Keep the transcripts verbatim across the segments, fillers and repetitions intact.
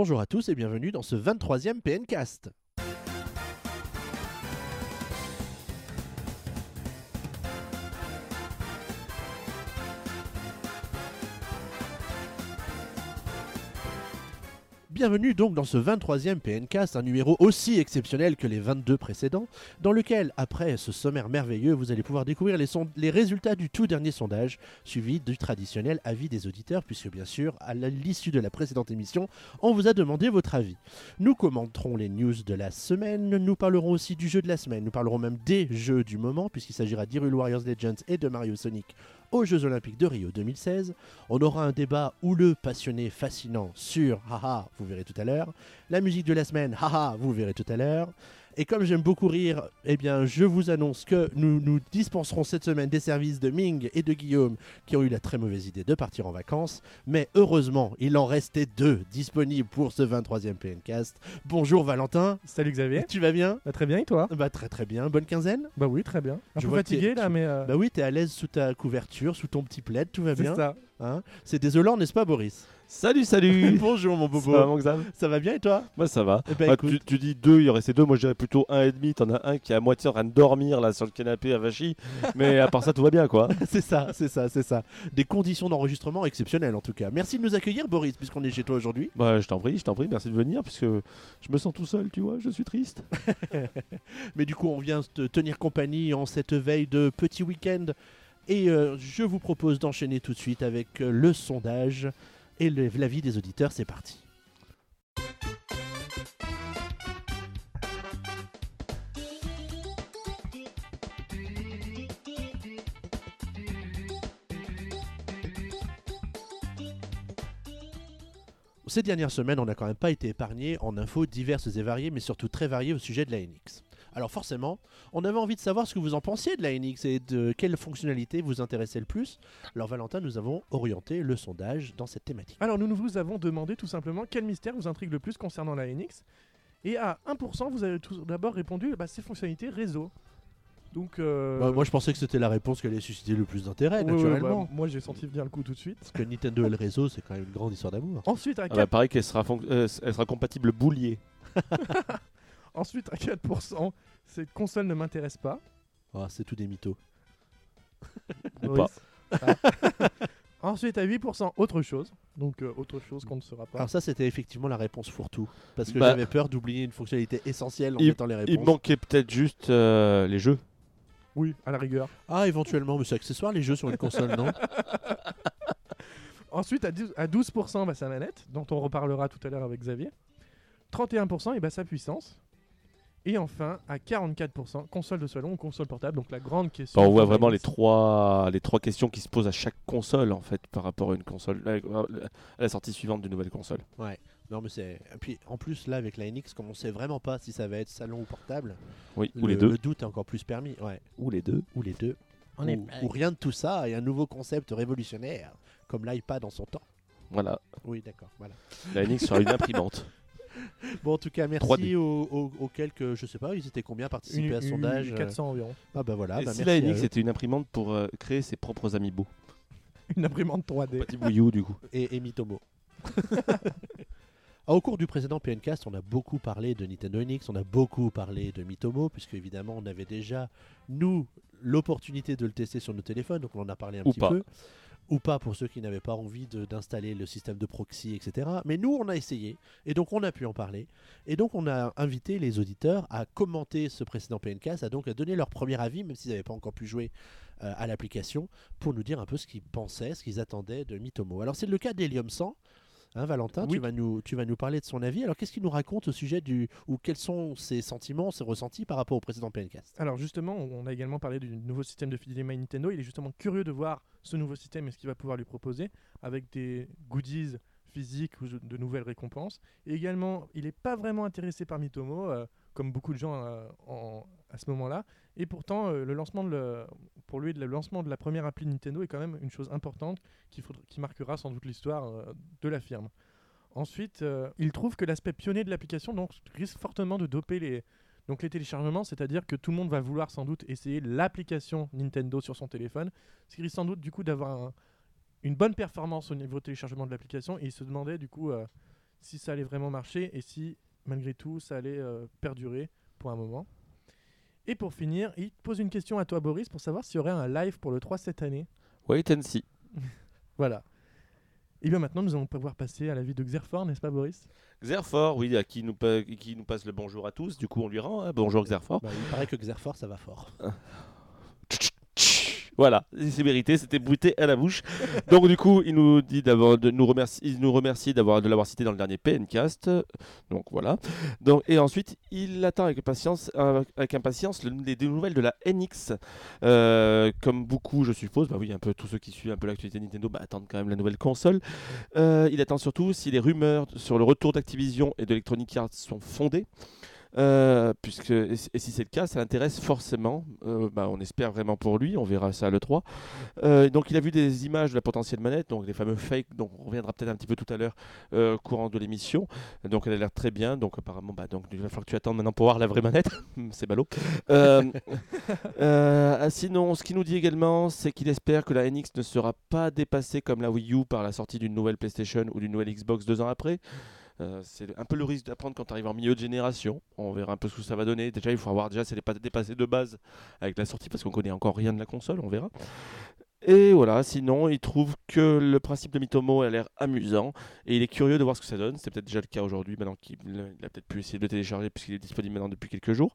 Bonjour à tous et bienvenue dans ce vingt-troisième PNCast. Bienvenue donc dans ce vingt-troisième PNCast, un numéro aussi exceptionnel que les vingt-deux précédents, dans lequel, après ce sommaire merveilleux, vous allez pouvoir découvrir les, sond- les résultats du tout dernier sondage, suivi du traditionnel avis des auditeurs, puisque bien sûr, à l'issue de la précédente émission, on vous a demandé votre avis. Nous commenterons les news de la semaine, nous parlerons aussi du jeu de la semaine, nous parlerons même des jeux du moment, puisqu'il s'agira d'Hyrule Warriors Legends et de Mario Sonic aux Jeux Olympiques de Rio deux mille seize. On aura un débat houleux, passionné, fascinant sur haha, vous verrez tout à l'heure. La musique de la semaine, haha, vous verrez tout à l'heure. Et comme j'aime beaucoup rire, eh bien, je vous annonce que nous nous dispenserons cette semaine des services de Ming et de Guillaume qui ont eu la très mauvaise idée de partir en vacances. Mais heureusement, il en restait deux disponibles pour ce vingt-troisième PNCast. Bonjour Valentin. Salut Xavier. Tu vas bien? Bah, très bien, et toi? Bah très très bien. Bonne quinzaine? Bah oui, très bien. Un je peu fatigué là, tu... mais... Euh... Bah oui, t'es à l'aise sous ta couverture, sous ton petit plaid, tout va bien. C'est ça. Hein, c'est désolant, n'est-ce pas, Boris? Salut, salut. Bonjour mon bobo. Ça va mon Xav? Ça va bien et toi? Moi bah, ça va. Bah, bah, tu, tu dis deux, il y aurait ces deux. Moi je dirais plutôt un et demi. T'en as un qui est à moitié en train de dormir là sur le canapé à Vachy. Mais à part ça, tout va bien quoi. C'est ça, c'est ça, c'est ça. Des conditions d'enregistrement exceptionnelles en tout cas. Merci de nous accueillir, Boris, puisqu'on est chez toi aujourd'hui. Bah je t'en prie, je t'en prie. Merci de venir, puisque je me sens tout seul, tu vois. Je suis triste. Mais du coup, on vient te tenir compagnie en cette veille de petit week-end. Et euh, je vous propose d'enchaîner tout de suite avec euh, le sondage et le, l'avis des auditeurs. C'est parti. Ces dernières semaines, on n'a quand même pas été épargnés en infos diverses et variées, mais surtout très variées au sujet de la N X. Alors forcément, on avait envie de savoir ce que vous en pensiez de la N X et de quelle fonctionnalité vous intéressait le plus. Alors Valentin, nous avons orienté le sondage dans cette thématique. Alors nous, nous vous avons demandé tout simplement quel mystère vous intrigue le plus concernant la N X. Et à un pour cent, vous avez tout d'abord répondu bah, ses fonctionnalités réseau. Donc euh... bah, moi je pensais que c'était la réponse qui allait susciter le plus d'intérêt, ouais, naturellement. Bah, moi j'ai senti venir le coup tout de suite. Parce que Nintendo et le réseau, c'est quand même une grande histoire d'amour. Ensuite, à quatre... ah bah, pareil qu'elle sera, fon... euh, elle sera compatible boulier. Ensuite, à quatre pour cent, cette console ne m'intéresse pas. Oh, c'est tout des mythos. Ou pas. Ah. Ensuite, à huit pour cent, autre chose. Donc, euh, autre chose qu'on ne saura pas. Alors ça, c'était effectivement la réponse fourre-tout. Parce que bah, j'avais peur d'oublier une fonctionnalité essentielle en il, mettant les réponses. Il manquait peut-être juste euh, les jeux. Oui, à la rigueur. Ah, éventuellement, mais c'est accessoire les jeux sur une console, non? Ensuite, à douze pour cent, bah, sa manette, dont on reparlera tout à l'heure avec Xavier. trente et un pour cent, et bah, sa puissance. Et enfin, à quarante-quatre pour cent, console de salon ou console portable, donc la grande question. Bon, on voit vraiment les trois, les trois questions qui se posent à chaque console, en fait, par rapport à une console, à la sortie suivante d'une nouvelle console. Ouais, non mais c'est... Et puis, en plus, là, avec la N X, comme on sait vraiment pas si ça va être salon ou portable, oui, le, ou les deux. Le doute est encore plus permis, ouais. Ou les deux. Ou les deux. On ou, est... ou rien de tout ça, et un nouveau concept révolutionnaire, comme l'iPad en son temps. Voilà. Oui, d'accord, voilà. La N X sera une imprimante. Bon, en tout cas, merci aux, aux, aux quelques, je sais pas, ils étaient combien participés à ce sondage? quatre cents environ. Ah bah voilà. Et bah si la N X était une imprimante pour euh, créer ses propres amiibo. Une imprimante trois D. Petit Wii U du coup. Et, et Miitomo. Au cours du précédent PNCast, on a beaucoup parlé de Nintendo N X, on a beaucoup parlé de Miitomo, puisque évidemment on avait déjà, nous, l'opportunité de le tester sur nos téléphones, donc on en a parlé un Ou petit pas. peu. Ou pas, pour ceux qui n'avaient pas envie de, d'installer le système de proxy, et cetera. Mais nous, on a essayé, et donc on a pu en parler. Et donc, on a invité les auditeurs à commenter ce précédent PNCast, à donc à donner leur premier avis, même s'ils n'avaient pas encore pu jouer euh, à l'application, pour nous dire un peu ce qu'ils pensaient, ce qu'ils attendaient de Miitomo. Alors, c'est le cas d'Helium cent. Hein, Valentin, oui. tu, vas nous, tu vas nous parler de son avis. Alors, qu'est-ce qu'il nous raconte au sujet du... ou quels sont ses sentiments, ses ressentis par rapport au précédent PNCast? Alors, justement, on a également parlé du nouveau système de fidélité My Nintendo. Il est justement curieux de voir ce nouveau système et ce qu'il va pouvoir lui proposer, avec des goodies physiques ou de nouvelles récompenses. Et également, il n'est pas vraiment intéressé par Miitomo, euh, comme beaucoup de gens euh, en, à ce moment-là. Et pourtant, euh, le lancement de le, pour lui, le lancement de la première appli Nintendo est quand même une chose importante qui, faudra, qui marquera sans doute l'histoire euh, de la firme. Ensuite, euh, il trouve que l'aspect pionnier de l'application donc, risque fortement de doper les, donc, les téléchargements, c'est-à-dire que tout le monde va vouloir sans doute essayer l'application Nintendo sur son téléphone, ce qui risque sans doute du coup d'avoir un, une bonne performance au niveau de téléchargement de l'application. Et il se demandait du coup euh, si ça allait vraiment marcher et si, malgré tout, ça allait euh, perdurer pour un moment. Et pour finir, il pose une question à toi, Boris, pour savoir s'il y aurait un live pour le trois cette année. Wait and see. Voilà. Et bien maintenant, nous allons pouvoir passer à l'avis de Xerfor, n'est-ce pas, Boris ? Xerfor, oui, à qui nous, pa- qui nous passe le bonjour à tous. Du coup, on lui rend hein, bonjour Xerfor. Bah, il paraît que Xerfor, ça va fort. Voilà, c'est mérité, c'était bouté à la bouche. Donc du coup, il nous dit d'avoir, de nous remercie, il nous remercie d'avoir de l'avoir cité dans le dernier PNCast. Donc voilà. Donc et ensuite, il attend avec impatience, avec impatience les nouvelles de la N X. Euh, comme beaucoup, je suppose, bah oui, un peu tous ceux qui suivent un peu l'actualité Nintendo, bah, attendent quand même la nouvelle console. Euh, il attend surtout si les rumeurs sur le retour d'Activision et d'Electronic Arts sont fondées. Euh, puisque, et si c'est le cas, ça l'intéresse forcément. Euh, bah, on espère vraiment pour lui, on verra ça à l'E trois. Euh, donc, il a vu des images de la potentielle manette, donc les fameux fakes, dont on reviendra peut-être un petit peu tout à l'heure, euh, courant de l'émission. Donc, elle a l'air très bien. Donc, apparemment, bah, donc, il va falloir que tu attendes maintenant pour voir la vraie manette. C'est ballot. Euh, euh, sinon, ce qu'il nous dit également, c'est qu'il espère que la N X ne sera pas dépassée comme la Wii U par la sortie d'une nouvelle PlayStation ou d'une nouvelle Xbox deux ans après. Euh, c'est un peu le risque d'apprendre quand tu arrives en milieu de génération. On verra un peu ce que ça va donner. Déjà, il faut voir déjà si elle n'est pas dépassée de base avec la sortie, parce qu'on ne connaît encore rien de la console. On verra. Et voilà, sinon, il trouve que le principe de Miitomo a l'air amusant et il est curieux de voir ce que ça donne. C'est peut-être déjà le cas aujourd'hui, maintenant qu'il il a peut-être pu essayer de le télécharger puisqu'il est disponible maintenant depuis quelques jours.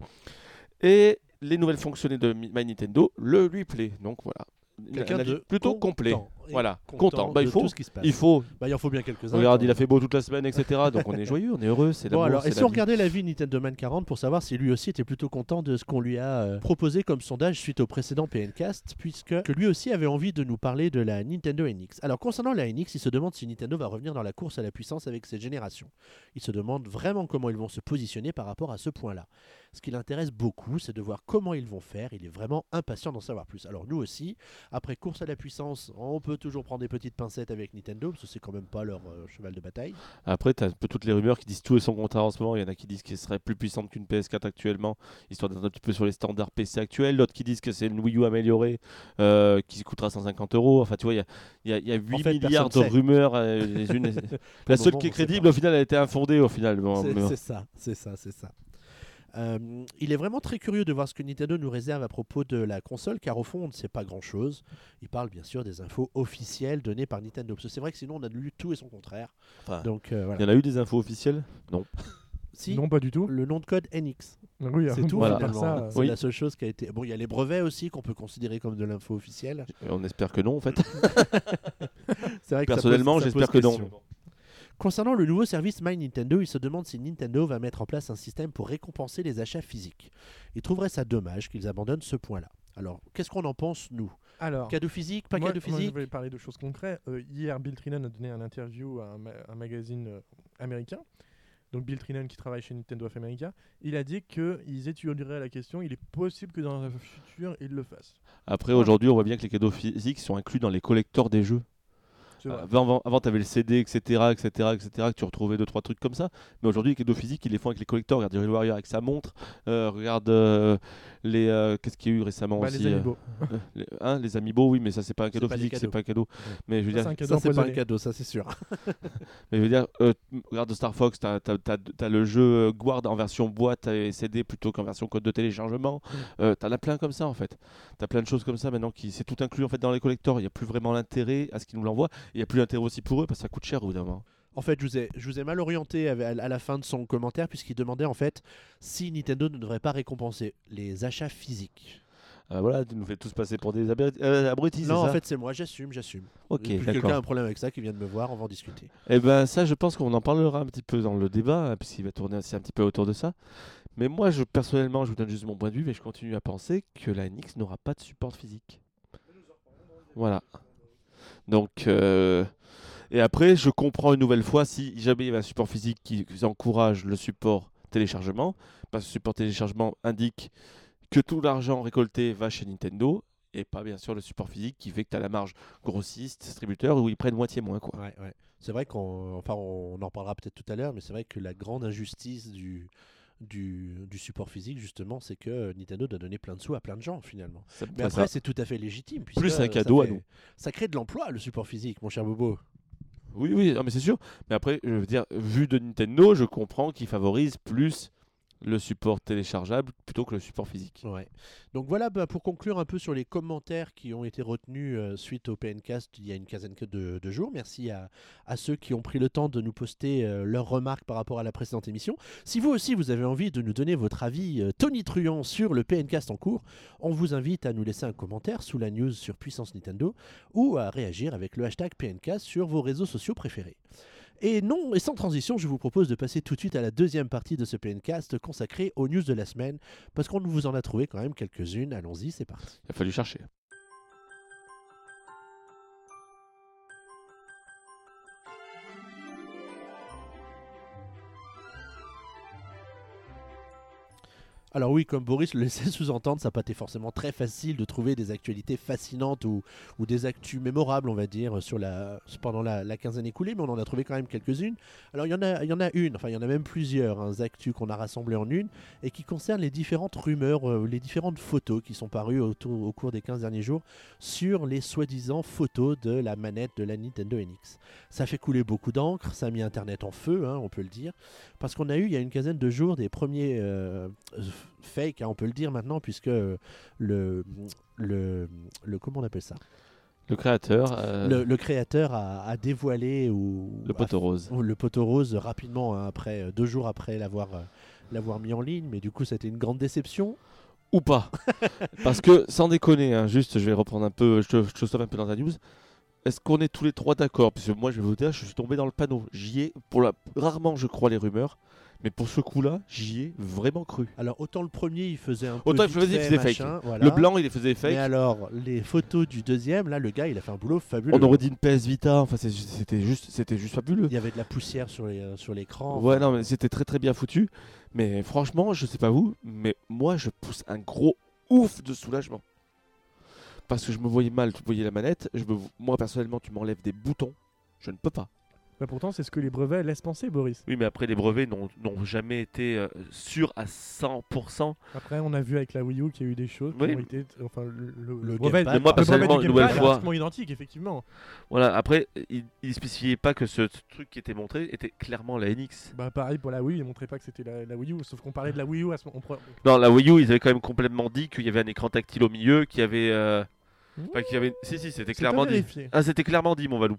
Et les nouvelles fonctionnalités de My Nintendo le lui plaît. Donc voilà. Quelqu'un de plutôt complet, voilà, content. Bah, il faut, tout ce qui se passe. il faut, bah, il en faut bien quelques-uns. Regarde, il a fait beau toute la semaine, et cetera. Donc on est joyeux, on est heureux, c'est bon, alors, c'est et la si vie. On regardait l'avis Nintendo Man quarante pour savoir si lui aussi était plutôt content de ce qu'on lui a euh, proposé comme sondage suite au précédent PNCast, puisque que lui aussi avait envie de nous parler de la Nintendo N X. Alors concernant la N X, il se demande si Nintendo va revenir dans la course à la puissance avec cette génération. Il se demande vraiment comment ils vont se positionner par rapport à ce point-là. Ce qui l'intéresse beaucoup, c'est de voir comment ils vont faire. Il est vraiment impatient d'en savoir plus. Alors nous aussi, après course à la puissance, on peut toujours prendre des petites pincettes avec Nintendo, parce que c'est quand même pas leur euh, cheval de bataille. Après, tu as un peu toutes les rumeurs qui disent tout et son contraire en ce moment. Il y en a qui disent qu'elle serait plus puissante qu'une P S quatre actuellement, histoire d'être un petit peu sur les standards P C actuels. D'autres qui disent que c'est une Wii U améliorée, euh, qui coûtera cent cinquante euros. Enfin, tu vois, il y, y, y a huit en fait, milliards de sait. rumeurs. Euh, les unes, la seule bon, qui est crédible, au final, elle a été infondée. Au final. Bon, c'est, mais... c'est ça, c'est ça, c'est ça. Euh, il est vraiment très curieux de voir ce que Nintendo nous réserve à propos de la console, car au fond on ne sait pas grand chose. Il parle bien sûr des infos officielles données par Nintendo, parce que c'est vrai que sinon on a lu tout et son contraire. Enfin, donc, euh, voilà. Il y en a eu des infos officielles ? Non. Si, non, pas du tout. Le nom de code N X. Oui, c'est tout, voilà. Finalement. Ça, c'est oui. La seule chose qui a été... Bon, il y a les brevets aussi qu'on peut considérer comme de l'info officielle. Et on espère que non, en fait. C'est vrai que personnellement, ça pose, ça j'espère que question. non. Concernant le nouveau service My Nintendo, il se demande si Nintendo va mettre en place un système pour récompenser les achats physiques. Il trouverait ça dommage qu'ils abandonnent ce point-là. Alors, qu'est-ce qu'on en pense, nous ? Alors, cadeau physique, pas moi, cadeau physique ? Moi, je voulais parler de choses concrètes. Euh, hier, Bill Trinan a donné un interview à un, ma- un magazine euh, américain. Donc, Bill Trinan, qui travaille chez Nintendo of America, il a dit qu'ils étudieraient la question. Il est possible que dans le futur, ils le fassent. Après, aujourd'hui, on voit bien que les cadeaux physiques sont inclus dans les collecteurs des jeux. Avant, avant tu avais le C D, etc., etc., etc., que tu retrouvais deux trois trucs comme ça, mais aujourd'hui les cadeaux physiques ils les font avec les collecteurs. Regarde Hyrule Warriors avec sa montre, euh, regarde euh, les euh, qu'est-ce qu'il y a eu récemment bah, aussi les amiibo, euh, les, hein, les amiibo oui, mais ça c'est pas un cadeau c'est physique, c'est pas un cadeau, mais je veux dire, ça c'est pas un cadeau, ça c'est sûr. Mais je veux dire, euh, regarde Star Fox, t'as, t'as, t'as, t'as le jeu Guard en version boîte et C D plutôt qu'en version code de téléchargement. Mm. euh, t'en as plein comme ça en fait, t'as plein de choses comme ça maintenant qui c'est tout inclus en fait dans les collecteurs. Il y a plus vraiment l'intérêt à ce qu'ils nous l'envoient. Il n'y a plus d'intérêt aussi pour eux parce que ça coûte cher au bout d'un moment. En fait, je vous ai, je vous ai mal orienté à, à, à la fin de son commentaire, puisqu'il demandait en fait si Nintendo ne devrait pas récompenser les achats physiques. Euh, voilà, tu nous fais tous passer pour des abrutis, euh, abrutis non, en fait, c'est moi, j'assume, j'assume. Ok, d'accord. Quelqu'un a un problème avec ça, qui vient de me voir, on va en discuter. Eh ben, ça, je pense qu'on en parlera un petit peu dans le débat, hein, puisqu'il va tourner aussi un petit peu autour de ça. Mais moi, je, personnellement, je vous donne juste mon point de vue, mais je continue à penser que la N X n'aura pas de support physique. Voilà. Donc, euh, et après, je comprends une nouvelle fois si jamais il y a un support physique qui encourage le support téléchargement, parce que le support téléchargement indique que tout l'argent récolté va chez Nintendo et pas bien sûr le support physique qui fait que tu as la marge grossiste, distributeur, où ils prennent moitié moins, quoi. Ouais, ouais. C'est vrai qu'on enfin, on en reparlera peut-être tout à l'heure, mais c'est vrai que la grande injustice du... Du, du support physique, justement, c'est que Nintendo doit donner plein de sous à plein de gens, finalement. Ça, mais ça après, sera... c'est tout à fait légitime. Plus un cadeau fait... à nous. Ça crée de l'emploi, le support physique, mon cher Bobo. Oui, oui, non, mais c'est sûr. Mais après, je veux dire, vu de Nintendo, je comprends qu'ils favorisent plus le support téléchargeable plutôt que le support physique. Ouais. Donc voilà, bah, pour conclure un peu sur les commentaires qui ont été retenus euh, suite au PNCast il y a une quinzaine de, de jours. Merci à, à ceux qui ont pris le temps de nous poster euh, leurs remarques par rapport à la précédente émission. Si vous aussi vous avez envie de nous donner votre avis euh, tonitruant sur le PNCast en cours, on vous invite à nous laisser un commentaire sous la news sur Puissance Nintendo ou à réagir avec le hashtag PNCast sur vos réseaux sociaux préférés. Et non, et sans transition, je vous propose de passer tout de suite à la deuxième partie de ce PNCast consacrée aux news de la semaine, parce qu'on vous en a trouvé quand même quelques-unes. Allons-y, c'est parti. Il a fallu chercher. Alors oui, comme Boris le laissait sous-entendre, ça n'a pas été forcément très facile de trouver des actualités fascinantes ou, ou des actus mémorables, on va dire, sur la, pendant la, la quinzaine écoulée, mais on en a trouvé quand même quelques-unes. Alors il y en a, il y en a une, enfin il y en a même plusieurs, hein, actus qu'on a rassemblées en une, et qui concernent les différentes rumeurs, euh, les différentes photos qui sont parues autour, au cours des quinze derniers jours sur les soi-disant photos de la manette de la Nintendo N X. Ça fait couler beaucoup d'encre, ça a mis Internet en feu, hein, on peut le dire, parce qu'on a eu il y a une quinzaine de jours des premiers... Euh, fake, hein, on peut le dire maintenant, puisque le, le, le comment on appelle ça ? Le créateur, euh... le, le créateur a, a dévoilé ou, le poteau rose. A, le poteau rose rapidement, hein, après, deux jours après l'avoir, l'avoir mis en ligne, mais du coup ça a été une grande déception. Ou pas, parce que sans déconner, hein, juste je vais reprendre un peu, je te, je te stoppe un peu dans ta news. Est-ce qu'on est tous les trois d'accord ? Parce que moi je vais vous dire, je suis tombé dans le panneau, j'y ai, pour la... rarement je crois les rumeurs. Mais pour ce coup-là, j'y ai vraiment cru. Alors, autant le premier, il faisait un peu Autant il faisait fait, fake. Machin, voilà. Le blanc, il les faisait fake. Mais alors, les photos du deuxième, là, le gars, il a fait un boulot fabuleux. On aurait dit une P S Vita. Enfin, c'est, c'était, juste, c'était juste fabuleux. Il y avait de la poussière sur, les, sur l'écran. Ouais, enfin. Non, mais c'était très, très bien foutu. Mais franchement, je sais pas vous, mais moi, je pousse un gros ouf de soulagement. Parce que je me voyais mal, tu voyais la manette. Je me... Moi, personnellement, tu m'enlèves des boutons. Je ne peux pas. Bah pourtant, c'est ce que les brevets laissent penser, Boris. Oui, mais après, les brevets n'ont, n'ont jamais été euh, sûrs à cent pour cent. Après, on a vu avec la Wii U qu'il y a eu des choses. Oui. Qui ont été, enfin, le, le, le brevet, mais moi, personnellement, une nouvelle fois. C'est identique, effectivement. Voilà, après, il ne spécifiait pas que ce truc qui était montré était clairement la N X. Bah, pareil pour la Wii U, ils ne montraient pas que c'était la, la Wii U, sauf qu'on parlait de la Wii U à ce moment. On... Non, la Wii U, ils avaient quand même complètement dit qu'il y avait un écran tactile au milieu, qu'il y avait. Euh... Enfin, qu'il y avait... Si, si, c'était c'est clairement dit. Ah, c'était clairement dit, mon Valou.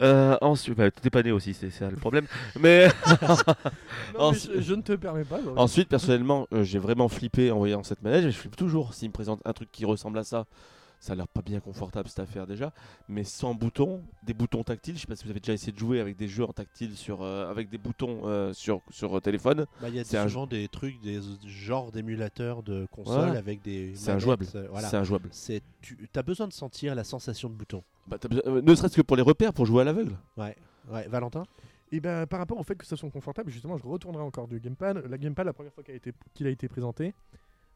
Euh, ensuite, bah, t'es pas né aussi, c'est ça le problème. Mais, non, ensuite... mais je, je ne te permets pas. Moi. Ensuite, personnellement, euh, j'ai vraiment flippé en voyant cette manette. Je flippe toujours. S'il me présente un truc qui ressemble à ça, ça a l'air pas bien confortable cette affaire déjà. Mais sans boutons, des boutons tactiles. Je sais pas si vous avez déjà essayé de jouer avec des jeux en tactile sur, euh, avec des boutons euh, sur sur téléphone. Bah, il y a c'est souvent un... des trucs, des genres d'émulateurs de console, ouais. Avec des. C'est manettes, injouable. Euh, voilà. C'est injouable. C'est tu as besoin de sentir la sensation de bouton. Bah, besoin, euh, ne serait-ce que pour les repères, pour jouer à l'aveugle. Ouais. Ouais. Valentin. Et ben par rapport au fait que ça soit confortable, justement, je retournerai encore du gamepad. La gamepad, la première fois qu'il a été qu'il a été présenté,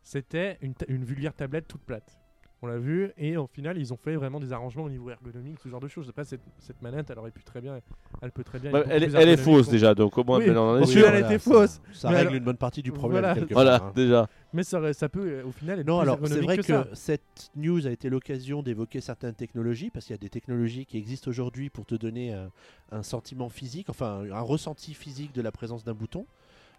c'était une ta- une vulgaire tablette toute plate. On l'a vu, et au final, ils ont fait vraiment des arrangements au niveau ergonomique, ce genre de choses. Après, cette, cette manette, elle aurait pu très bien, elle peut très bien. Bah, elle est, elle est fausse déjà, donc au moins, oui, on en est sûr. Elle voilà, était fausse. Ça, ça règle alors, une bonne partie du problème. Voilà, quelque voilà part, hein. Déjà. Mais ça, ça peut, au final, être non. Plus alors, c'est vrai que, que cette news a été l'occasion d'évoquer certaines technologies, parce qu'il y a des technologies qui existent aujourd'hui pour te donner un, un sentiment physique, enfin un ressenti physique de la présence d'un bouton,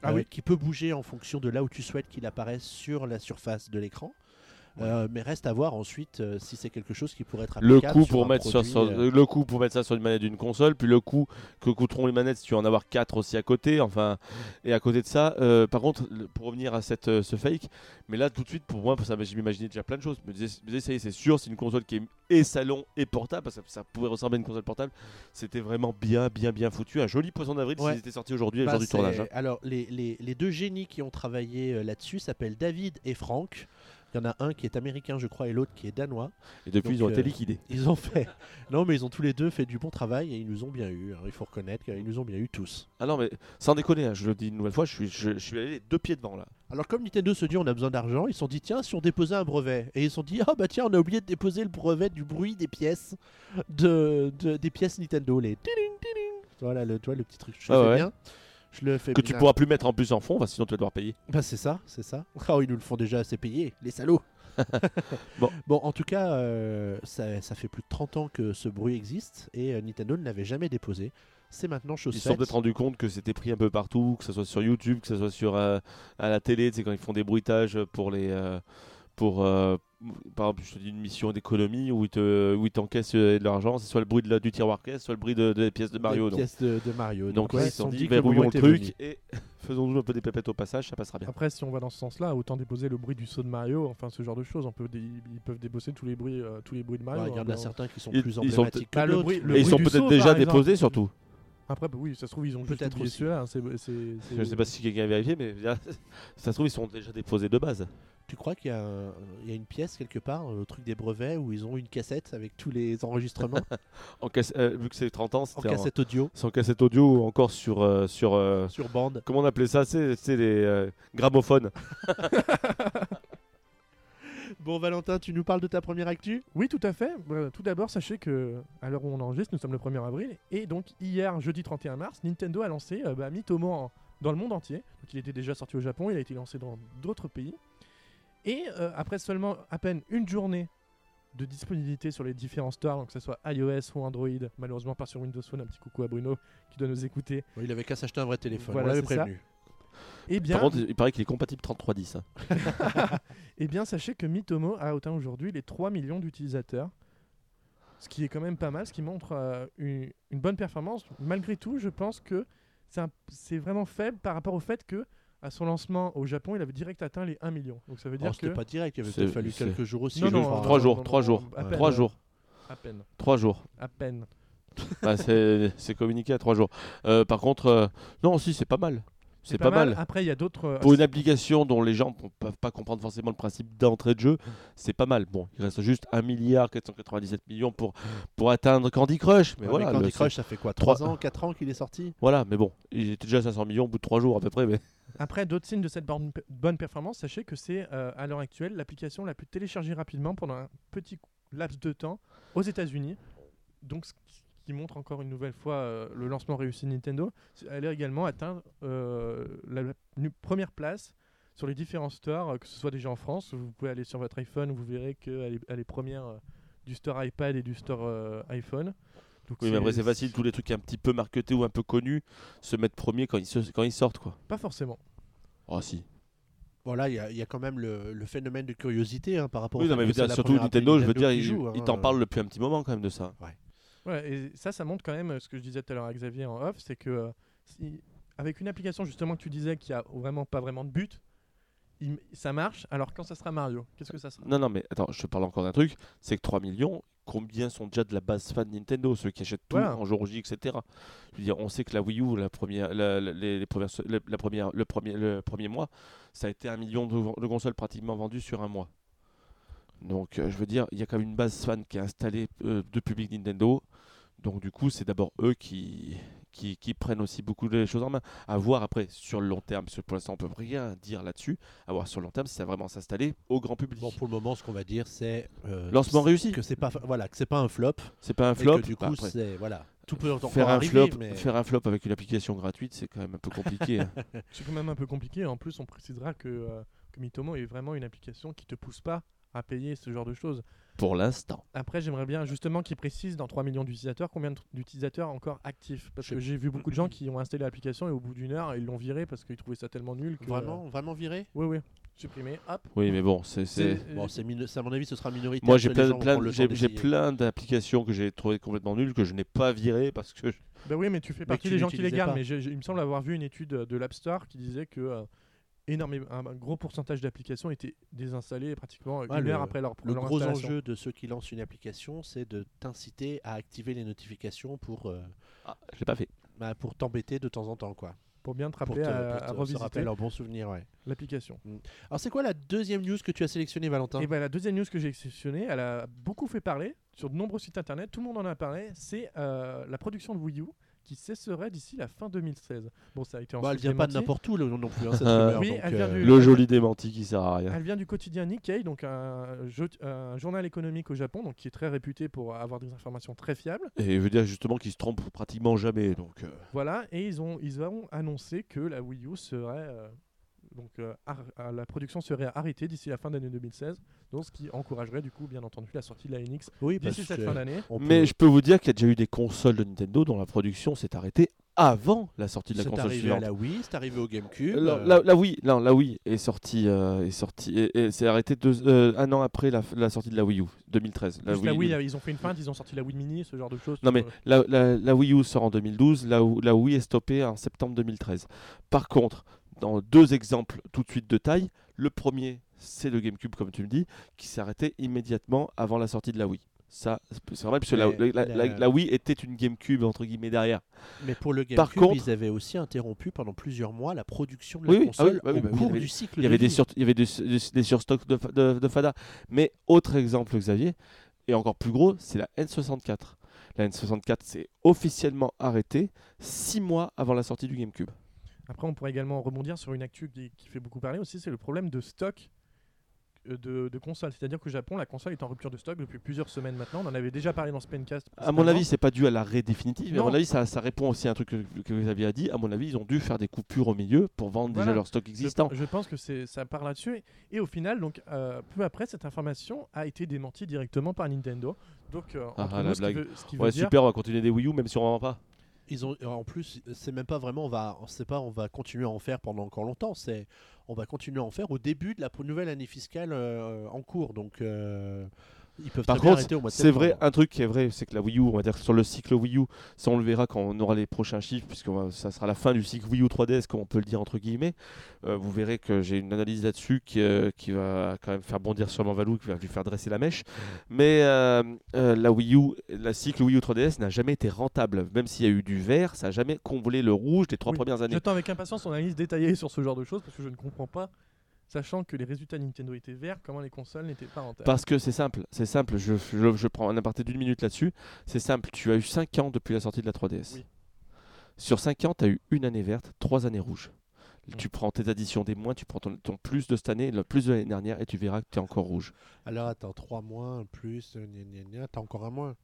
ah euh, oui. Qui peut bouger en fonction de là où tu souhaites qu'il apparaisse sur la surface de l'écran. Euh, mais reste à voir ensuite euh, si c'est quelque chose qui pourrait être applicable. Le coût pour mettre produit, sur, euh... le coût pour mettre ça sur une manette d'une console, puis le coût que coûteront les manettes si tu veux en avoir quatre aussi à côté. Enfin, et à côté de ça, euh, par contre, pour revenir à cette euh, ce fake, mais là tout de suite pour moi, ça, je m'imaginais déjà plein de choses. Mais essayez, c'est sûr, c'est une console qui est et salon et portable, parce que ça pouvait ressembler à une console portable. C'était vraiment bien, bien, bien foutu. Un joli poisson d'avril, ouais. S'ils étaient sortis aujourd'hui, bah, le jour du tournage. Hein. Alors les, les les deux génies qui ont travaillé euh, là-dessus s'appellent David et Franck. Il y en a un qui est américain, je crois, et l'autre qui est danois. Et depuis, donc, ils ont euh, été liquidés. Ils ont fait. Non, mais ils ont tous les deux fait du bon travail et ils nous ont bien eu. Alors, il faut reconnaître qu'ils nous ont bien eu tous. Ah non, mais sans déconner, hein, je le dis une nouvelle fois, je suis, je, je suis allé les deux pieds devant là. Alors, comme Nintendo se dit, on a besoin d'argent, ils se sont dit, tiens, si on déposait un brevet. Et ils se sont dit, ah oh, bah tiens, on a oublié de déposer le brevet du bruit des pièces de, de des pièces Nintendo. Les tiling, tiling. Voilà, le, toi, le petit truc, je ah fais ouais. Bien. Je le fais que bien. Tu pourras plus mettre en plus en fond, bah, sinon tu vas devoir payer. Bah c'est ça, c'est ça. Oh, ils nous le font déjà assez payer, les salauds. bon. bon, en tout cas, euh, ça, ça fait plus de trente ans que ce bruit existe et euh, Nintendo ne l'avait jamais déposé. C'est maintenant chose faite. Ils se sont peut-être rendu compte que c'était pris un peu partout, que ce soit sur YouTube, que ce soit sur euh, à la télé, tu sais, quand ils font des bruitages pour les... Euh, pour euh, par exemple, je te dis une mission d'économie où ils te où ils t'encaissent de l'argent, c'est soit le bruit de la, du tiroir caisse, soit le bruit de, de, des pièces de Mario. Des donc. pièces de, de Mario. Donc, donc ouais, ils se sont dit, verrouillons le truc venu. et faisons-nous un peu des pépettes au passage, ça passera bien. Après, si on va dans ce sens-là, autant déposer le bruit du saut de Mario, enfin ce genre de choses. On peut dé- ils peuvent déposer tous les bruits, euh, tous les bruits de Mario. Il ouais, y, hein, y en a certains qui sont ils, plus emblématiques que d'autres. Et ils sont peut-être déjà déposés surtout. Après, bah oui, ça se trouve, ils ont peut-être oublié ceux-là. Hein, c'est, c'est, c'est... Je ne sais pas si quelqu'un a vérifié, mais ça se trouve, ils sont déjà déposés de base. Tu crois qu'il y a, un, il y a une pièce quelque part, le truc des brevets, où ils ont une cassette avec tous les enregistrements en casse- euh, Vu que c'est trente ans, c'était en cassette en, audio. C'est en cassette audio ou encore sur... Euh, sur, euh, sur bande. Comment on appelait ça? C'est, c'est les euh, gramophones. Bon, Valentin, tu nous parles de ta première actu? Oui, tout à fait. Euh, tout d'abord, sachez que à l'heure où on enregistre, nous sommes le premier avril. Et donc, hier, jeudi trente et un mars, Nintendo a lancé euh, bah, Miitomo en, dans le monde entier. Donc, il était déjà sorti au Japon, il a été lancé dans d'autres pays. Et euh, après seulement à peine une journée de disponibilité sur les différents stores, donc que ce soit iOS ou Android, malheureusement pas sur Windows Phone, un petit coucou à Bruno qui doit nous écouter. Ouais, il avait qu'à s'acheter un vrai téléphone, voilà, on l'avait prévenu. Ça. Eh bien, par contre, il paraît qu'il est compatible trente-trois dix. Hein. Eh bien, sachez que Miitomo a atteint aujourd'hui les trois millions d'utilisateurs, ce qui est quand même pas mal, ce qui montre euh, une, une bonne performance. Malgré tout, je pense que c'est, un, c'est vraiment faible par rapport au fait que à son lancement au Japon, il avait direct atteint les un million. Donc ça veut dire oh, c'était que... pas direct, il avait peut-être fallu c'est... quelques jours aussi. Non, non, non, trois jours, trois jours, trois jours. À peine. trois jours. À peine. Bah, c'est, c'est communiqué à trois jours. Euh, par contre, euh... non, si, c'est pas mal. C'est, c'est pas, pas mal. mal. Après, il y a d'autres. Pour une application dont les gens ne peuvent pas comprendre forcément le principe d'entrée de jeu, c'est pas mal. Bon, il reste juste un milliard quatre cent quatre-vingt-dix-sept millions pour, pour atteindre Candy Crush. Mais ouais, voilà. Mais Candy Crush, ça fait quoi, trois ans, quatre ans qu'il est sorti ? Voilà, mais bon, il était déjà à cinq cents millions au bout de trois jours à peu près. Mais... Après, d'autres signes de cette bonne performance, sachez que c'est euh, à l'heure actuelle l'application la plus téléchargée rapidement pendant un petit laps de temps aux États-Unis. Donc, ce qui montre encore une nouvelle fois euh, le lancement réussi de Nintendo. Elle a également atteint euh, la, la première place sur les différents stores, euh, que ce soit déjà en France. Vous pouvez aller sur votre iPhone, vous verrez qu'elle est, elle est première euh, du store iPad et du store euh, iPhone. Donc oui, c'est, mais après c'est facile, c'est... tous les trucs un petit peu marketés ou un peu connus se mettent premiers quand ils, se, quand ils sortent. Quoi. Pas forcément. Oh si. Voilà, il y, y a quand même le, le phénomène de curiosité hein, par rapport oui, au non, mais je veux dire, surtout Nintendo, je veux dire, il, joue, hein, il t'en parle depuis un petit moment quand même de ça. Ouais. Ouais, et ça, ça montre quand même ce que je disais tout à l'heure à Xavier en off, c'est que euh, si, avec une application justement que tu disais qui a vraiment pas vraiment de but, il, ça marche. Alors quand ça sera Mario, qu'est-ce que ça sera ? Non, non, mais attends, je te parle encore d'un truc, c'est que trois millions, combien sont déjà de la base fan Nintendo, ceux qui achètent tout voilà. en jour J, et cetera. Je veux dire, on sait que la Wii U, la première, la, la, les, les premières, la, la première, le premier, le premier mois, ça a été un million de, de consoles pratiquement vendues sur un mois. Donc, euh, je veux dire, il y a quand même une base fan qui est installée euh, de public Nintendo. Donc, du coup, c'est d'abord eux qui, qui, qui prennent aussi beaucoup de choses en main. À voir après sur le long terme, parce que pour l'instant, on ne peut rien dire là-dessus. À voir sur le long terme si ça va vraiment s'installer au grand public. Bon, pour le moment, ce qu'on va dire, c'est. Euh, Lancement réussi. Que c'est pas, voilà, que c'est pas un flop. C'est pas un flop. Et que, du coup, bah, c'est. Voilà. Tout peut encore faire un arriver, flop, mais... faire un flop avec une application gratuite, c'est quand même un peu compliqué. Hein. C'est quand même un peu compliqué. En plus, on précisera que, euh, que Miitomo est vraiment une application qui ne te pousse pas à payer ce genre de choses. Pour l'instant. Après, j'aimerais bien justement qu'ils précisent dans trois millions d'utilisateurs combien d'utilisateurs encore actifs. Parce je que j'ai vu beaucoup de gens qui ont installé l'application et au bout d'une heure, ils l'ont viré parce qu'ils trouvaient ça tellement nul. Que vraiment euh... Vraiment viré ? Oui, oui. Supprimé, hop. Oui, mais bon, c'est... c'est... c'est... Bon, c'est min... à mon avis, ce sera minoritaire. Moi, j'ai plein, plein, j'ai, j'ai plein d'applications que j'ai trouvées complètement nulles, que je n'ai pas virées parce que... Je... Bah oui, mais tu fais partie des gens qui les gardent. Mais j'ai, j'ai, il me semble avoir vu une étude de l'App Store qui disait que... Euh, énorme, un gros pourcentage d'applications étaient désinstallées pratiquement ouais, une le, heure après leur, le leur installation. Le gros enjeu de ceux qui lancent une application, c'est de t'inciter à activer les notifications pour, euh, ah, je l'ai pas fait. Bah, pour t'embêter de temps en temps. Quoi. Pour bien te rappeler, pour te, à, pour te, à revisiter se rappeler leur bon souvenir, ouais. L'application. Mm. Alors c'est quoi la deuxième news que tu as sélectionnée, Valentin ? Et ben, la deuxième news que j'ai sélectionnée, elle a beaucoup fait parler sur de nombreux sites internet, tout le monde en a parlé, c'est euh, la production de Wii U qui cesserait d'ici la fin deux mille seize. Bon, ça a été bah, elle vient démenti. Pas de n'importe où, le, non plus. Hein, cette rumeur, oui, donc, elle vient euh, du, le joli démenti qui sert à rien. Elle vient du quotidien Nikkei, donc un, jeu, un journal économique au Japon, donc qui est très réputé pour avoir des informations très fiables. Et je veux dire justement qu'ils se trompent pratiquement jamais. Donc euh... Voilà, et ils ont, ils ont annoncé que la Wii U serait euh, Donc euh, ar- la production serait arrêtée d'ici la fin d'année deux mille seize, donc ce qui encouragerait du coup bien entendu la sortie de la N X oui, d'ici cette fin d'année. Mais peut... je peux vous dire qu'il y a déjà eu des consoles de Nintendo dont la production s'est arrêtée avant la sortie de la c'est console suivante. C'est arrivé à la Wii, c'est arrivé au GameCube. La, euh... la, la Wii, non, la Wii est sortie, euh, est sortie, et, et s'est arrêtée deux, euh, un an après la, la sortie de la Wii U, deux mille treize. La Wii, la Wii, ils ont fait une feinte, ils ont sorti la Wii Mini, ce genre de choses. Non mais la, la, la Wii U sort en deux mille douze, la, la Wii est stoppée en septembre deux mille treize. Par contre, dans deux exemples tout de suite de taille, le premier, c'est le GameCube, comme tu me dis, qui s'est arrêté immédiatement avant la sortie de la Wii. Ça, c'est normal puisque la, la, la, la, la Wii était une GameCube entre guillemets derrière. Mais pour le GameCube, par contre, ils avaient aussi interrompu pendant plusieurs mois la production de la oui, console ah oui, bah oui, au bah cours oui, du cycle. Il y avait, des, sur, il y avait des, des, des surstocks de, de, de F A D A. Mais autre exemple, Xavier, et encore plus gros, c'est la N soixante-quatre. La N soixante-quatre s'est officiellement arrêtée six mois avant la sortie du GameCube. Après, on pourrait également rebondir sur une actu qui fait beaucoup parler aussi, c'est le problème de stock. De, de console, c'est-à-dire qu'au Japon, la console est en rupture de stock depuis plusieurs semaines maintenant. On en avait déjà parlé dans ce PNCast. À mon avis, c'est pas dû à l'arrêt définitif. Mais à mon avis, ça, ça répond aussi à un truc que, que vous aviez dit. À mon avis, ils ont dû faire des coupures au milieu pour vendre voilà. déjà leur stock existant. Je, je pense que c'est, ça part là-dessus. Et, et au final, donc euh, peu après, cette information a été démentie directement par Nintendo. Donc, euh, ah, ah, nous, la ce blague. Qui veut, ce qui ouais, veut super. Dire... On va continuer des Wii U, même si on en vend pas. Ils ont en plus, c'est même pas vraiment. On va, c'est pas. On va continuer à en faire pendant encore longtemps. C'est. On va continuer à en faire au début de la nouvelle année fiscale euh, en cours. Donc, euh, ils peuvent Par très contre, bien arrêter au mois de septembre. C'est vrai, un truc qui est vrai, c'est que la Wii U, on va dire sur le cycle Wii U, ça on le verra quand on aura les prochains chiffres, puisque ça sera la fin du cycle Wii U trois D S, comme on peut le dire entre guillemets. Euh, vous verrez que j'ai une analyse là-dessus qui, euh, qui va quand même faire bondir sur Manvalou, qui va lui faire dresser la mèche. Mais euh, euh, la Wii U, la cycle Wii U trois D S n'a jamais été rentable. Même s'il y a eu du vert, ça n'a jamais comblé le rouge des trois oui. premières années. J'attends avec impatience son analyse détaillée sur ce genre de choses, parce que je ne comprends pas, sachant que les résultats de Nintendo étaient verts, comment les consoles n'étaient pas rentables. Parce que c'est simple, c'est simple, je, je, je prends un aparté d'une minute là-dessus, c'est simple, tu as eu cinq ans depuis la sortie de la trois D S. Oui. Sur cinq ans, tu as eu une année verte, trois années rouges. Mmh. Tu prends tes additions des moins, tu prends ton, ton plus de cette année, le plus de l'année dernière, et tu verras que tu es encore rouge. Alors attends, trois mois, plus, gna gna gna, t'as encore un moins.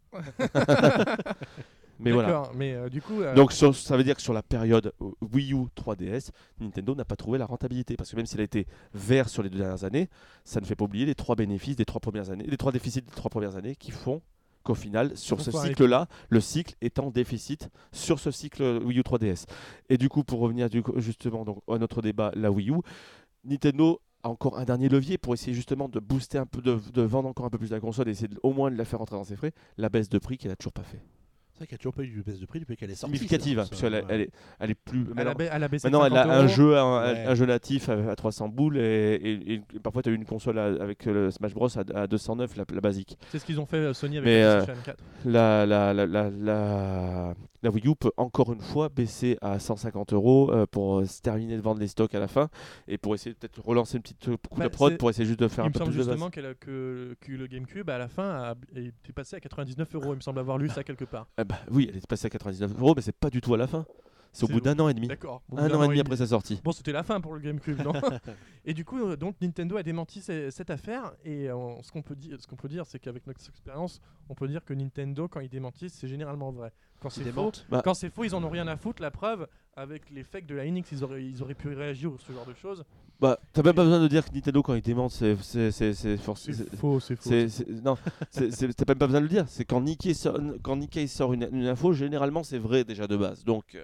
Mais D'accord, voilà. Mais euh, du coup, euh... donc sur, ça veut dire que sur la période Wii U trois D S, Nintendo n'a pas trouvé la rentabilité, parce que même s'il a été vert sur les deux dernières années, ça ne fait pas oublier les trois bénéfices des trois premières années, les trois déficits des trois premières années qui font qu'au final, sur ce cycle-là, le cycle est en déficit sur ce cycle Wii U trois D S. Et du coup, pour revenir du coup, justement donc, à notre débat, la Wii U, Nintendo a encore un dernier levier pour essayer justement de booster un peu, de, de vendre encore un peu plus la console et essayer de, au moins de la faire rentrer dans ses frais, la baisse de prix qu'elle n'a toujours pas fait. C'est vrai qu'il n'y a toujours pas eu de baisse de prix depuis qu'elle est sortie. Significative, parce qu'elle ouais. elle est, elle est plus. Elle a, elle a baissé maintenant, elle a un jeu, un, ouais. un jeu natif à, à trois cents boules, et, et, et parfois tu as eu une console à, avec le Smash Bros à, à deux cent neuf, la, la basique. C'est ce qu'ils ont fait Sony avec Mais, la PlayStation quatre. Euh, la, la, la, la, la, la Wii U peut encore une fois baisser à cent cinquante euros pour se terminer de vendre les stocks à la fin, et pour essayer peut-être relancer une petite coup bah, de prod, c'est... pour essayer juste de faire il un peu plus de. Il me semble justement qu'elle a, que, que le GameCube à la fin était passé à quatre-vingt-dix-neuf euros. Il me semble avoir lu ça quelque part. Bah, oui, elle est passée à quatre-vingt-dix-neuf euros, mais c'est pas du tout à la fin. C'est, c'est au bout d'un an et demi. D'accord. Un an et demi après sa sortie. Bon, c'était la fin pour le GameCube, non ? Et du coup, donc Nintendo a démenti ces, cette affaire. Et on, ce qu'on peut dire, ce qu'on peut dire, c'est qu'avec notre expérience, on peut dire que Nintendo, quand ils démentissent, c'est généralement vrai. Quand c'est faux, bah. quand c'est faux, ils en ont rien à foutre. La preuve, avec les fakes de la N X, ils auraient, ils auraient pu réagir ou ce genre de choses. Bah, t'as même pas besoin de dire que Nintendo quand il démente, c'est c'est c'est c'est, for- c'est, c'est faux, c'est faux. C'est, c'est, non, c'est, c'est, t'as même pas besoin de le dire. C'est quand Nikkei sort, quand Nikkei sort une, une info, généralement c'est vrai déjà de base. Donc euh...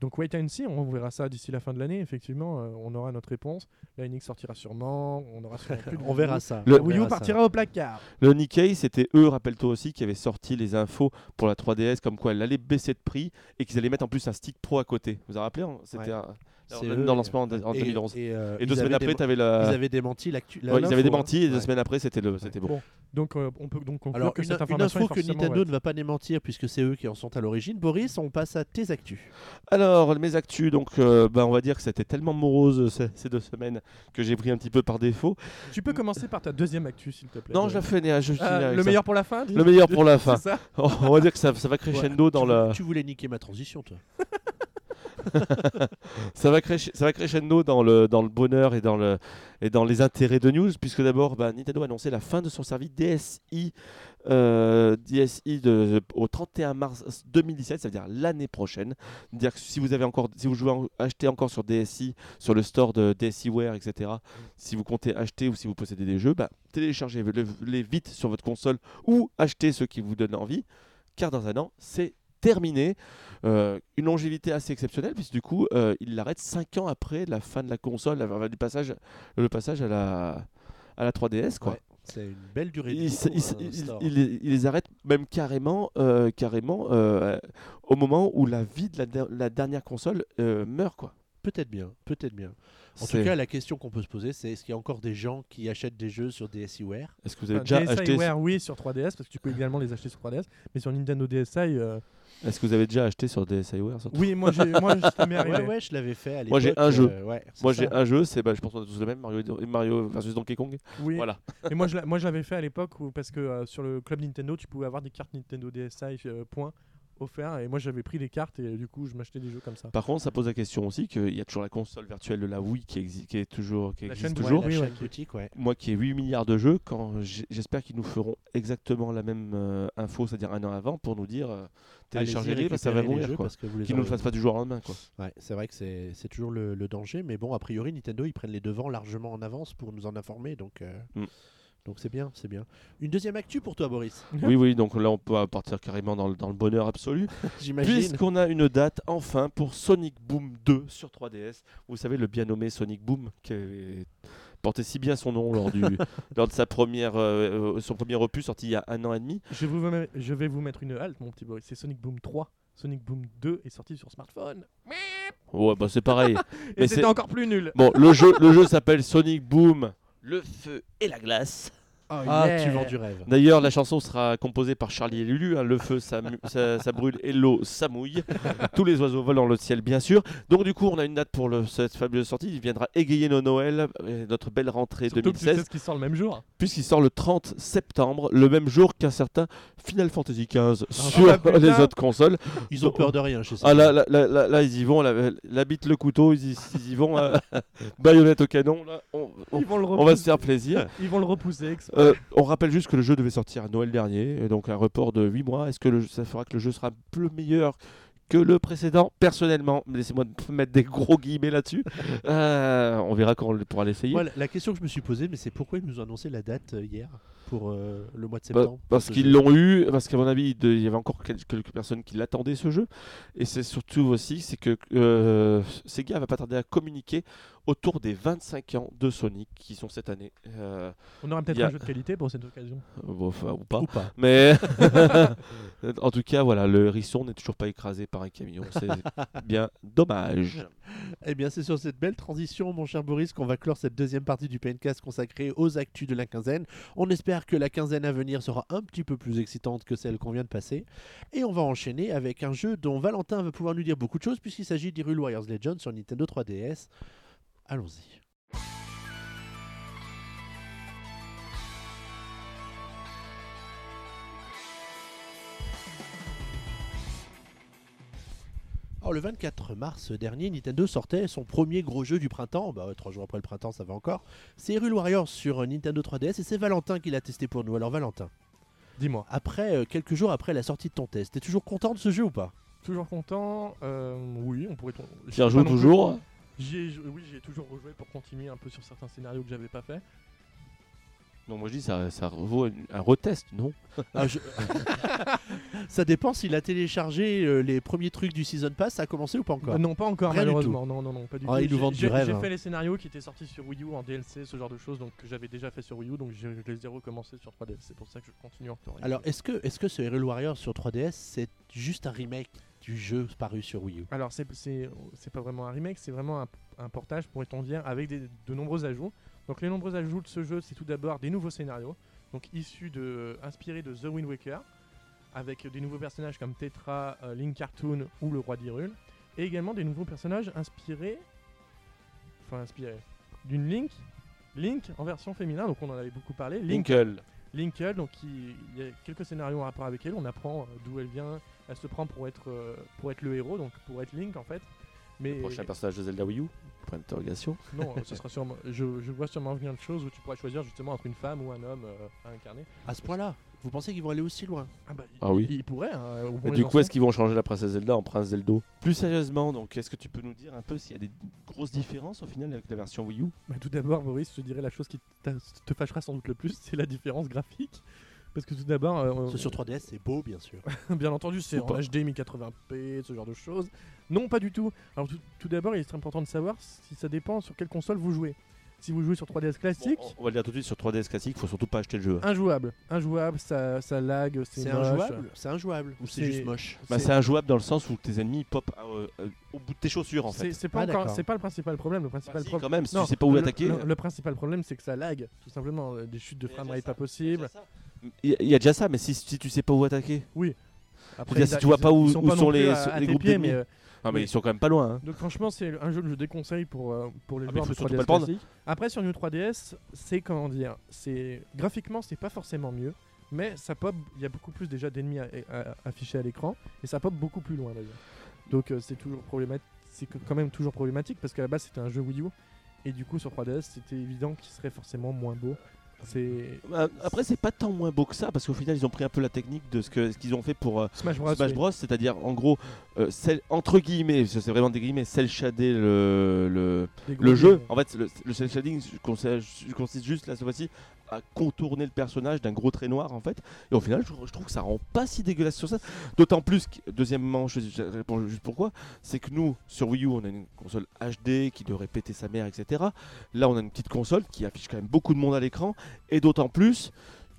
donc wait and see, on verra ça d'ici la fin de l'année. Effectivement, euh, on aura notre réponse. La N X sortira sûrement. On aura sûrement plus. On verra ça. Le Wii U partira ça. Au placard. Le Nikkei, c'était eux, rappelle-toi aussi, qui avaient sorti les infos pour la trois D S, comme quoi elle allait baisser de prix et qu'ils allaient mettre en plus un stick pro à côté. Vous vous rappelez, c'était. Ouais. Un... C'est dans le lancement en deux mille onze. Et, et, euh, et deux semaines après, déma- tu avais la. Ils avaient démenti l'actu. La ouais, ils avaient démenti ouais. et deux ouais. semaines après, c'était, le, c'était ouais. bon. bon. Donc, euh, on peut donc conclure Alors, que une, cette information. Une info est que Nintendo ouais. ne va pas démentir puisque c'est eux qui en sont à l'origine. Boris, on passe à tes actus. Alors, mes actus, donc, euh, bah, on va dire que c'était tellement morose ces, ces deux semaines que j'ai pris un petit peu par défaut. Tu peux commencer par ta deuxième actu, s'il te plaît. Non, je la fais. Le meilleur pour la fin. Le meilleur pour la fin. On va dire que ça va crescendo dans la. Tu voulais niquer ma transition, toi. Ça va cré- ça va crescendo dans le dans le bonheur et dans le et dans les intérêts de news, puisque d'abord bah, Nintendo a annoncé la fin de son service D S I euh, D S I de, au trente et un mars deux mille dix-sept, ça veut dire l'année prochaine. Dire que si vous avez encore si vous jouez en, acheter encore sur D S I, sur le store de DSiWare, et cetera. Si vous comptez acheter ou si vous possédez des jeux, bah, téléchargez-les vite sur votre console ou achetez ceux qui vous donnent envie, car dans un an c'est terminé. Euh, une longévité assez exceptionnelle, puisque du coup, euh, il l'arrête cinq ans après la fin de la console, la, du passage, le passage à la, à la trois D S. Quoi. Ouais, c'est une belle durée. Il, coup, il, hein, il, il, il, il les arrête même carrément, euh, carrément euh, au moment où la vie de la, de la dernière console euh, meurt. Quoi. Peut-être bien, peut-être bien. En c'est... tout cas, la question qu'on peut se poser, c'est est-ce qu'il y a encore des gens qui achètent des jeux sur DSiWare ? Est-ce que vous avez enfin, déjà acheté DSiWare, oui, sur trois D S, parce que tu peux également les acheter sur trois D S, mais sur Nintendo D S I... Euh... Est-ce que vous avez déjà acheté sur DSiWare ? Oui, moi, j'ai, moi je m'y arrivais. Ouais, ouais, je l'avais fait à l'époque. Moi, j'ai un jeu. Euh, ouais, moi, ça. j'ai un jeu. C'est, bah, je pense qu'on a tous le même, Mario, Mario versus Donkey Kong. Oui. Voilà. Et moi, je, moi, je l'avais fait à l'époque où, parce que euh, sur le Club Nintendo, tu pouvais avoir des cartes Nintendo D S I euh, point offert. Et moi, j'avais pris les cartes et du coup, je m'achetais des jeux comme ça. Par contre, ça pose la question aussi qu'il y a toujours la console virtuelle de la Wii qui, exi- qui, est toujours, qui existe chaîne, toujours. Ouais, la oui, chaîne boutique, ouais. Moi, qui ai huit milliards de jeux, quand j'espère qu'ils nous feront exactement la même euh, info, c'est-à-dire un an avant, pour nous dire... Euh, télécharger parce que ça va mourir, qu'ils ne le fassent pas du jour au lendemain, quoi. Ouais, c'est vrai que c'est, c'est toujours le, le danger, mais bon, a priori Nintendo ils prennent les devants largement en avance pour nous en informer, donc euh, mm. donc c'est bien, c'est bien. Une deuxième actu pour toi, Boris. Oui oui, donc là on peut partir carrément dans le, dans le bonheur absolu. J'imagine. Puisqu'on a une date enfin pour Sonic Boom deux sur trois D S. Vous savez, le bien nommé Sonic Boom qui est portait si bien son nom lors, du, lors de sa première, euh, son premier opus sorti il y a un an et demi. Je, vous, je vais vous mettre une halte, mon petit Boris. C'est Sonic Boom trois. Sonic Boom deux est sorti sur smartphone. Ouais, bah c'est pareil. Et mais c'était c'est... encore plus nul. Bon, le jeu, le jeu s'appelle Sonic Boom Le feu et la glace. Oh, ah, yeah. Tu vends du rêve. D'ailleurs, la chanson sera composée par Charlie et Lulu. Hein. Le feu, ça, mu- ça, ça brûle et l'eau, ça mouille. Tous les oiseaux volent dans le ciel, bien sûr. Donc, du coup, on a une date pour le, cette fabuleuse sortie. Il viendra égayer nos Noël, notre belle rentrée surtout deux mille seize. Surtout puisqu'il sort le même jour. Puisqu'il sort le trente septembre, le même jour qu'un certain Final Fantasy quinze sur oh, les autres consoles. Ils ont peur de rien chez ça. Ah, là, là, là, là, là, ils y vont. Là, la bite, le couteau, ils y, ils y vont. Euh, baïonnette au canon. Là, on, on, ils vont le on va se faire plaisir. Ils vont le repousser, exprès. Euh, on rappelle juste que le jeu devait sortir à Noël dernier, et donc un report de huit mois. Est-ce que le, ça fera que le jeu sera plus meilleur que le précédent ? Personnellement, laissez-moi mettre des gros guillemets là-dessus. Euh, on verra quand on pourra l'essayer. Moi, la, la question que je me suis posée, mais c'est pourquoi ils nous ont annoncé la date hier pour euh, le mois de septembre ? Bah, parce qu'ils jeu. l'ont eu, parce qu'à mon avis, il y avait encore quelques personnes qui l'attendaient, ce jeu. Et c'est surtout aussi, c'est que euh, Sega va pas tarder à communiquer autour des vingt-cinq ans de Sonic qui sont cette année. Euh, on aura peut-être a... un jeu de qualité pour cette occasion. Bon, enfin, ou, pas. ou pas. Mais en tout cas, voilà, le hérisson n'est toujours pas écrasé par un camion. C'est bien dommage. Eh bien, c'est sur cette belle transition, mon cher Boris, qu'on va clore cette deuxième partie du PNCast consacrée aux actus de la quinzaine. On espère que la quinzaine à venir sera un petit peu plus excitante que celle qu'on vient de passer. Et on va enchaîner avec un jeu dont Valentin va pouvoir nous dire beaucoup de choses, puisqu'il s'agit d'Hyrule Warriors Legends sur Nintendo trois D S. Allons-y. Alors, le vingt-quatre mars dernier, Nintendo sortait son premier gros jeu du printemps. Bah ouais, trois jours après le printemps, ça va encore. C'est Hyrule Warriors sur Nintendo trois D S et c'est Valentin qui l'a testé pour nous. Alors Valentin, dis-moi. Après euh, quelques jours après la sortie de ton test, t'es toujours content de ce jeu ou pas ? Toujours content. Euh, oui, on pourrait. Tiens, joue toujours. J'ai, oui, j'ai toujours rejoué pour continuer un peu sur certains scénarios que j'avais pas fait. Non, moi je dis ça, ça vaut un retest, non ? ah, je... Ça dépend s'il a téléchargé euh, les premiers trucs du Season Pass, ça a commencé ou pas encore ? Non, pas encore. Rien malheureusement, non, non, non, pas du ah, tout. Ils nous vendent du j'ai, rêve. J'ai hein. fait les scénarios qui étaient sortis sur Wii U en D L C, ce genre de choses, donc que j'avais déjà fait sur Wii U, donc je les ai recommencé sur trois D S. C'est pour ça que je continue encore. Alors, est-ce que, est-ce que ce Hyrule Warriors sur trois D S, c'est juste un remake du jeu paru sur Wii U ? Alors, c'est, c'est, c'est pas vraiment un remake, c'est vraiment un, un portage, pourrait-on dire, avec des, de nombreux ajouts. Donc, les nombreux ajouts de ce jeu, c'est tout d'abord des nouveaux scénarios, donc issus de, inspirés de The Wind Waker, avec des nouveaux personnages comme Tetra, euh, Link Cartoon ou le Roi d'Hyrule, et également des nouveaux personnages inspirés, enfin inspirés, d'une Link, Link en version féminin, donc on en avait beaucoup parlé. Link, Linkle. Linkle, donc il y a quelques scénarios en rapport avec elle, on apprend d'où elle vient, elle se prend pour être, euh, pour être le héros, donc pour être Link en fait. Mais le prochain personnage de Zelda Wii U ? Point d'interrogation. Non, ce sera sûrement. Je, je vois sûrement venir une chose où tu pourras choisir justement entre une femme ou un homme euh, à incarner. À ce point-là, vous pensez qu'ils vont aller aussi loin ? Ah bah, ah oui. Ils, ils pourraient. Hein, mais du coup, est-ce qu'ils vont changer la princesse Zelda en prince Zelda ? Plus sérieusement, donc, est-ce que tu peux nous dire un peu s'il y a des grosses différences au final avec la version Wii U ? Bah, tout d'abord, Maurice, je dirais la chose qui te fâchera sans doute le plus, c'est la différence graphique. Parce que tout d'abord... Euh, ce euh, sur trois D S, c'est beau, bien sûr. Bien entendu, c'est en H D, mille quatre-vingts p, ce genre de choses. Non, pas du tout. Alors tout, tout d'abord, il est très important de savoir si ça dépend sur quelle console vous jouez. Si vous jouez sur trois D S classique... Bon, on va le dire tout de suite, sur trois D S classique, il ne faut surtout pas acheter le jeu. Injouable. Injouable, ça, ça lag, c'est, c'est moche. Injouable. C'est injouable ou c'est, c'est juste moche bah, c'est... c'est injouable dans le sens où tes ennemis popent euh, euh, au bout de tes chaussures, en fait. C'est, c'est, pas, ah, encore, c'est pas le principal problème. Le principal bah, si, pro... quand même, si non, tu ne sais pas où le, attaquer... Le, le principal problème, c'est que ça lag, tout simplement. Des chutes de framerate pas possibles. Il y a déjà ça, mais si, si tu sais pas où attaquer. Oui. Après, dire, si tu vois pas où, où pas sont les, à, à les groupes pieds, d'ennemis. Mais euh, non, mais oui. Ils sont quand même pas loin. Hein. Donc franchement, c'est un jeu que je déconseille pour pour les ah, joueurs de trois D S classique. Après sur New trois D S, c'est comment dire, c'est graphiquement c'est pas forcément mieux, mais ça pop. Il y a beaucoup plus déjà d'ennemis à, à, à, affichés à l'écran et ça pop beaucoup plus loin d'ailleurs. Donc euh, c'est toujours problématique, c'est quand même toujours problématique parce qu'à la base c'était un jeu Wii U et du coup sur trois D S c'était évident qu'il serait forcément moins beau. C'est... Après c'est pas tant moins beau que ça parce qu'au final ils ont pris un peu la technique de ce, que, ce qu'ils ont fait pour euh, Smash Bros, Smash Bros oui. C'est-à-dire en gros euh, celle, entre guillemets c'est vraiment des guillemets cel shadé le, le, le jeu en fait le, le cel shading consiste juste là cette fois-ci à contourner le personnage d'un gros trait noir en fait et au final je, je trouve que ça rend pas si dégueulasse sur ça d'autant plus que deuxièmement je, je réponds juste pourquoi c'est que nous sur Wii U on a une console H D qui devrait péter sa mère etc là on a une petite console qui affiche quand même beaucoup de monde à l'écran. Et d'autant plus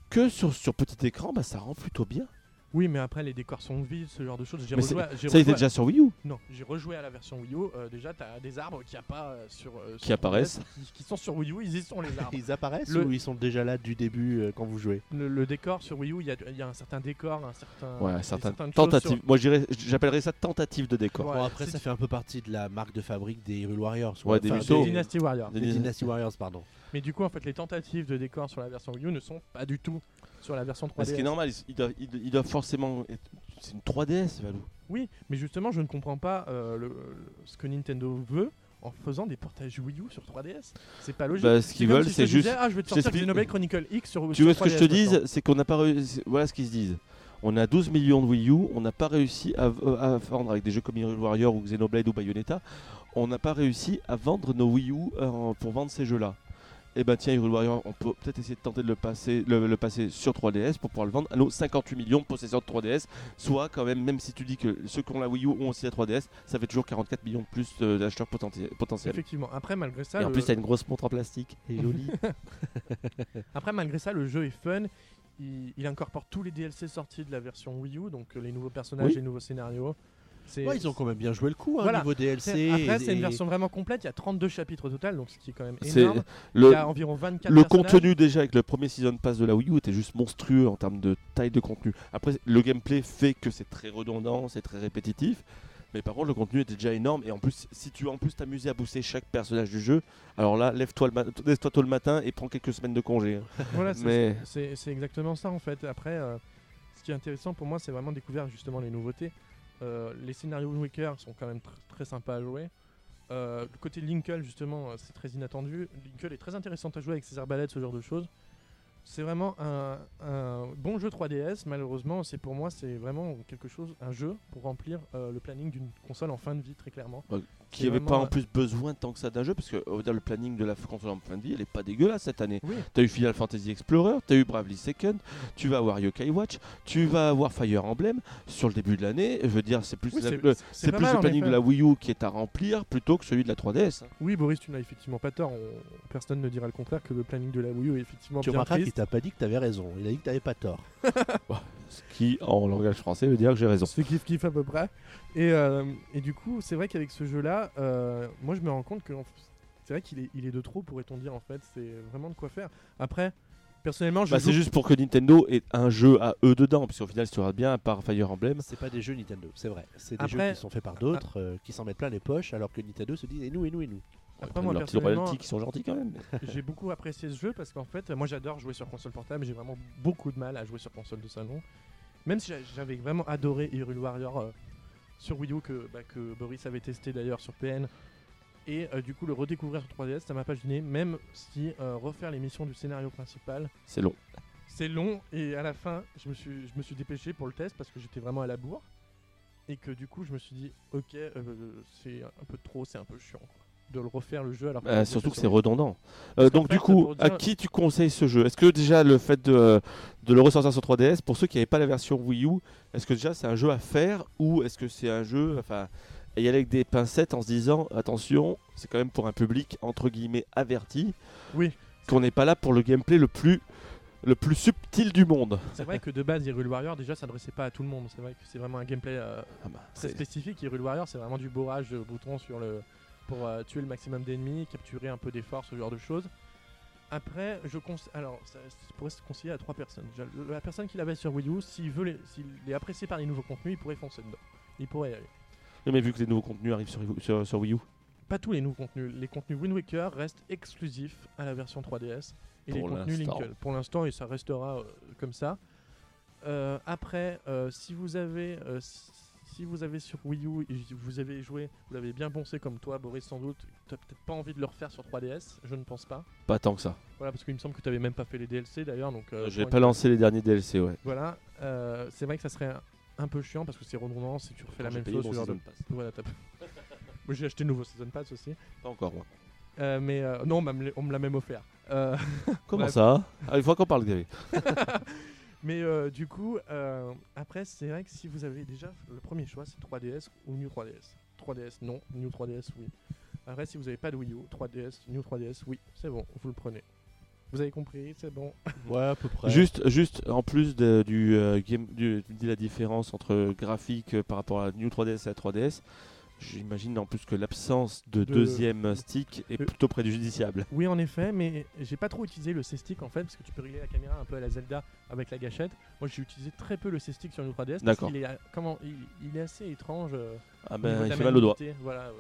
que sur, sur petit écran, bah, ça rend plutôt bien. Oui, mais après, les décors sont vives, ce genre de choses. J'ai rejoué, j'ai ça, il était déjà sur Wii U ? Non, j'ai rejoué à la version Wii U. Euh, déjà, t'as des arbres qui, pas, euh, sur, euh, sur qui apparaissent. Qui, qui sont sur Wii U, ils y sont les arbres. Ils apparaissent le... ou ils sont déjà là du début euh, quand vous jouez ? le, le décor sur Wii U, il y, y a un certain décor, un certain. Ouais, certain tentative. Sur... Moi, j'appellerais ça tentative de décor. Ouais, bon, après, ça fait un peu partie de la marque de fabrique des Hyrule Warriors. Ouais, des, des Dynasty Warriors. Des Dynasty Warriors, pardon. Mais du coup, en fait, les tentatives de décor sur la version Wii U ne sont pas du tout sur la version trois D S. Mais ce qui est normal, ils doivent, ils doivent forcément... Être... C'est une trois D S, Valou. Oui, mais justement, je ne comprends pas euh, le, ce que Nintendo veut en faisant des portages Wii U sur trois D S. C'est pas logique. Bah, ce qu'ils veulent, si c'est juste... Disais, ah, je vais te sortir Xenoblade Chronicles X sur, tu sur vois, trois D S. Tu veux ce que je te dise ? C'est qu'on n'a pas réussi... Voilà ce qu'ils se disent. On a douze millions de Wii U, on n'a pas réussi à, à vendre avec des jeux comme Hyrule Warriors ou Xenoblade ou Bayonetta. On n'a pas réussi à vendre nos Wii U euh, pour vendre ces jeux-là. Et eh ben tiens, Hyrule Warrior, on peut peut-être essayer de tenter de le passer, le, le passer sur trois D S pour pouvoir le vendre à nos cinquante-huit millions de possesseurs de trois D S. Soit quand même, même si tu dis que ceux qui ont la Wii U ont aussi la trois D S, ça fait toujours quarante-quatre millions de plus d'acheteurs potenti- potentiels. Effectivement. Après, malgré ça... Et en le... plus, t'as une grosse montre en plastique. Elle est jolie. Après, malgré ça, le jeu est fun. Il, il incorpore tous les D L C sortis de la version Wii U, donc les nouveaux personnages, oui. Les nouveaux scénarios. C'est... Ouais, ils ont quand même bien joué le coup, hein, voilà. Niveau D L C. C'est... Après, et... c'est une version vraiment complète. Il y a trente-deux chapitres au total, donc ce qui est quand même énorme. Le... Il y a environ vingt-quatre. Le personnages. Contenu déjà avec le premier season pass de la Wii U était juste monstrueux en termes de taille de contenu. Après, le gameplay fait que c'est très redondant, c'est très répétitif. Mais par contre, le contenu était déjà énorme. Et en plus, si tu veux en plus t'amuser à booster chaque personnage du jeu, alors là, lève-toi, le ma- lève-toi tôt le matin et prends quelques semaines de congé. Voilà, c'est, Mais... c'est, c'est, c'est exactement ça en fait. Après, euh, ce qui est intéressant pour moi, c'est vraiment découvrir justement les nouveautés. Euh, les scénarios Wicker sont quand même tr- très sympas à jouer. Euh, le côté Linkle, justement, c'est très inattendu. Linkle est très intéressant à jouer avec ses arbalètes, ce genre de choses. C'est vraiment un, un bon jeu trois D S. Malheureusement, c'est pour moi, c'est vraiment quelque chose, un jeu pour remplir euh, le planning d'une console en fin de vie, très clairement. Euh, qui n'avait pas en plus besoin tant que ça d'un jeu, parce que on va dire, le planning de la console en fin de vie, elle est pas dégueulasse cette année. Oui. T'as eu Final Fantasy Explorer, t'as eu Bravely Second, tu vas avoir Yo-Kai Watch, tu vas avoir Fire Emblem sur le début de l'année. Je veux dire, c'est plus, oui, la, c'est, le, c'est c'est plus mal, le planning de la Wii U qui est à remplir plutôt que celui de la trois D S. Oui, Boris, tu n'as effectivement pas tort. On... Personne ne dira le contraire que le planning de la Wii U est effectivement tu bien pris. T'as pas dit que t'avais raison, il a dit que t'avais pas tort. Ce qui, en langage français, veut dire que j'ai raison. Ce kiff kiff à peu près. Et, euh, et du coup, c'est vrai qu'avec ce jeu-là, euh, moi je me rends compte que c'est vrai qu'il est, il est de trop, pourrait-on dire en fait. C'est vraiment de quoi faire. Après, personnellement, je bah joue... c'est juste pour que Nintendo ait un jeu à eux dedans, puisqu'au final, si tu regardes bien, à part Fire Emblem, c'est pas des jeux Nintendo, c'est vrai. C'est des Après... jeux qui sont faits par d'autres, ah. euh, qui s'en mettent plein les poches, alors que Nintendo se dit et nous, et nous, et nous. Après, moi, personnellement, qui sont gentils quand même. J'ai beaucoup apprécié ce jeu parce qu'en fait, moi j'adore jouer sur console portable, mais j'ai vraiment beaucoup de mal à jouer sur console de salon. Même si j'avais vraiment adoré Hyrule Warrior sur Wii U que, bah, que Boris avait testé d'ailleurs sur P N, et euh, du coup le redécouvrir sur trois D S, ça m'a pas gêné, même si euh, refaire les missions du scénario principal, c'est long. C'est long, et à la fin, je me suis, je me suis dépêché pour le test parce que j'étais vraiment à la bourre, et que du coup je me suis dit, ok, euh, c'est un peu trop, c'est un peu chiant, quoi, de le refaire le jeu alors que euh, surtout que c'est redondant. Euh, donc du coup, à qui tu conseilles ce jeu ? Est-ce que déjà le fait de, de le ressortir sur trois D S, pour ceux qui n'avaient pas la version Wii U, est-ce que déjà c'est un jeu à faire, ou est-ce que c'est un jeu, enfin, y aller avec des pincettes en se disant attention, c'est quand même pour un public entre guillemets averti, oui, qu'on n'est pas là pour le gameplay le plus le plus subtil du monde. C'est vrai que de base Hyrule Warrior déjà s'adressait pas à tout le monde. C'est vrai que c'est vraiment un gameplay euh, ah bah, très c'est... spécifique. Hyrule Warrior, c'est vraiment du bourrage de boutons sur le pour euh, tuer le maximum d'ennemis, capturer un peu des forces, ce genre de choses. Après, je conse- alors ça, ça pourrait se conseiller à trois personnes. Déjà, la personne qui l'avait sur Wii U, s'il veut les, s'il est apprécié par les nouveaux contenus, il pourrait foncer dedans. Il pourrait y aller. Non, mais vu que les nouveaux contenus arrivent sur, sur, sur Wii U, pas tous les nouveaux contenus. Les contenus Wind Waker restent exclusifs à la version trois D S et pour les contenus l'instant. Linkle. Pour l'instant, et ça restera euh, comme ça. Euh, après, euh, si vous avez euh, si Si vous avez sur Wii U, vous avez joué, vous l'avez bien poncé comme toi, Boris, sans doute, t'as peut-être pas envie de le refaire sur trois D S, je ne pense pas. Pas tant que ça. Voilà, parce qu'il me semble que t'avais même pas fait les D L C d'ailleurs. Donc, euh, j'ai pas une... lancé les derniers D L C, ouais. Voilà, euh, c'est vrai que ça serait un, un peu chiant parce que c'est redondant si tu refais la même chose. Bon genre de... Voilà, t'as... j'ai acheté le nouveau Season Pass aussi. Pas encore, moi. Euh, mais euh, non, on me l'a même offert. Euh... Comment bref. Ça ah, il faut qu'on parle de mais euh, du coup, euh, après, c'est vrai que si vous avez déjà le premier choix, c'est trois D S ou New trois D S. trois D S, non. New trois D S, oui. Après, si vous n'avez pas de Wii U, trois D S, New trois D S, oui. C'est bon, vous le prenez. Vous avez compris, c'est bon. Ouais, à peu près. Juste, juste en plus de, du euh, game, du, tu me dis la différence entre graphique par rapport à New trois D S et à trois D S. J'imagine en plus que l'absence de, de deuxième euh, stick est euh, plutôt préjudiciable. Oui, en effet, mais j'ai pas trop utilisé le C-stick en fait, parce que tu peux régler la caméra un peu à la Zelda avec la gâchette. Moi, j'ai utilisé très peu le C-stick sur le trois D S. D'accord. Parce qu'il est, comment, il, il est assez étrange. Euh, ah ben, il fait mal aux doigts. Voilà, euh,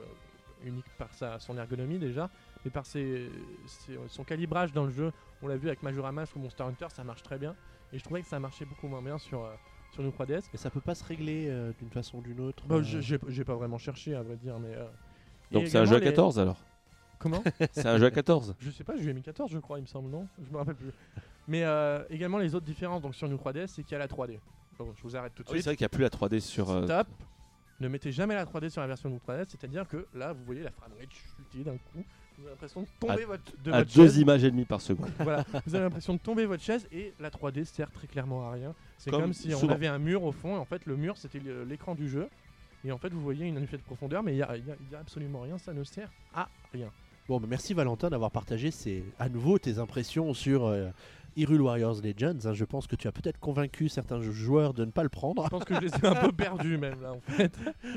unique par sa, son ergonomie déjà, mais par ses, ses, son calibrage dans le jeu. On l'a vu avec Majora's Mask ou Monster Hunter, ça marche très bien. Et je trouvais que ça marchait beaucoup moins bien sur... Euh, sur nos trois D S. Et ça peut pas se régler euh, d'une façon ou d'une autre. Bah, euh... j'ai, j'ai pas vraiment cherché à vrai dire, mais. Euh... Donc c'est un jeu à quatorze les... alors. Comment ? C'est un jeu à quatorze. Je sais pas, je lui ai mis quatorze, je crois, il me semble, non ? Je me rappelle plus. Mais euh, également les autres différences donc sur nos trois D S, c'est qu'il y a la trois D. Bon, je vous arrête tout de oh, suite. C'est vrai qu'il y a plus la trois D sur. Euh... Stop. Ne mettez jamais la trois D sur la version de trois D S, c'est-à-dire que là, vous voyez la framerate chuter d'un coup. Vous avez l'impression de tomber à, votre, de à votre chaise. À deux images et demie par seconde. Voilà, vous avez l'impression de tomber votre chaise et la trois D sert très clairement à rien. C'est comme, comme si souvent. On avait un mur au fond et en fait le mur c'était l'écran du jeu. Et en fait vous voyez une unité de profondeur mais il n'y a, a, a absolument rien, ça ne sert à rien. Bon bah merci Valentin d'avoir partagé ces, à nouveau tes impressions sur... Euh, Hyrule Warriors Legends, hein, je pense que tu as peut-être convaincu certains joueurs de ne pas le prendre. Je pense que je les ai un peu perdus même là en fait.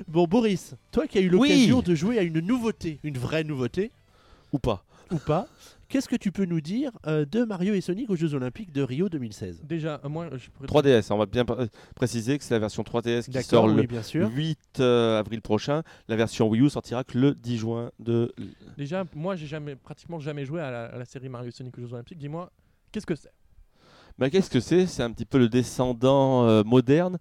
Bon Boris, toi qui as eu l'occasion oui de jouer à une nouveauté, une vraie nouveauté, ou pas, ou pas, qu'est-ce que tu peux nous dire euh, de Mario et Sonic aux Jeux Olympiques de Rio deux mille seize ? Déjà, moi je pourrais... trois D S, on va bien pr- préciser que c'est la version trois D S qui d'accord, sort oui, le bien sûr. huit avril prochain. La version Wii U sortira que le dix juin de. Déjà, moi j'ai jamais, pratiquement jamais joué à la, à la série Mario et Sonic aux Jeux Olympiques. Dis-moi. Qu'est-ce que c'est ? Bah, qu'est-ce que c'est ? C'est un petit peu le descendant euh, moderne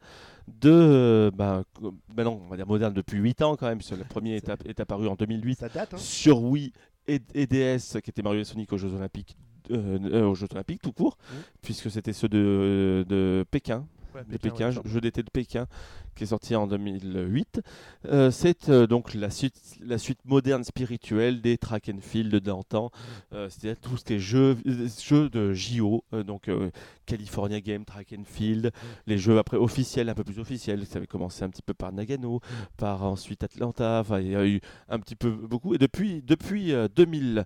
de... Euh, bah, bah non, on va dire moderne depuis huit ans quand même. Le premier est, app- est apparu en deux mille huit ça date, hein. Sur Wii et, et D S, qui était Mario et Sonic aux Jeux Olympiques, euh, euh, aux Jeux Olympiques tout court, mmh. Puisque c'était ceux de, de Pékin. Ouais, de Pékin, Pékin ouais, jeu d'été de Pékin, qui est sorti en deux mille huit. Euh, c'est euh, donc la suite, la suite moderne spirituelle des track and field d'antan, euh, c'est-à-dire tous ces jeux, jeux de J O, euh, donc euh, California Game, track and field, mm. les jeux après officiels, un peu plus officiels. Ça avait commencé un petit peu par Nagano, mm. par ensuite Atlanta. Enfin, il y a eu un petit peu beaucoup. Et depuis depuis euh, deux mille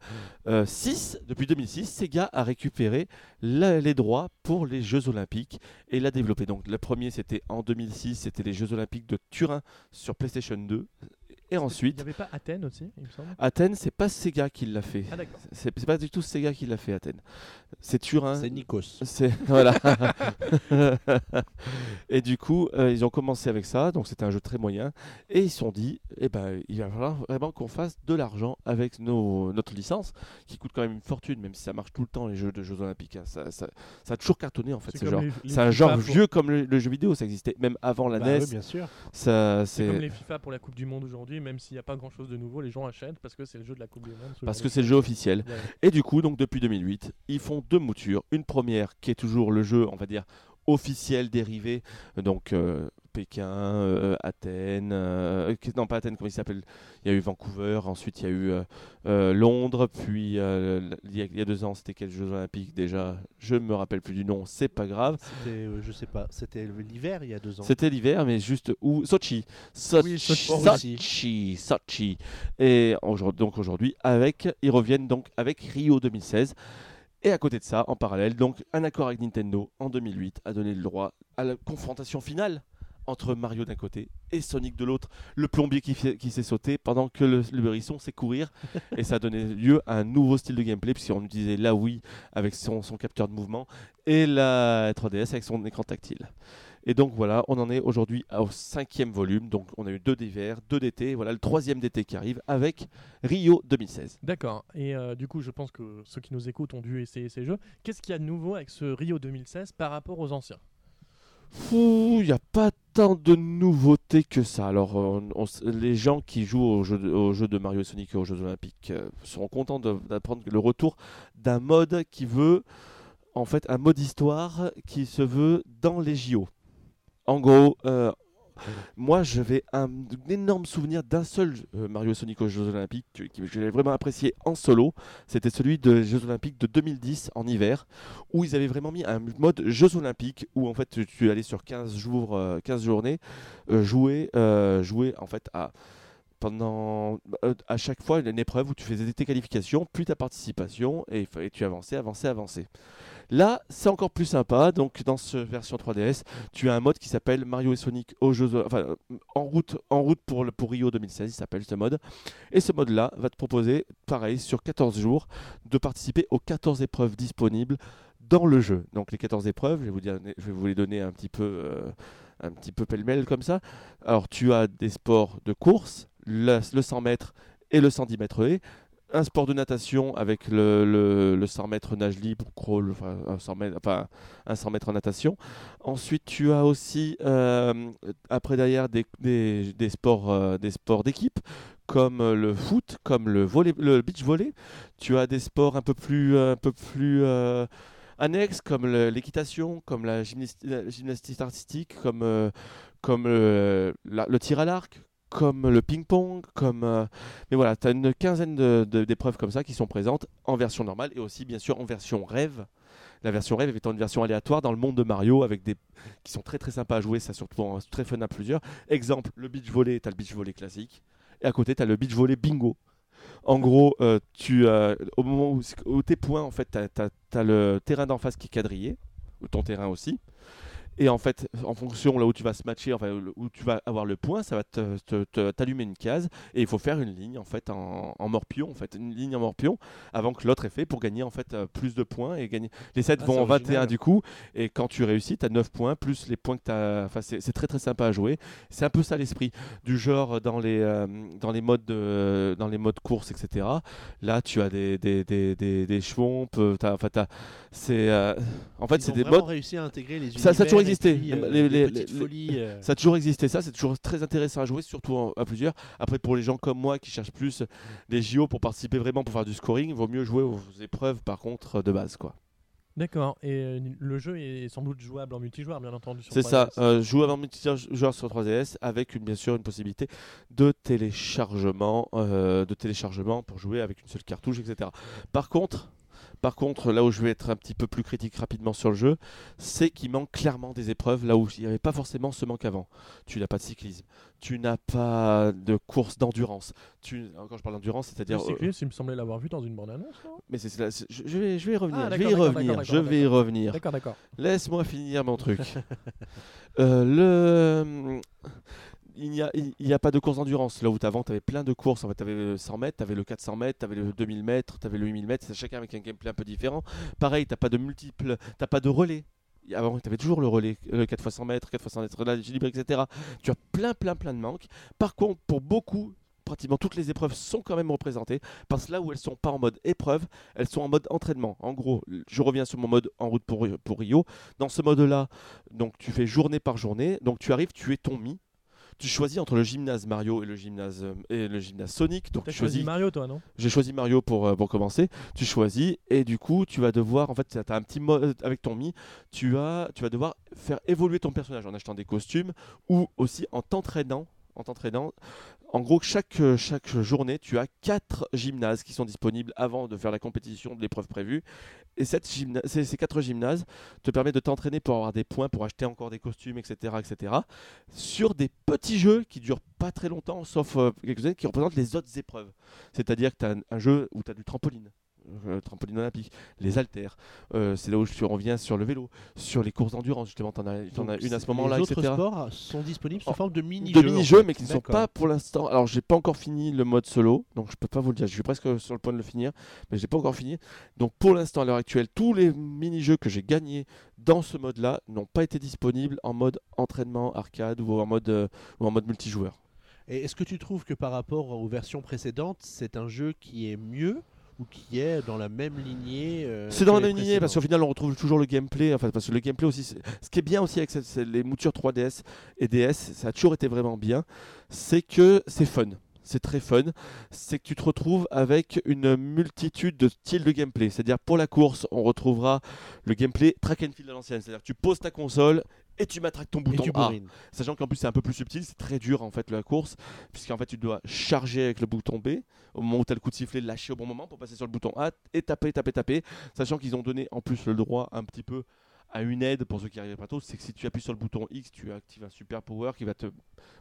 six, mm. depuis deux mille six, Sega a récupéré la, les droits pour les Jeux Olympiques et l'a développé. Donc le premier, c'était en deux mille six, c'était les Jeux Olympiques de Turin sur PlayStation deux Et ensuite... Il n'y avait pas Athènes aussi, il me semble. Athènes, c'est pas Sega qui l'a fait. Ah, d'accord. C'est, c'est pas du tout Sega qui l'a fait, Athènes. C'est Turin. C'est Nikos. C'est, voilà. Et du coup, euh, ils ont commencé avec ça, donc c'était un jeu très moyen. Et ils se sont dit, eh ben, il va falloir vraiment qu'on fasse de l'argent avec nos, notre licence, qui coûte quand même une fortune, même si ça marche tout le temps, les jeux de Jeux Olympiques. Hein. Ça, ça, ça a toujours cartonné, en fait, c'est ce genre. Les, les c'est un genre pour... vieux comme le, le jeu vidéo, ça existait même avant la bah, N E S. Oui, bien sûr. Ça, c'est... c'est comme les FIFA pour la Coupe du Monde aujourd'hui. Même s'il n'y a pas grand chose de nouveau, les gens achètent parce que c'est le jeu de la Coupe du Monde. Parce que c'est le jeu officiel. Ouais. Et du coup, donc depuis deux mille huit, ils font deux moutures. Une première qui est toujours le jeu, on va dire, officiel dérivé. Donc euh, Pékin, euh, Athènes, euh, non pas Athènes, comment il s'appelle ? Il y a eu Vancouver, ensuite il y a eu euh, euh, Londres, puis euh, il, y a, il y a deux ans, c'était quel Jeux Olympiques déjà ? Je ne me rappelle plus du nom, c'est pas grave. C'était, euh, je sais pas, c'était l'hiver il y a deux ans. C'était l'hiver, mais juste où ? Sochi. So- oui, Sochi. Sochi. Sochi. Sochi. Et aujourd'hui, donc aujourd'hui, avec, ils reviennent donc avec Rio deux mille seize. Et à côté de ça, en parallèle, donc un accord avec Nintendo en deux mille huit a donné le droit à la confrontation finale entre Mario d'un côté et Sonic de l'autre. Le plombier qui, fait, qui s'est sauté pendant que le, le hérisson sait courir. Et ça a donné lieu à un nouveau style de gameplay, puisqu'on utilisait la Wii avec son, son capteur de mouvement et la trois D S avec son écran tactile. Et donc voilà, on en est aujourd'hui au cinquième volume. Donc on a eu deux d'hiver, deux d'été. Voilà le troisième d'été qui arrive avec Rio deux mille seize. D'accord. Et euh, du coup, je pense que ceux qui nous écoutent ont dû essayer ces jeux. Qu'est-ce qu'il y a de nouveau avec ce Rio deux mille seize par rapport aux anciens ? Il n'y a pas tant de nouveautés que ça. Alors, on, on, les gens qui jouent aux jeux, aux jeux de Mario et Sonic et aux Jeux Olympiques euh, seront contents de, d'apprendre le retour d'un mode qui veut, en fait, un mode histoire qui se veut dans les J O. En gros, euh, moi j'avais un, un énorme souvenir d'un seul euh, Mario Sonic aux Jeux Olympiques que, que j'ai vraiment apprécié en solo. C'était celui des Jeux Olympiques de deux mille dix en hiver, où ils avaient vraiment mis un mode Jeux Olympiques où en fait tu, tu allais sur quinze jours, euh, quinze journées euh, jouer, euh, jouer en fait à pendant euh, à chaque fois une épreuve où tu faisais tes qualifications, puis ta participation et, et tu avançais, avançais, avançais. Là, c'est encore plus sympa. Donc, dans cette version trois D S, tu as un mode qui s'appelle Mario et Sonic aux Jeux, enfin, en route, en route pour, le, pour Rio deux mille seize, il s'appelle ce mode. Et ce mode-là va te proposer, pareil, sur quatorze jours, de participer aux quatorze épreuves disponibles dans le jeu. Donc, les quatorze épreuves, je vais vous, dire, je vais vous les donner un petit peu, euh, un petit peu pêle-mêle comme ça. Alors, tu as des sports de course, le, le cent mètres et le cent dix mètres haies. Un sport de natation avec le, le, le cent mètres nage libre, crawl, enfin un cent mètres, enfin, un cent mètres en natation. Ensuite, tu as aussi, euh, après derrière, des, des, des, sports, euh, des sports d'équipe, comme le foot, comme le, volley, le beach volley. Tu as des sports un peu plus, un peu plus euh, annexes, comme le, l'équitation, comme la gymnastique, la gymnastique artistique, comme, euh, comme euh, la, le tir à l'arc, comme le ping-pong, comme... Euh... Mais voilà, tu as une quinzaine de, de, d'épreuves comme ça qui sont présentes en version normale et aussi, bien sûr, en version rêve. La version rêve étant une version aléatoire dans le monde de Mario avec des... qui sont très, très sympas à jouer, ça surtout en... très fun à plusieurs. Exemple, le beach volley, tu as le beach volley classique. Et à côté, tu as le beach volley bingo. En gros, euh, tu, euh, au moment où, où tes points, en fait, tu as le terrain d'en face qui est quadrillé, ou ton terrain aussi. Et en fait, en fonction là où tu vas se matcher, enfin, où tu vas avoir le point, ça va te, te, te, t'allumer une case et il faut faire une ligne en fait en, en morpion, en fait une ligne en morpion avant que l'autre ait fait pour gagner en fait plus de points et gagner. Les sets ah, vont en vingt et un du coup et quand tu réussis, t'as neuf points plus les points que t'as. Enfin, c'est, c'est très très sympa à jouer. C'est un peu ça l'esprit du genre dans les euh, dans les modes de, dans les modes course et cetera. Là, tu as des des des des, des chevaux, t'as, enfin t'as, c'est euh, en fait Ils c'est ont des modes. réussi à intégrer les ça, ça a toujours existé. Puis, euh, les, les, les, folies, les... Euh... Ça a toujours existé, ça, c'est toujours très intéressant à jouer, surtout en, à plusieurs. Après, pour les gens comme moi qui cherchent plus les J O pour participer vraiment, pour faire du scoring, il vaut mieux jouer aux épreuves par contre de base, quoi. D'accord, et euh, le jeu est sans doute jouable en multijoueur, bien entendu. Sur c'est trois D S. Ça, euh, jouable en multijoueur sur trois D S avec une, bien sûr une possibilité de téléchargement, euh, de téléchargement pour jouer avec une seule cartouche, et cetera. Par contre. Par contre, là où je vais être un petit peu plus critique rapidement sur le jeu, c'est qu'il manque clairement des épreuves là où il n'y avait pas forcément ce manque avant. Tu n'as pas de cyclisme, tu n'as pas de course d'endurance. Tu... Quand je parle d'endurance, c'est-à-dire... Le cyclisme, euh... il me semblait l'avoir vu dans une bande-annonce. Mais c'est, c'est, c'est, je, vais, je vais y revenir, ah, je vais y revenir, je vais y revenir. D'accord, d'accord. Laisse-moi finir mon truc. euh, le... il n'y a, il, il y a pas de course d'endurance. Là où avant, tu avais plein de courses. En fait, tu avais le cent mètres, tu avais le quatre cents mètres, tu avais le deux mille mètres, tu avais le huit mille mètres. C'est chacun avec un gameplay un peu différent. Pareil, tu n'as pas de multiples, tu n'as pas de relais. Avant, tu avais toujours le relais, le quatre fois cent mètres, quatre fois cent mètres, l'équilibre, et cetera. Tu as plein, plein, plein de manques. Par contre, pour beaucoup, pratiquement toutes les épreuves sont quand même représentées, parce que là où elles ne sont pas en mode épreuve, elles sont en mode entraînement. En gros, je reviens sur mon mode en route pour, pour Rio. Dans ce mode-là, donc, tu fais journée par journée. Donc tu arrives, tu es ton Mi. Tu choisis entre le gymnase Mario et le gymnase, et le gymnase Sonic. Donc, tu as choisi... choisi Mario, toi, non ? J'ai choisi Mario pour, euh, pour commencer. Tu choisis et du coup, tu vas devoir, en fait, tu as un petit mode avec ton Mi, tu, as, tu vas devoir faire évoluer ton personnage en achetant des costumes ou aussi en t'entraînant. En t'entraînant. En gros, chaque, chaque journée, tu as quatre gymnases qui sont disponibles avant de faire la compétition de l'épreuve prévue. Et cette gymna- ces, ces quatre gymnases te permettent de t'entraîner pour avoir des points, pour acheter encore des costumes, et cetera, et cetera. Sur des petits jeux qui durent pas très longtemps, sauf euh, quelques-uns qui représentent les autres épreuves. C'est-à-dire que tu as un, un jeu où tu as du trampoline. Le trampoline olympique, les haltères, euh, c'est là où je reviens sur le vélo, sur les courses d'endurance, justement, t'en as, t'en as une à ce moment-là, et cetera. Les autres sports sont disponibles sous forme de mini-jeux. De mini-jeux, en fait. Mais qui ne sont pas pour l'instant. Alors, j'ai pas encore fini le mode solo, donc je peux pas vous le dire. Je suis presque sur le point de le finir, mais j'ai pas encore fini. Donc, pour l'instant, à l'heure actuelle, tous les mini-jeux que j'ai gagnés dans ce mode-là n'ont pas été disponibles en mode entraînement arcade ou en mode euh, ou en mode multijoueur. Et est-ce que tu trouves que par rapport aux versions précédentes, c'est un jeu qui est mieux? Ou qui est dans la même lignée euh, c'est dans la même lignée parce qu'au final on retrouve toujours le gameplay, enfin, parce que le gameplay aussi, ce qui est bien aussi avec cette, cette, les moutures trois D S et D S, ça a toujours été vraiment bien, c'est que c'est fun, c'est très fun, c'est que tu te retrouves avec une multitude de styles de gameplay, c'est-à-dire pour la course on retrouvera le gameplay track and field à l'ancienne, c'est-à-dire que tu poses ta console et tu matraques ton bouton A, sachant qu'en plus c'est un peu plus subtil, c'est très dur en fait la course, puisqu'en fait tu dois charger avec le bouton B, au moment où tu as le coup de sifflet, lâcher au bon moment pour passer sur le bouton A, et taper, taper, taper, sachant qu'ils ont donné en plus le droit un petit peu à une aide pour ceux qui arrivent pas tôt, c'est que si tu appuies sur le bouton X, tu actives un super power qui va te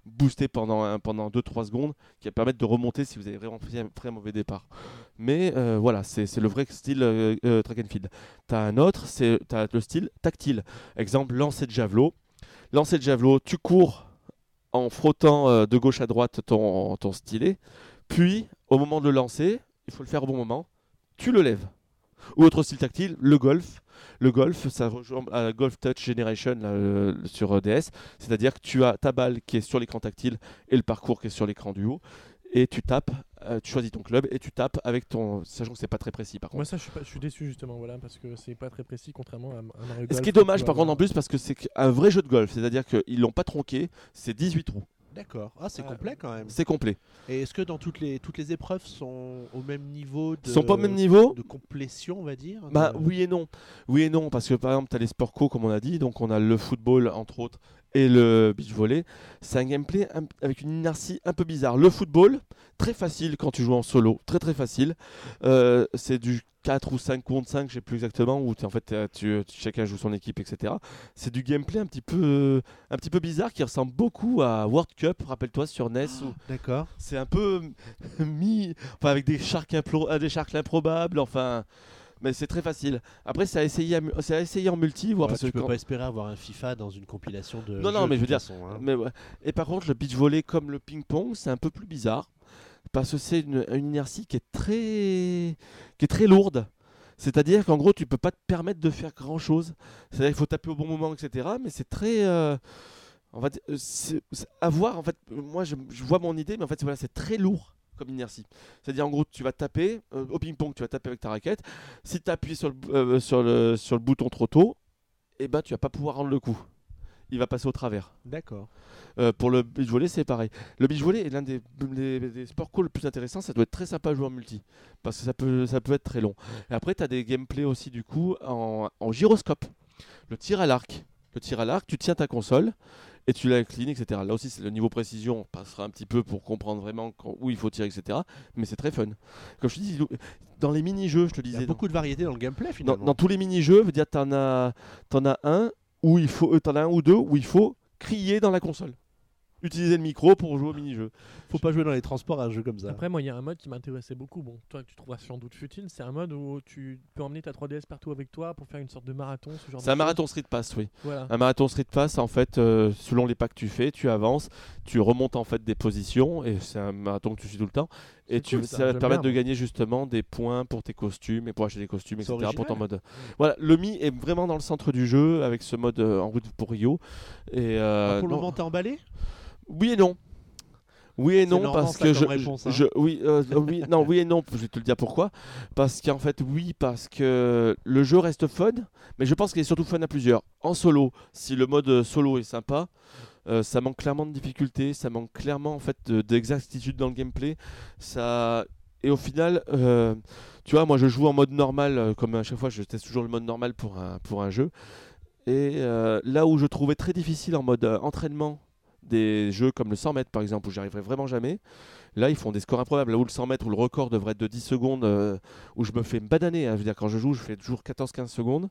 booster pendant, un, pendant deux trois secondes, qui va permettre de remonter si vous avez vraiment fait un très mauvais départ. Mais euh, voilà, c'est, c'est le vrai style euh, euh, track and field. Tu as un autre, c'est t'as le style tactile. Exemple, lancer de javelot. Lancer de javelot, tu cours en frottant euh, de gauche à droite ton, ton stylet, puis au moment de le lancer, il faut le faire au bon moment, tu le lèves. Ou autre style tactile, le golf. Le golf, ça rejoint à Golf Touch Generation là, euh, sur D S, c'est-à-dire que tu as ta balle qui est sur l'écran tactile et le parcours qui est sur l'écran du haut, et tu tapes, euh, tu choisis ton club et tu tapes avec ton. Sachant que c'est pas très précis par contre. Moi ça je suis, pas, je suis déçu justement, voilà, parce que c'est pas très précis contrairement à, à Mario Golf. Ce qui est dommage par contre en plus, parce que c'est un vrai jeu de golf, c'est-à-dire qu'ils l'ont pas tronqué, c'est dix-huit trous. D'accord. Ah, c'est ah, complet quand même. C'est complet. Et est-ce que dans toutes les toutes les épreuves sont au même niveau de sont pas au même niveau de complétion, on va dire. Bah de... oui et non. Oui et non parce que par exemple, tu as les sports co comme on a dit, donc on a le football entre autres et le beach volley, c'est un gameplay avec une inertie un peu bizarre. Le football, très facile quand tu joues en solo, très très facile. Euh, c'est du quatre ou cinq contre cinq, je sais plus exactement, où en fait tu, chacun joue son équipe, et cetera. C'est du gameplay un petit peu, un petit peu bizarre qui ressemble beaucoup à World Cup, rappelle-toi sur N E S. Oh, où d'accord. C'est un peu mis, enfin avec des sharks impro- des sharks improbables, enfin. Mais c'est très facile. Après, c'est à essayer, à mu- c'est à essayer en multi. Voire ouais, parce tu peux quand... pas espérer avoir un FIFA dans une compilation de. Non, non, mais je veux dire. Façon, hein. Mais ouais. Et par contre, le beach volley comme le ping-pong, c'est un peu plus bizarre parce que c'est une, une inertie qui est très, qui est très lourde. C'est-à-dire qu'en gros, tu peux pas te permettre de faire grand-chose. C'est-à-dire qu'il faut taper au bon moment, et cetera. Mais c'est très. Euh... En fait, c'est, c'est à voir. En fait, moi, je, je vois mon idée, mais en fait, voilà, c'est très lourd. Comme inertie. C'est-à-dire, en gros, tu vas taper, euh, au ping-pong, tu vas taper avec ta raquette. Si tu appuies sur, euh, sur, le, sur le bouton trop tôt, eh ben, tu vas pas pouvoir rendre le coup. Il va passer au travers. D'accord. Euh, pour le beach volley, c'est pareil. Le beach volley est l'un des, des, des sports cool les plus intéressants. Ça doit être très sympa à jouer en multi parce que ça peut, ça peut être très long. Et après, tu as des gameplays aussi, du coup, en, en gyroscope. Le tir à l'arc. Le tir à l'arc, tu tiens ta console et tu l'inclines, et cetera. Là aussi, c'est le niveau précision, on passera un petit peu pour comprendre vraiment où il faut tirer, et cetera. Mais c'est très fun. Comme je te dis, dans les mini-jeux, je te disais... Il y a beaucoup de variétés dans le gameplay, finalement. Dans, dans tous les mini-jeux, tu en as, t'en as un ou il faut, euh, t'en as un ou deux où il faut crier dans la console. utiliser le micro pour jouer au mini-jeu. Faut pas jouer dans les transports à un jeu comme ça. Après, moi, il y a un mode qui m'intéressait beaucoup. Bon, toi, tu trouveras sans doute futile. C'est un mode où tu peux emmener ta trois D S partout avec toi pour faire une sorte de marathon. Ce genre c'est de un chose. Marathon Street Pass, oui. Voilà. Un marathon Street Pass, en fait, euh, selon les pas que tu fais, tu avances, tu remontes en fait des positions et c'est un marathon que tu suis tout le temps. Et c'est tu, cool, ça, ça va te permettre bien, de gagner justement des points pour tes costumes et pour acheter des costumes, c'est et cetera. Original. Pour ton mode. Ouais. Voilà, le Mi est vraiment dans le centre du jeu avec ce mode euh, en route pour Rio. Et, euh, ah, pour le moment, t'es emballé ? Oui et non. Oui et non, parce que je, réponse, hein. je oui, euh, oui non oui et non, je vais te le dire pourquoi. Parce qu'en fait oui, parce que le jeu reste fun, mais je pense qu'il est surtout fun à plusieurs. En solo, si le mode solo est sympa, euh, ça manque clairement de difficulté, ça manque clairement en fait de, d'exactitude dans le gameplay. Ça et au final, euh, tu vois, moi je joue en mode normal, comme à chaque fois je teste toujours le mode normal pour un pour un jeu. Et euh, là où je trouvais très difficile en mode euh, entraînement. Des jeux comme le cent mètres par exemple où j'y arriverai vraiment jamais, là ils font des scores improbables, là où le cent mètres où le record devrait être de dix secondes, euh, où je me fais bananer, hein. Je veux dire, quand je joue je fais toujours quatorze quinze secondes,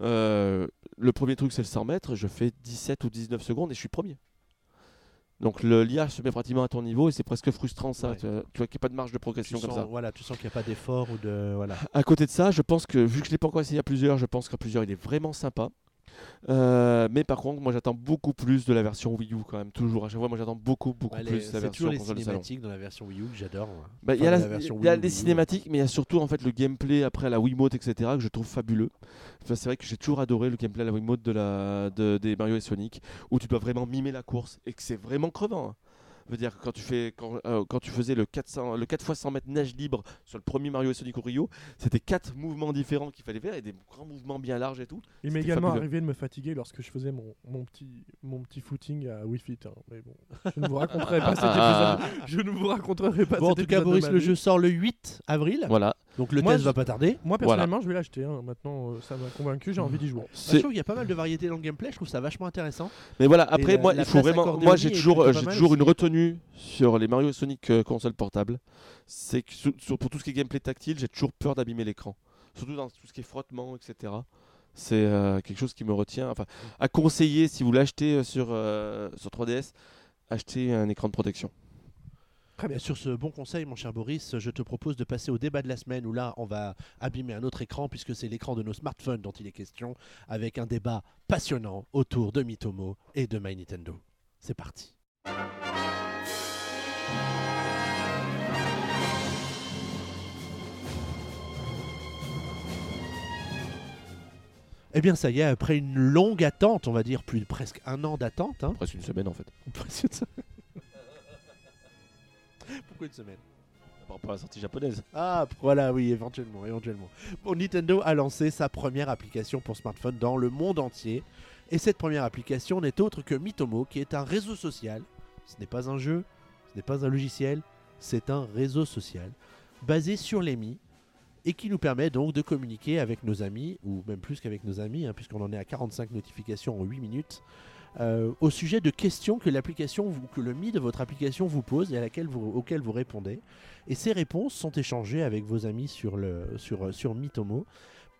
euh, le premier truc c'est le cent mètres, je fais dix-sept ou dix-neuf secondes et je suis premier, donc le, l'I A se met pratiquement à ton niveau et c'est presque frustrant ça, ouais. Tu, tu vois qu'il n'y a pas de marge de progression, tu comme sens, ça voilà, tu sens qu'il n'y a pas d'effort ou de, voilà. À côté de ça, je pense que vu que je ne l'ai pas encore essayé à plusieurs, je pense qu'à plusieurs il est vraiment sympa. Euh, mais par contre, moi j'attends beaucoup plus de la version Wii U quand même. Toujours à chaque fois, moi j'attends beaucoup, beaucoup bah, les, plus de la version console de salon. C'est toujours les cinématiques dans la version Wii U que j'adore. Il bah, enfin, y a, la, la y a des cinématiques, mais il y a surtout en fait le gameplay après la Wiimote, et cetera, que je trouve fabuleux. Enfin, c'est vrai que j'ai toujours adoré le gameplay à la Wiimote de la de, des Mario et Sonic, où tu dois vraiment mimer la course et que c'est vraiment crevant. Hein. Je veux dire, quand tu, fais, quand, euh, quand tu faisais le quatre cents, le quatre fois cent mètres nage libre sur le premier Mario et Sonic au Rio, c'était quatre mouvements différents qu'il fallait faire et des grands mouvements bien larges et tout. Il m'est également fabuleux. Arrivé de me fatiguer lorsque je faisais mon, mon, petit, mon petit footing à Wii Fit. Hein. Mais bon, je ne vous raconterai pas cet épisode. Je ne vous raconterai pas bon, cet épisode. En tout cas, Boris, le jeu sort le huit avril. Voilà. Donc le moi, test je... va pas tarder. Moi personnellement, voilà. Je vais l'acheter. Hein. Maintenant, euh, ça m'a convaincu. J'ai envie d'y jouer. Je trouve qu'il y a pas mal de variété dans le gameplay. Je trouve ça vachement intéressant. Mais voilà. Après, et moi, il faut vraiment. Moi, j'ai toujours, j'ai toujours une retenue sur les Mario et Sonic euh, console portable. C'est que sur, sur, pour tout ce qui est gameplay tactile, j'ai toujours peur d'abîmer l'écran. Surtout dans tout ce qui est frottement, et cetera. C'est euh, quelque chose qui me retient. Enfin, à conseiller si vous l'achetez sur euh, sur trois D S, achetez un écran de protection. Très bien. Sur ce bon conseil, mon cher Boris, je te propose de passer au débat de la semaine où là, on va abîmer un autre écran puisque c'est l'écran de nos smartphones dont il est question, avec un débat passionnant autour de Miitomo et de My Nintendo. C'est parti. Eh bien ça y est, après une longue attente, on va dire plus de presque un an d'attente. Hein. Presque une semaine en fait. Presque une semaine. Pourquoi une semaine ? Pour la sortie japonaise. Ah voilà, oui, éventuellement, éventuellement. Bon, Nintendo a lancé sa première application pour smartphone dans le monde entier. Et cette première application n'est autre que Miitomo, qui est un réseau social. Ce n'est pas un jeu, ce n'est pas un logiciel, c'est un réseau social basé sur les Mi et qui nous permet donc de communiquer avec nos amis, ou même plus qu'avec nos amis, hein, puisqu'on en est à quarante-cinq notifications en huit minutes. Euh, au sujet de questions que l'application, vous, que le Mi de votre application vous pose et à laquelle vous, auxquelles vous répondez. Et ces réponses sont échangées avec vos amis sur, le, sur, sur Miitomo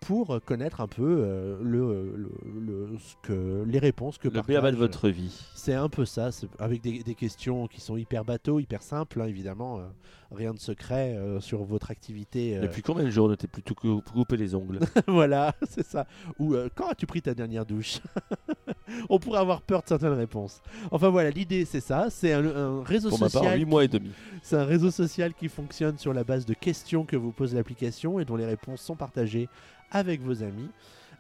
pour connaître un peu euh, le, le, le, ce que, les réponses que partagent. Le B A B A de votre vie. C'est un peu ça, avec des, des questions qui sont hyper bateaux, hyper simples, hein, évidemment. Euh, rien de secret euh, sur votre activité. Euh... Depuis combien de jours ne t'es plutôt coupé les ongles ? Voilà, c'est ça. Ou euh, quand as-tu pris ta dernière douche ? On pourrait avoir peur de certaines réponses. Enfin voilà, l'idée c'est ça. C'est un, un réseau Pour social. Pour ma part, huit mois et demi. C'est un réseau social qui fonctionne sur la base de questions que vous pose l'application et dont les réponses sont partagées avec vos amis.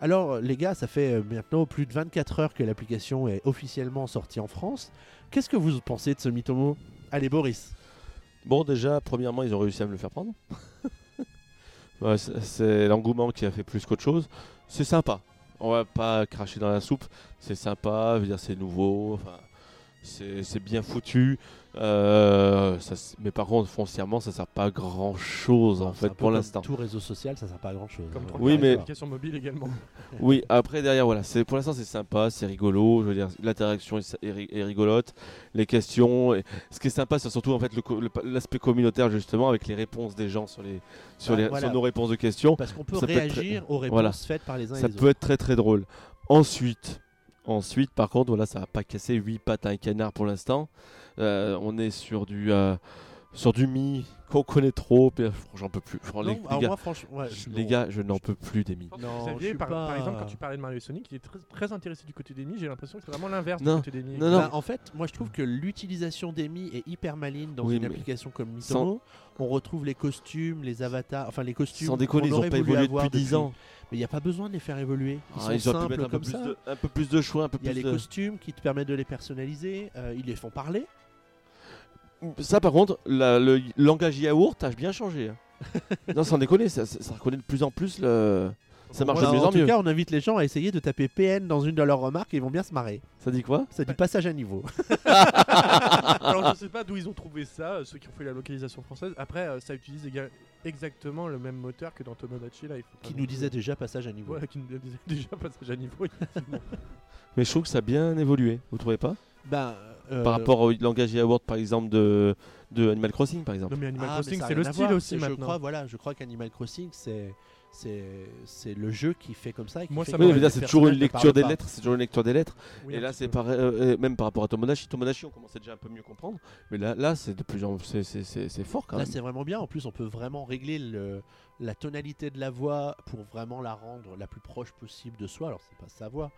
Alors les gars, ça fait maintenant plus de vingt-quatre heures que l'application est officiellement sortie en France. Qu'est-ce que vous pensez de ce Miitomo ? Allez Boris. Bon déjà, premièrement, ils ont réussi à me le faire prendre. Ouais, c'est, c'est l'engouement qui a fait plus qu'autre chose. C'est sympa. On va pas cracher dans la soupe, c'est sympa, je veux dire, c'est nouveau, enfin, c'est, c'est bien foutu, euh, ça, mais par contre foncièrement ça sert pas à grand chose en fait pour l'instant. Tout réseau social ça sert pas à grand chose. Comme oui mais application mobile également. Oui après derrière voilà, c'est pour l'instant c'est sympa, c'est rigolo, je veux dire l'interaction est, est, est rigolote, les questions, et ce qui est sympa c'est surtout en fait le, le, l'aspect communautaire justement avec les réponses des gens sur les sur, les, voilà. Sur nos réponses de questions. Parce qu'on peut ça réagir peut très, aux réponses voilà. Faites par les uns et ça les autres. Ça peut être très très drôle. Ensuite Ensuite, par contre, voilà, ça n'a pas cassé huit pattes à un canard pour l'instant. Euh, on est sur du... Euh, Sur du Mi qu'on connaît trop, j'en peux plus. Non, les, les, gars, moi, ouais, les gars, je n'en peux plus des Mi. Non, saviez, par, pas... par exemple, quand tu parlais de Mario Sonic, il est très, très intéressé du côté des Mi. J'ai l'impression que c'est vraiment l'inverse non, du côté des Mi. Non, non. Bah, en fait, moi, je trouve que l'utilisation des Mi est hyper maligne dans oui, une application comme Miitomo. Sans... On retrouve les costumes, les avatars, enfin les costumes. Sans déconner, on ils n'ont pas évolué depuis dix ans. Mais il n'y a pas besoin de les faire évoluer. Ils ah, sont ils simples comme un peu ça. Plus de, un peu plus de choix, un peu plus. Il y a les de... costumes qui te permettent de les personnaliser. Euh, ils les font parler. Ça, par contre, la, le langage yaourt a bien changé. Non, sans déconner, ça, ça, ça reconnaît de plus en plus le. Ça marche de mieux en mieux. En tout cas, on invite les gens à essayer de taper P N dans une de leurs remarques et ils vont bien se marrer. Ça dit quoi ? Ça dit ouais. Passage à niveau. Alors, je sais pas d'où ils ont trouvé ça, ceux qui ont fait la localisation française. Après, ça utilise éga- exactement le même moteur que dans Tomodachi. Là, il faut qui nous disait déjà passage à niveau. Ouais, qui nous disait déjà passage à niveau. Mais je trouve que ça a bien évolué, vous trouvez pas ? Bah. Euh, par rapport au langage Award par exemple de, de Animal Crossing par exemple. Non mais Animal ah, Crossing mais c'est le style aussi c'est, maintenant. Je crois voilà, je crois qu'Animal Crossing c'est c'est c'est le jeu qui fait comme ça et qui moi fait ça oui, mais là, c'est toujours une lecture des pas. lettres, c'est toujours une lecture des lettres oui, et là c'est pareil, euh, même par rapport à Tomodachi, Tomodachi on commençait déjà un peu mieux comprendre mais là là c'est de plus en c'est c'est c'est, c'est fort quand là, même. Là c'est vraiment bien en plus on peut vraiment régler le la tonalité de la voix pour vraiment la rendre la plus proche possible de soi alors c'est pas sa voix.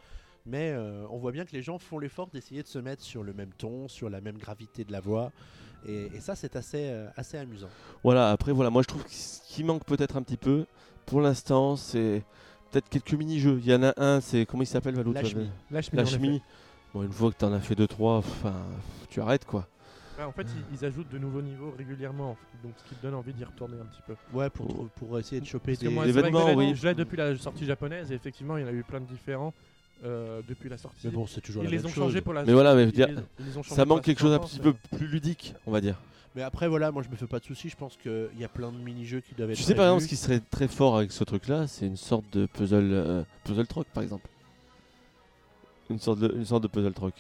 Mais euh, on voit bien que les gens font l'effort d'essayer de se mettre sur le même ton, sur la même gravité de la voix. Et, et ça, c'est assez, euh, assez amusant. Voilà, après, voilà, moi je trouve que ce qui manque peut-être un petit peu, pour l'instant, c'est peut-être quelques mini-jeux. Il y en a un, c'est comment il s'appelle, Valou ? Lâche-mi. Bon, une fois que t'en as fait deux trois, tu arrêtes quoi. Ah, en fait, ils, ils ajoutent de nouveaux niveaux régulièrement, donc ce qui te donne envie d'y retourner un petit peu. Ouais, pour, pour, pour essayer de choper des, moi, des événements. Oui. Je l'ai depuis la sortie japonaise, et effectivement, il y en a eu plein de différents. Euh, depuis la sortie. Mais bon, c'est toujours ils la les même ont chose. Changé pour la. Mais voilà, mais dire, ils, ils ça manque quelque chose un petit peu plus ludique, on va dire. Mais après, voilà, moi je me fais pas de soucis. Je pense qu'il y a plein de mini-jeux qui doivent être. Tu sais, par exemple, ce qui serait très fort avec ce truc-là, c'est une sorte de puzzle, euh, puzzle truck, par exemple. Une sorte de, une sorte de puzzle truck.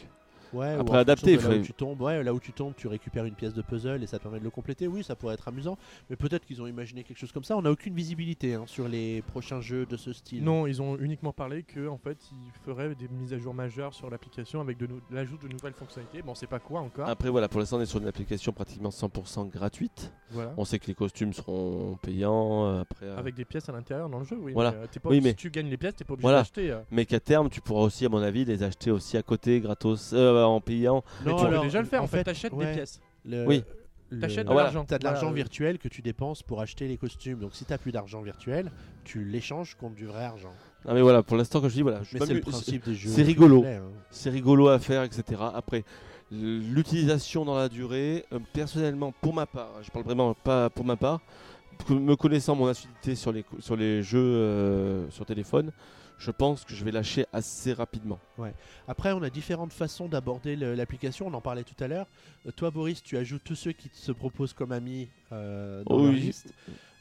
Ouais. Après, adapté, il faudrait. Là où tu tombes, ouais, là où tu tombes, tu récupères une pièce de puzzle et ça te permet de le compléter. Oui, ça pourrait être amusant. Mais peut-être qu'ils ont imaginé quelque chose comme ça. On n'a aucune visibilité hein, sur les prochains jeux de ce style. Non, ils ont uniquement parlé que en fait, ils feraient des mises à jour majeures sur l'application avec de nou- l'ajout de nouvelles fonctionnalités. Bon, c'est pas quoi encore. Après, voilà, pour l'instant, on est sur une application pratiquement cent pour cent gratuite. Voilà. On sait que les costumes seront payants. Euh, après, euh... Avec des pièces à l'intérieur dans le jeu, oui. Voilà. Mais, euh, t'es pas oui, ob- mais... Si tu gagnes les pièces, t'es pas obligé voilà. d'acheter. Euh. Mais qu'à terme, tu pourras aussi, à mon avis, les acheter aussi à côté, gratos. Euh, en payant mais non, tu alors, peux déjà le faire en fait, fait t'achètes ouais, des pièces le, oui le, t'achètes de voilà. l'argent t'as de l'argent voilà, virtuel oui. que tu dépenses pour acheter les costumes donc si t'as plus d'argent virtuel tu l'échanges contre du vrai argent. Non mais voilà pour l'instant quand je dis voilà je mais c'est le principe c'est, des jeux c'est rigolo plaît, hein. C'est rigolo à faire etc. Après l'utilisation dans la durée euh, personnellement pour ma part je parle vraiment pas pour ma part me connaissant mon assiduité sur les, sur les jeux euh, sur téléphone je pense que je vais lâcher assez rapidement. Ouais. Après, on a différentes façons d'aborder le, l'application. On en parlait tout à l'heure. Euh, toi, Boris, tu ajoutes tous ceux qui se proposent comme amis euh, dans oh la oui. liste.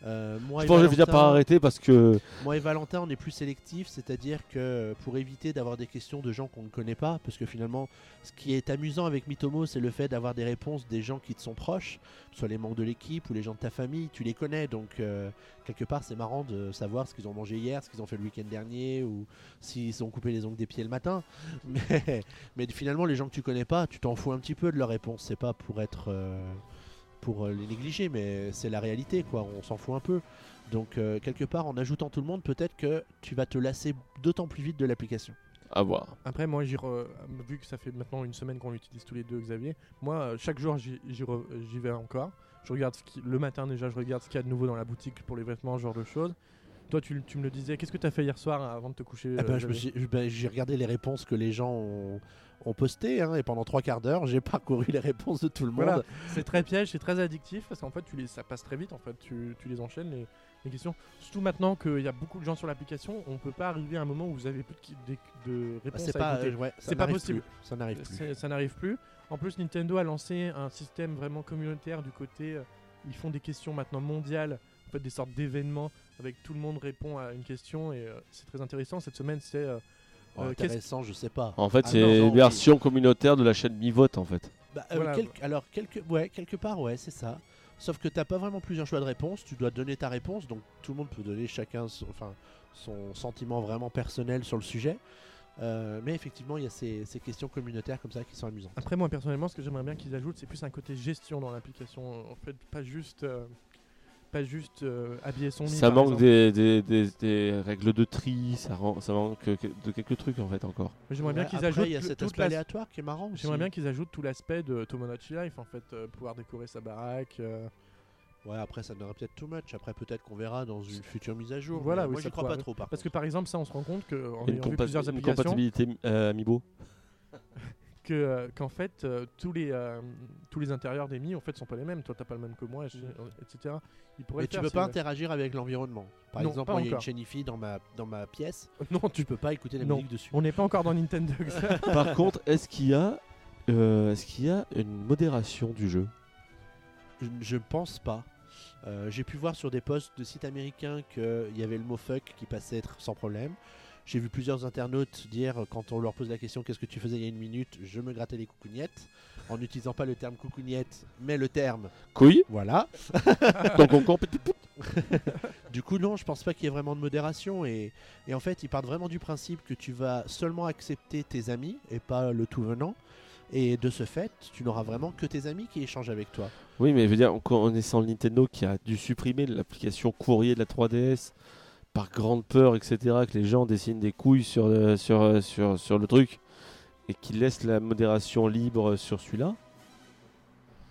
Euh, moi je pense que je vais déjà pas arrêter parce que... Moi et Valentin, on est plus sélectifs. C'est-à-dire que pour éviter d'avoir des questions de gens qu'on ne connaît pas, parce que finalement, ce qui est amusant avec Miitomo, c'est le fait d'avoir des réponses des gens qui te sont proches, que ce soit les membres de l'équipe ou les gens de ta famille. Tu les connais, donc euh, quelque part, c'est marrant de savoir ce qu'ils ont mangé hier, ce qu'ils ont fait le week-end dernier... ou s'ils ont coupé les ongles des pieds le matin mais, mais finalement les gens que tu connais pas tu t'en fous un petit peu de leur réponse c'est pas pour être euh, pour les négliger mais c'est la réalité quoi on s'en fout un peu donc euh, quelque part en ajoutant tout le monde peut-être que tu vas te lasser d'autant plus vite de l'application à voir après moi j'y re... vu que ça fait maintenant une semaine qu'on l'utilise tous les deux Xavier moi chaque jour j'y, j'y, re... j'y vais encore je regarde ce qui... le matin déjà je regarde ce qu'il y a de nouveau dans la boutique pour les vêtements ce genre de choses. Toi, tu, tu me le disais, qu'est-ce que tu as fait hier soir avant de te coucher? ah ben, je me suis, je, ben, J'ai regardé les réponses que les gens ont, ont postées, hein, et pendant trois quarts d'heure, j'ai parcouru les réponses de tout le monde. Voilà. C'est très piège, c'est très addictif, parce qu'en fait, tu les, ça passe très vite, en fait, tu, tu les enchaînes, les, les questions. Surtout maintenant qu'il y a beaucoup de gens sur l'application, on ne peut pas arriver à un moment où vous avez plus de, de réponses bah, c'est à pas, écouter. Euh, ouais, c'est pas possible. Plus. Ça n'arrive plus. C'est, ça n'arrive plus. En plus, Nintendo a lancé un système vraiment communautaire du côté... Euh, ils font des questions maintenant mondiales, en fait, des sortes d'événements... Avec tout le monde répond à une question et euh, c'est très intéressant. Cette semaine, c'est euh, oh, euh, intéressant, je sais pas. En fait, ah, c'est non, non, une version oui. communautaire de la chaîne Mi-Vote, en fait. Bah, euh, voilà. quel... Alors quelque, ouais, quelque part, ouais, c'est ça. Sauf que t'as pas vraiment plusieurs choix de réponse. Tu dois donner ta réponse, donc tout le monde peut donner chacun, son... enfin, son sentiment vraiment personnel sur le sujet. Euh, mais effectivement, il y a ces, ces questions communautaires comme ça qui sont amusantes. Après, moi personnellement, ce que j'aimerais bien qu'ils ajoutent, c'est plus un côté gestion dans l'application. En fait, pas juste, euh, pas juste euh, habiller son lit. Ça manque des, des, des, des règles de tri, ça, rend, ça manque de quelques trucs en fait encore. Mais j'aimerais ouais, bien qu'ils après, ajoutent. Il y a cet aspect aléatoire qui est marrant aussi. J'aimerais bien qu'ils ajoutent tout l'aspect de Tomodachi Life, en fait, euh, pouvoir décorer sa baraque. Euh... Ouais, après ça donnerait peut-être too much. Après peut-être qu'on verra dans une future mise à jour. Voilà, oui, moi je crois pas trop. Par Parce contre. que par exemple, ça on se rend compte que en ayant compa- vu plusieurs applications, une compatibilité euh, Amiibo, que euh, qu'en fait euh, tous les euh, tous les intérieurs des Mi en fait sont pas les mêmes. Toi t'as pas le même que moi, et cetera. Ils pourraient. Mais faire, tu peux pas interagir avec l'environnement. Par non, exemple, moi il y a une chaîne hi-fi dans ma dans ma pièce. Non, tu peux pas écouter la non. musique dessus. On n'est pas encore dans Nintendo. Par contre, est-ce qu'il y a euh, est-ce qu'il y a une modération du jeu? Je, je pense pas. Euh, j'ai pu voir sur des posts de sites américains qu'il y avait le mot fuck qui passait sans problème. J'ai vu plusieurs internautes dire, quand on leur pose la question qu'est-ce que tu faisais il y a une minute, je me grattais les coucougnettes, en n'utilisant pas le terme coucougnette mais le terme couille. Voilà. Ton concombre, petit pout. Du coup non, je pense pas qu'il y ait vraiment de modération et, et en fait ils partent vraiment du principe que tu vas seulement accepter tes amis et pas le tout venant. Et de ce fait, tu n'auras vraiment que tes amis qui échangent avec toi. Oui, mais je veux dire, en connaissant le Nintendo qui a dû supprimer l'application courrier de la trois D S par grande peur, et cetera, que les gens dessinent des couilles sur le, sur, sur, sur le truc et qu'ils laissent la modération libre sur celui-là.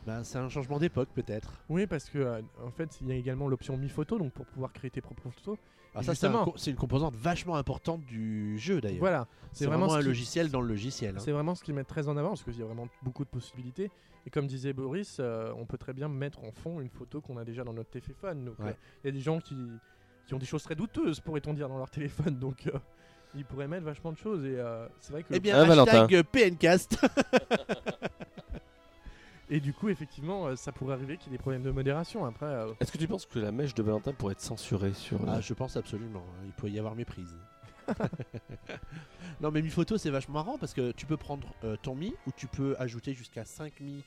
Ben, c'est un changement d'époque peut-être. Oui, parce que euh, en fait, il y a également l'option mi-photo, donc pour pouvoir créer tes propres photos. Alors ça, c'est, un, c'est une composante vachement importante du jeu d'ailleurs. Voilà, c'est, c'est vraiment, vraiment un qui, logiciel dans le logiciel. Hein. C'est vraiment ce qu'ils mettent très en avant parce qu'il y a vraiment beaucoup de possibilités. Et comme disait Boris, euh, on peut très bien mettre en fond une photo qu'on a déjà dans notre téléphone. Donc il ouais. euh, y a des gens qui, qui ont des choses très douteuses, pourrait-on dire, dans leur téléphone. Donc euh, ils pourraient mettre vachement de choses. Et euh, c'est vrai que. Eh bien, ah, hashtag Valentin. PNCast. Et du coup, effectivement, ça pourrait arriver qu'il y ait des problèmes de modération après. Euh... Est-ce que tu penses que la mèche de Valentin pourrait être censurée sur Ah, le... je pense absolument. Il pourrait y avoir méprise. Non, mais mi-photo, c'est vachement marrant parce que tu peux prendre euh, ton mi ou tu peux ajouter jusqu'à cinq mi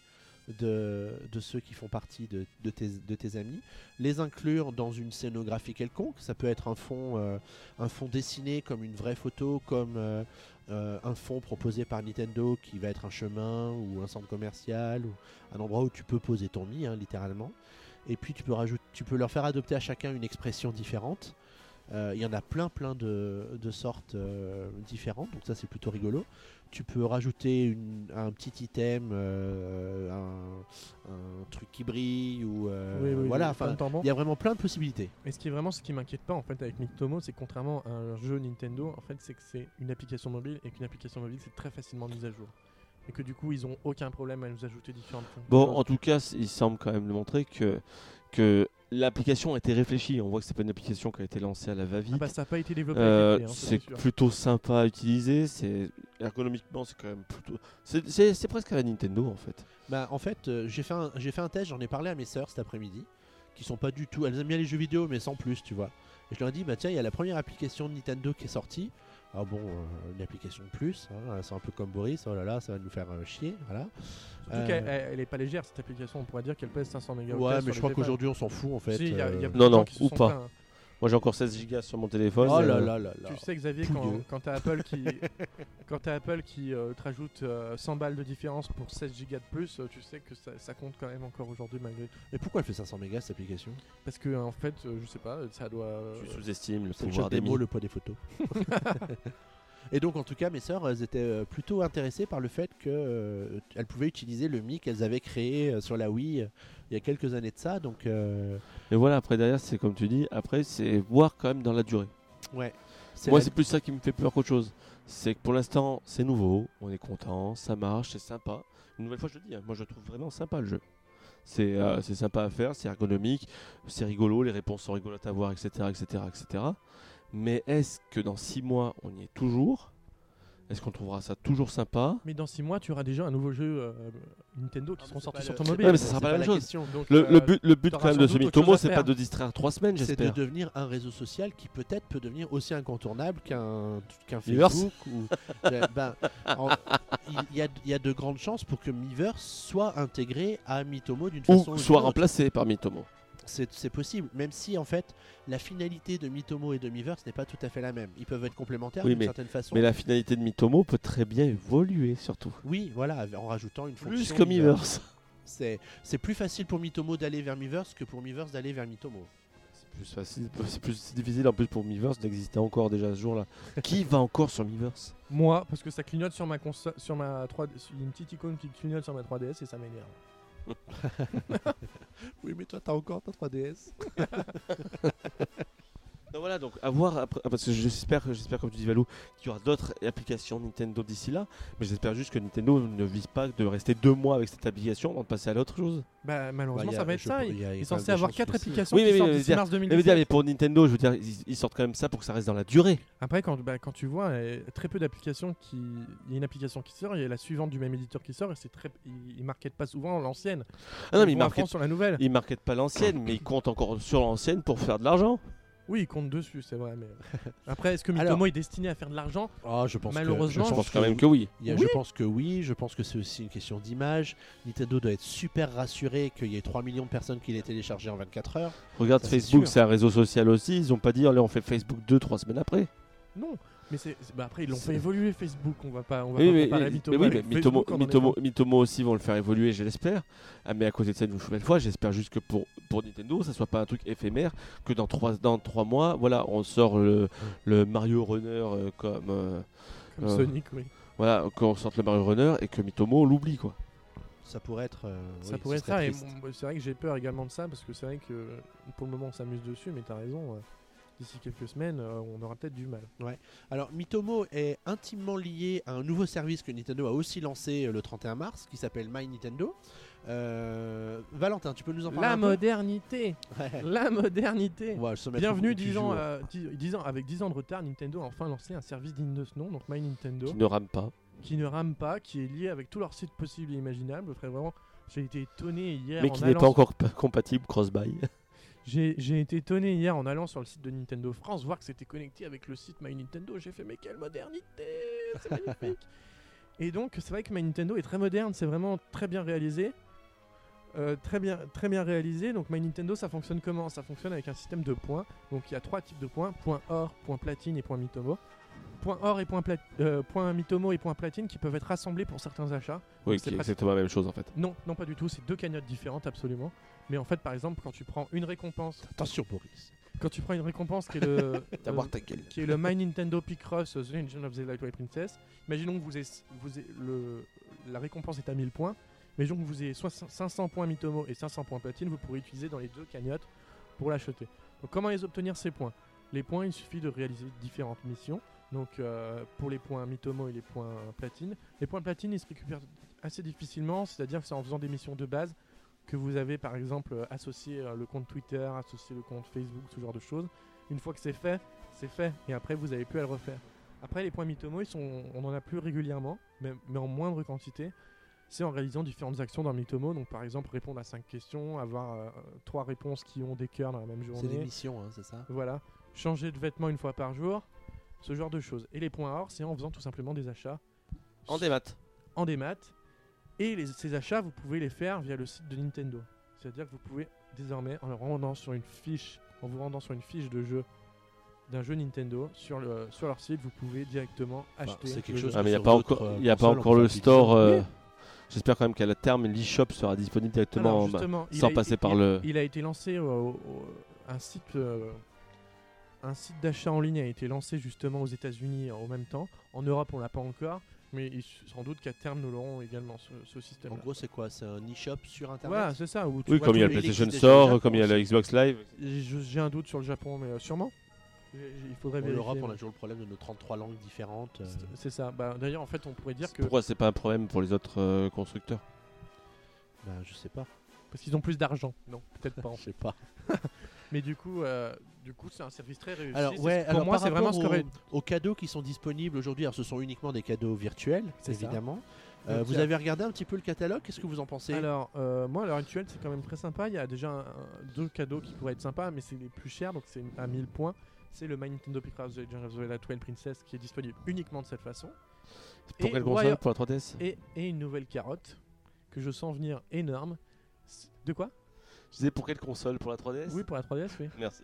de, de ceux qui font partie de, de, tes, de tes amis, les inclure dans une scénographie quelconque. Ça peut être un fond, euh, un fond dessiné comme une vraie photo, comme... Euh, Euh, un fond proposé par Nintendo qui va être un chemin ou un centre commercial ou un endroit où tu peux poser ton mi, hein, littéralement. Et puis tu peux rajouter, tu peux leur faire adopter à chacun une expression différente. Il euh, y en a plein plein de, de sortes euh, différentes, donc ça c'est plutôt rigolo. Tu peux rajouter une, un petit item, euh, un, un truc qui brille ou euh, oui, oui, voilà. Enfin, il y a vraiment plein de possibilités. Et ce qui est vraiment ce qui m'inquiète pas en fait avec Miitomo, c'est contrairement à un jeu Nintendo, en fait, c'est que c'est une application mobile et qu'une application mobile c'est très facilement mise à jour. Et que du coup ils ont aucun problème à nous ajouter différentes. Bon, en tout cas, il semble quand même le montrer que que l'application a été réfléchie. On voit que c'est pas une application qui a été lancée à la va-vite. Ah bah ça n'a pas été développé. Euh, hein, c'est c'est plutôt sympa à utiliser. C'est ergonomiquement, c'est quand même plutôt. C'est, c'est, c'est presque à la Nintendo en fait. Bah en fait, euh, j'ai fait un j'ai fait un test. J'en ai parlé à mes sœurs cet après-midi, qui sont pas du tout. Elles aiment bien les jeux vidéo, mais sans plus, tu vois. Et je leur ai dit, bah tiens, il y a la première application de Nintendo qui est sortie. Ah bon, euh, une application de plus, hein, c'est un peu comme Boris, oh là là, ça va nous faire euh, chier, voilà. Surtout euh... qu'elle elle est pas légère cette application, on pourrait dire qu'elle pèse cinq cents mégaoctets. Ouais, mais je crois qu'aujourd'hui on s'en fout en fait. Si, y a, y a euh... Non, non, ou pas. Plein. Moi j'ai encore seize gigas sur mon téléphone. Oh là là là là. Tu sais Xavier, quand, quand t'as Apple qui, quand t'as Apple qui euh, te rajoute euh, cent balles de différence pour seize gigas de plus, euh, tu sais que ça, ça compte quand même encore aujourd'hui malgré tout. Et pourquoi elle fait cinq cents mégas cette application ? Parce que euh, en fait, euh, je sais pas, ça doit... Euh, tu sous-estimes le pouvoir des mots, le poids des photos. Et donc en tout cas mes sœurs, elles étaient plutôt intéressées par le fait qu'elles euh, pouvaient utiliser le Mi qu'elles avaient créé euh, sur la Wii euh, il y a quelques années de ça. Donc, euh... Et voilà, après derrière c'est comme tu dis, après c'est voir quand même dans la durée. Ouais. C'est Moi la... c'est plus ça qui me fait peur qu'autre chose. C'est que pour l'instant c'est nouveau, on est content, ça marche, c'est sympa. Une nouvelle fois je te dis, hein, moi je trouve vraiment sympa le jeu. C'est, euh, c'est sympa à faire, c'est ergonomique, c'est rigolo, les réponses sont rigolotes à voir, et cetera et cetera et cetera. Mais est-ce que dans six mois, on y est toujours ? Est-ce qu'on trouvera ça toujours sympa ? Mais dans six mois, tu auras déjà un nouveau jeu euh, Nintendo qui ah, seront sortis sur ton mobile. Ouais, mais ça ne sera pas, pas la même chose. Donc, le, euh, le but, le but quand même de ce Miitomo, c'est pas de distraire trois semaines, j'espère. C'est de devenir un réseau social qui peut-être peut devenir aussi incontournable qu'un, qu'un Facebook. Ou, ben, en, il, y a, il y a de grandes chances pour que Miiverse soit intégré à Miitomo d'une façon ou soit remplacé par Miitomo. c'est, c'est possible, même si en fait la finalité de Miitomo et de Miiverse n'est pas tout à fait la même. Ils peuvent être complémentaires, oui, d'une mais, certaine façon. Mais la finalité de Miitomo peut très bien évoluer, surtout. Oui, voilà, en rajoutant une fonction. Plus que Miiverse. C'est, c'est plus facile pour Miitomo d'aller vers Miiverse que pour Miiverse d'aller vers Miitomo. C'est plus facile, c'est plus c'est difficile en plus pour Miiverse d'exister encore déjà ce jour-là. Qui va encore sur Miiverse ? Moi, parce que ça clignote sur ma console, sur ma trois D S. Il y a une petite icône qui clignote sur ma trois D S et ça m'énerve. Oui, mais toi t'as encore ta trois D S. Donc voilà, donc à voir après, parce que j'espère, j'espère comme tu dis Valou, qu'il y aura d'autres applications Nintendo d'ici là, mais j'espère juste que Nintendo ne vise pas de rester deux mois avec cette application avant de passer à l'autre chose. Bah malheureusement bah, a, ça va être ça, ils sont censés avoir quatre applications, oui, qui mais, sortent mais, d'ici dire, mars deux mille dix-sept. Mais, mais pour Nintendo, je veux dire, ils, ils sortent quand même ça pour que ça reste dans la durée. Après quand, bah, quand tu vois, très peu d'applications qui, il y a une application qui sort, il y a la suivante du même éditeur qui sort et c'est très, ils marketent pas souvent l'ancienne. Ah non mais ils marketent sur la nouvelle. Ils marketent pas l'ancienne, mais ils comptent encore sur l'ancienne pour faire de l'argent. Oui, il compte dessus, c'est vrai. Mais après, est-ce que Miitomo Alors... est destiné à faire de l'argent ? Ah, oh, je pense malheureusement, que, je pense quand même que oui. A, oui. Je pense que oui. Je pense que c'est aussi une question d'image. Nintendo doit être super rassuré qu'il y ait trois millions de personnes qui l'aient téléchargé en vingt-quatre heures. Regarde ça, Facebook, c'est, c'est un réseau social aussi. Ils n'ont pas dit allez, on fait Facebook deux trois semaines après. Non, mais c'est, c'est... Bah après ils l'ont c'est... fait évoluer Facebook. On va pas, on va oui, pas parler Miitomo. Mais oui, mais Miitomo, Miitomo, Miitomo aussi vont le faire évoluer, je l'espère. Ah, mais à côté de ça, une nouvelle fois, j'espère juste que pour pour Nintendo, ça soit pas un truc éphémère, que dans trois dans trois mois, voilà, on sort le le Mario Runner euh, comme euh, comme euh, Sonic, oui. Voilà, qu'on sorte le Mario Runner et que Miitomo on l'oublie quoi. Ça pourrait être. Euh, ça oui, pourrait être ça. Et bon, c'est vrai que j'ai peur également de ça parce que c'est vrai que pour le moment on s'amuse dessus, mais t'as raison. Ouais. D'ici quelques semaines, euh, on aura peut-être du mal. Ouais. Alors, Miitomo est intimement lié à un nouveau service que Nintendo a aussi lancé le trente et un mars, qui s'appelle My Nintendo. Euh... Valentin, tu peux nous en parler? La un modernité peu ouais. La modernité ouais, bienvenue, dix ans, euh, dix, dix ans, avec dix ans de retard, Nintendo a enfin lancé un service digne de ce nom, donc My Nintendo. Qui ne rame pas. Qui ne rame pas, qui est lié avec tous leurs sites possibles et imaginables. Vraiment, j'ai été étonné hier. Mais qui n'est pas encore p- compatible cross-buy. J'ai, j'ai été étonné hier en allant sur le site de Nintendo France, voir que c'était connecté avec le site My Nintendo. J'ai fait, mais quelle modernité! C'est magnifique! Et donc, c'est vrai que My Nintendo est très moderne, c'est vraiment très bien réalisé. Euh, très bien, très bien réalisé. Donc, My Nintendo, ça fonctionne comment? Ça fonctionne avec un système de points. Donc, il y a trois types de points: point or, point platine et point Miitomo. Point or et point, plat- euh, point Miitomo et point platine qui peuvent être rassemblés pour certains achats. Oui, donc, c'est exactement la même chose en fait. Non, non, pas du tout. C'est deux cagnottes différentes, absolument. Mais en fait, par exemple, quand tu prends une récompense... Attention, Boris. Quand tu prends une récompense qui est le, euh, qui est le My Nintendo Picross The Legend of Zelda Twilight Princess, imaginons que vous ayez, vous ayez le, la récompense est à mille points, imaginons que vous ayez cinq cents points Miitomo et cinq cents points Platine, vous pourrez utiliser dans les deux cagnottes pour l'acheter. Donc comment les obtenir ces points ? Les points, il suffit de réaliser différentes missions. Donc euh, pour les points Miitomo et les points Platine, les points Platine, ils se récupèrent assez difficilement, c'est-à-dire que c'est en faisant des missions de base que vous avez par exemple associé le compte Twitter, associé le compte Facebook, ce genre de choses. Une fois que c'est fait, c'est fait, et après vous n'avez plus à le refaire. Après les points Miitomo, ils sont, on en a plus régulièrement, mais, mais en moindre quantité. C'est en réalisant différentes actions dans Miitomo, donc par exemple répondre à cinq questions, avoir euh, trois réponses qui ont des cœurs dans la même journée. C'est des missions, hein, c'est ça ? Voilà, changer de vêtements une fois par jour, ce genre de choses. Et les points or, c'est en faisant tout simplement des achats. En démat. En démat. Et les, ces achats, vous pouvez les faire via le site de Nintendo. C'est-à-dire que vous pouvez désormais, en, le rendant sur une fiche, en vous rendant sur une fiche de jeu d'un jeu Nintendo, sur, le, sur leur site, vous pouvez directement acheter. Bah, c'est quelque chose. Ah, mais il n'y a pas encore, euh, y a pas encore le store. Euh, oui. J'espère quand même qu'à la terme, l'eShop sera disponible directement. Alors, bah, sans passer été, par il, le. Il a été lancé. Euh, au, au, un, site, euh, un site d'achat en ligne a été lancé justement aux États-Unis en même temps. En Europe, on ne l'a pas encore. Mais sans doute qu'à terme nous l'aurons également ce, ce système. En gros, c'est quoi ? C'est un e-shop sur internet ? Voilà, c'est ça. Où tu oui, vois comme il y a le PlayStation Store, comme il y a la Xbox Live. Je, j'ai un doute sur le Japon, mais sûrement. J'ai, j'ai, il faudrait en vérifier. En Europe, on a toujours le problème de nos trente-trois langues différentes. C'est, c'est ça. Bah, d'ailleurs, en fait, on pourrait dire c'est que. Pourquoi c'est pas un problème pour les autres euh, constructeurs ? Bah, je sais pas. Parce qu'ils ont plus d'argent. Non, peut-être pas. Je sais pas. Mais du coup, euh, du coup, c'est un service très réussi. Alors, ouais, pour alors moi, c'est vraiment ce que. Aux cadeaux qui sont disponibles aujourd'hui, alors ce sont uniquement des cadeaux virtuels, c'est évidemment. Euh, vous avez regardé un petit peu le catalogue, qu'est-ce que vous en pensez ? Alors, euh, moi, à l'heure actuelle, c'est quand même très sympa. Il y a déjà un, un, deux cadeaux qui pourraient être sympas, mais c'est les plus chers, donc c'est à mille points. C'est le My Nintendo Picross The Legend of Zelda Twilight Princess qui est disponible uniquement de cette façon. C'est pour quelle console ? Pour la trois D S ? Et, et une nouvelle carotte que je sens venir énorme. De quoi ? Tu disais pour quelle console? Pour la trois D S? Oui, pour la trois D S, oui. Merci.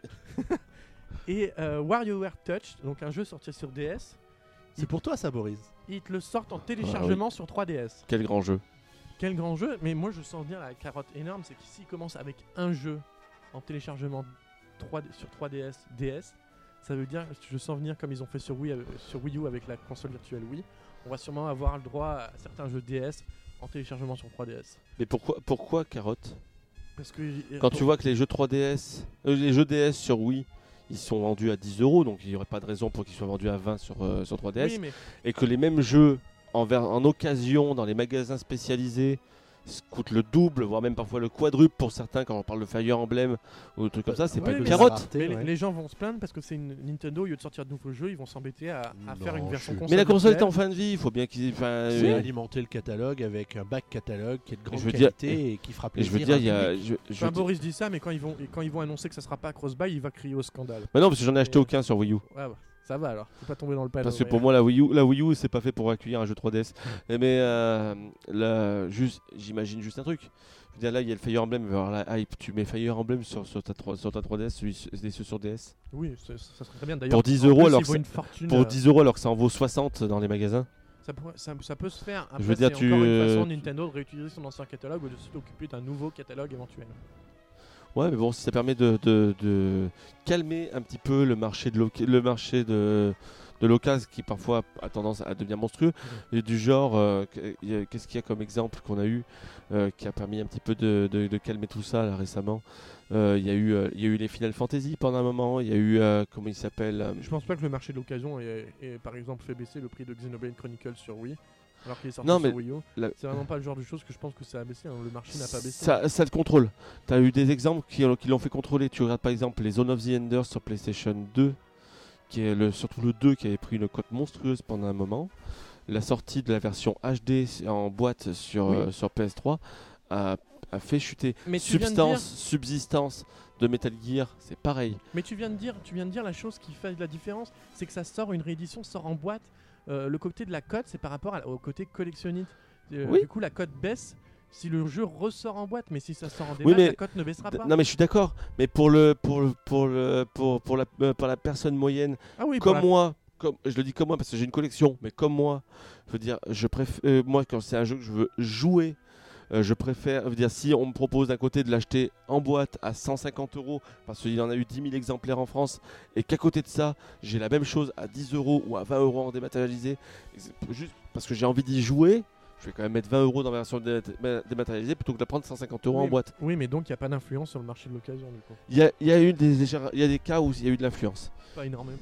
Et euh, WarioWare Touch, donc un jeu sorti sur D S. C'est pour toi ça, Boris? Ils te le sortent en téléchargement ah, oui. sur trois D S. Quel grand jeu. Quel grand jeu, mais moi je sens bien la carotte énorme, c'est qu'ici ils commencent avec un jeu en téléchargement trois D, sur trois D S, D S. Ça veut dire, je sens venir comme ils ont fait sur Wii, sur Wii U avec la console virtuelle Wii, on va sûrement avoir le droit à certains jeux D S en téléchargement sur trois D S. Mais pourquoi, pourquoi carotte? Parce que quand pour... tu vois que les jeux trois D S, euh, les jeux D S sur Wii, ils sont vendus à dix euros, donc il n'y aurait pas de raison pour qu'ils soient vendus à vingt sur, euh, sur trois D S, oui, mais... et que les mêmes jeux en, ver- en occasion dans les magasins spécialisés coûte le double, voire même parfois le quadruple pour certains quand on parle de Fire Emblem ou de trucs comme ça, c'est ouais, pas une carotte. Rareté, mais ouais. Les gens vont se plaindre parce que c'est une Nintendo, au lieu de sortir de nouveaux jeux, ils vont s'embêter à, à non, faire une version console. Mais la console est en fin de vie, il faut bien qu'ils euh... alimenter le catalogue avec un back catalogue qui est de grande je qualité dire, et, et qui fera plaisir. Et je veux dire, il y a, je, je enfin, dis... Boris dit ça, mais quand ils vont quand ils vont annoncer que ça sera pas cross-buy, il va crier au scandale. Mais non, parce que j'en ai acheté et... aucun sur Wii U. Ah bah. Ça va alors, faut pas tomber dans le panneau. Parce que pour moi, la Wii U, la Wii U, c'est pas fait pour accueillir un jeu trois D S. Mais euh, là, juste, j'imagine juste un truc. Je veux dire, là, il y a le Fire Emblem. Alors, la hype, tu mets Fire Emblem sur, sur, ta, sur ta trois D S, celui sur, sur D S. Oui, ça, ça serait très bien. D'ailleurs, pour dix euros, alors que fortune, pour dix euros, alors que ça en vaut soixante dans les magasins. Ça, pour, ça, ça peut se faire. Après, je veux dire, tu. Encore une façon, Nintendo de réutiliser son ancien catalogue ou de s'occuper d'un nouveau catalogue éventuel. Ouais, mais bon, ça permet de, de, de calmer un petit peu le marché de loca- le marché de, de l'occasion qui parfois a tendance à devenir monstrueux. Mmh. Et du genre, euh, qu'est-ce qu'il y a comme exemple qu'on a eu euh, qui a permis un petit peu de, de, de calmer tout ça là, récemment. Il euh, y, euh, y a eu les Final Fantasy pendant un moment, il y a eu, euh, comment il s'appelle euh... Je pense pas que le marché de l'occasion ait, ait par exemple fait baisser le prix de Xenoblade Chronicles sur Wii. Alors qu'il est sorti non, sur Wii U, la... c'est vraiment pas le genre de choses que je pense que ça a baissé, hein. Le marché n'a pas baissé. Ça, ça le contrôle. T'as eu des exemples qui, qui l'ont fait contrôler. Tu regardes par exemple les Zone of the Enders sur PlayStation deux, qui est le, surtout le deux qui avait pris une cote monstrueuse pendant un moment. La sortie de la version H D en boîte sur, oui. euh, sur P S trois a, a fait chuter. Mais Substance, de dire... subsistance de Metal Gear, c'est pareil. Mais tu viens de dire, tu viens de dire la chose qui fait de la différence, c'est que ça sort, une réédition sort en boîte. Euh, le côté de la cote, c'est par rapport à, au côté collectionniste. Euh, oui. Du coup, la cote baisse si le jeu ressort en boîte, mais si ça sort en débat, oui, la cote ne baissera d- pas. Non, mais je suis d'accord. Mais pour le pour le, pour le, pour pour la pour la personne moyenne, ah oui, comme moi, la... comme je le dis comme moi parce que j'ai une collection, mais comme moi, je veux dire, je préfère euh, moi quand c'est un jeu que je veux jouer. Euh, je préfère, veux dire, si on me propose d'un côté de l'acheter en boîte à cent cinquante euros parce qu'il en a eu dix mille exemplaires en France et qu'à côté de ça, j'ai la même chose à dix euros ou à vingt euros en dématérialisé, juste parce que j'ai envie d'y jouer, je vais quand même mettre vingt euros dans la version dé- dé- dématérialisée plutôt que de prendre cent cinquante euros oui, en boîte. Oui, mais donc il n'y a pas d'influence sur le marché de l'occasion du coup. Il y a, y a eu des, y a des cas où il y a eu de l'influence. Pas énormément.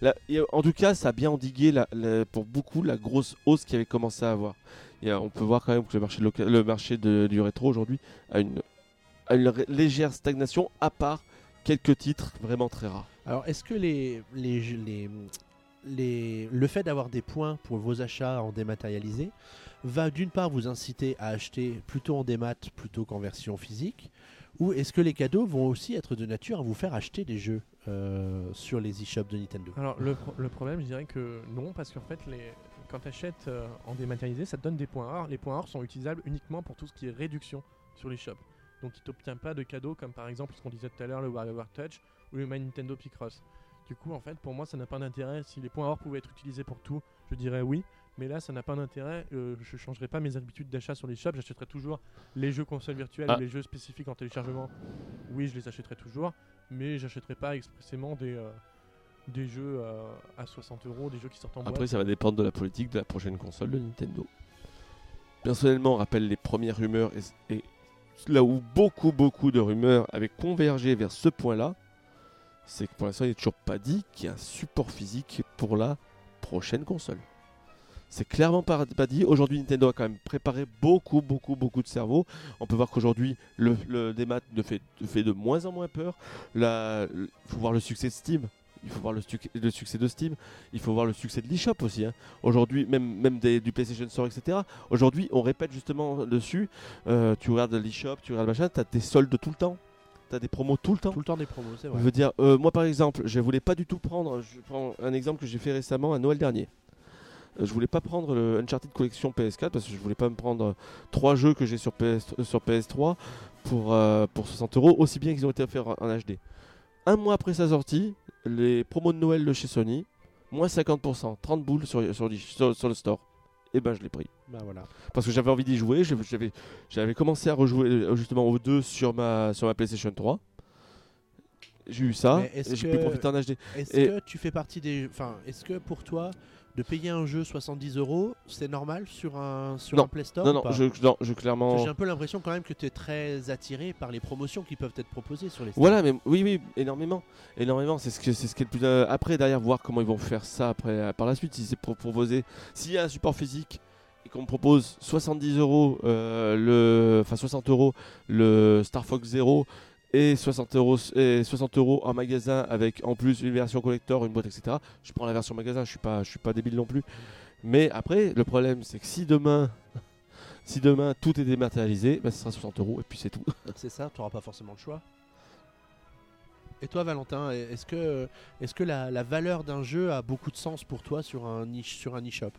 La, en tout cas, ça a bien endigué la, la, pour beaucoup la grosse hausse qu'il avait commencé à avoir. Et on peut voir quand même que le marché, de le marché de, du rétro aujourd'hui a une, a une légère stagnation, à part quelques titres vraiment très rares. Alors, est-ce que les, les, les, les, le fait d'avoir des points pour vos achats en dématérialisé va d'une part vous inciter à acheter plutôt en démat plutôt qu'en version physique ? Ou est-ce que les cadeaux vont aussi être de nature à vous faire acheter des jeux euh, sur les eShops de Nintendo ? Alors le, pro- le problème, je dirais que non, parce qu'en fait, les... quand tu achètes euh, en dématérialisé, ça te donne des points or. Les points or sont utilisables uniquement pour tout ce qui est réduction sur les shops. Donc tu n'obtiens pas de cadeaux comme par exemple ce qu'on disait tout à l'heure, le WarioWare Touch ou le My Nintendo Picross. Du coup, en fait, pour moi, ça n'a pas d'intérêt. Si les points or pouvaient être utilisés pour tout, je dirais oui. Mais là, ça n'a pas d'intérêt. Euh, je ne changerai pas mes habitudes d'achat sur les shops. J'achèterai toujours les jeux consoles virtuelles, ah. les jeux spécifiques en téléchargement. Oui, je les achèterai toujours. Mais je n'achèterai pas expressément des, euh, des jeux euh, à soixante euros, des jeux qui sortent en boîte. Après, ça va dépendre de la politique de la prochaine console de Nintendo. Personnellement, on rappelle les premières rumeurs. Et, et là où beaucoup, beaucoup de rumeurs avaient convergé vers ce point-là, c'est que pour l'instant, il n'est toujours pas dit qu'il y a un support physique pour la prochaine console. C'est clairement pas, pas dit. Aujourd'hui, Nintendo a quand même préparé beaucoup, beaucoup, beaucoup de cerveau. On peut voir qu'aujourd'hui, le, le démat ne fait, fait de moins en moins peur. Il faut voir le succès de Steam. Il faut voir le, stu- le succès de Steam. Il faut voir le succès de l'eShop aussi. Hein. Aujourd'hui, même, même des, du PlayStation Store, et cetera. Aujourd'hui, on répète justement dessus. Euh, tu regardes l'eShop, tu regardes machin, tu as tes soldes tout le temps. T'as des promos tout le temps. Tout le temps des promos, c'est vrai. Je veux dire, euh, moi par exemple, je voulais pas du tout prendre. Je prends un exemple que j'ai fait récemment à Noël dernier. euh, je voulais pas prendre le Uncharted Collection P S quatre parce que je voulais pas me prendre trois jeux que j'ai sur, P S, euh, sur P S trois pour, euh, pour soixante euros, aussi bien qu'ils ont été offerts en H D. Un mois après sa sortie, les promos de Noël de chez Sony, moins cinquante pour cent, trente boules sur, sur, sur, sur le store. Et eh ben je l'ai pris. Ben voilà. Parce que j'avais envie d'y jouer, j'avais, j'avais commencé à rejouer justement aux deux sur ma, sur ma PlayStation trois. J'ai eu ça, et j'ai pu profiter en H D. Est-ce et que tu fais partie des... Enfin, est-ce que pour toi, de payer un jeu soixante-dix euros, c'est normal sur un, sur non. un Play Store? Non, non, ou pas je, non je, clairement... J'ai un peu l'impression quand même que tu es très attiré par les promotions qui peuvent être proposées sur les stores. Voilà, mais oui, oui, énormément. Énormément, c'est ce, que, c'est ce qui est le plus... Euh, après, derrière, voir comment ils vont faire ça après, par la suite, si c'est pour proposer... S'il y a un support physique... et qu'on me propose soixante-dix euros, euh, le, enfin soixante euros le Star Fox Zero et soixante euros, et soixante euros en magasin avec en plus une version collector, une boîte, et cetera. Je prends la version magasin, je suis pas, je suis pas débile non plus. Mais après, le problème, c'est que si demain, si demain tout est dématérialisé, bah, ce sera soixante euros et puis c'est tout. C'est ça, tu n'auras pas forcément le choix. Et toi, Valentin, est-ce que, est-ce que la, la valeur d'un jeu a beaucoup de sens pour toi sur un, sur un eShop ?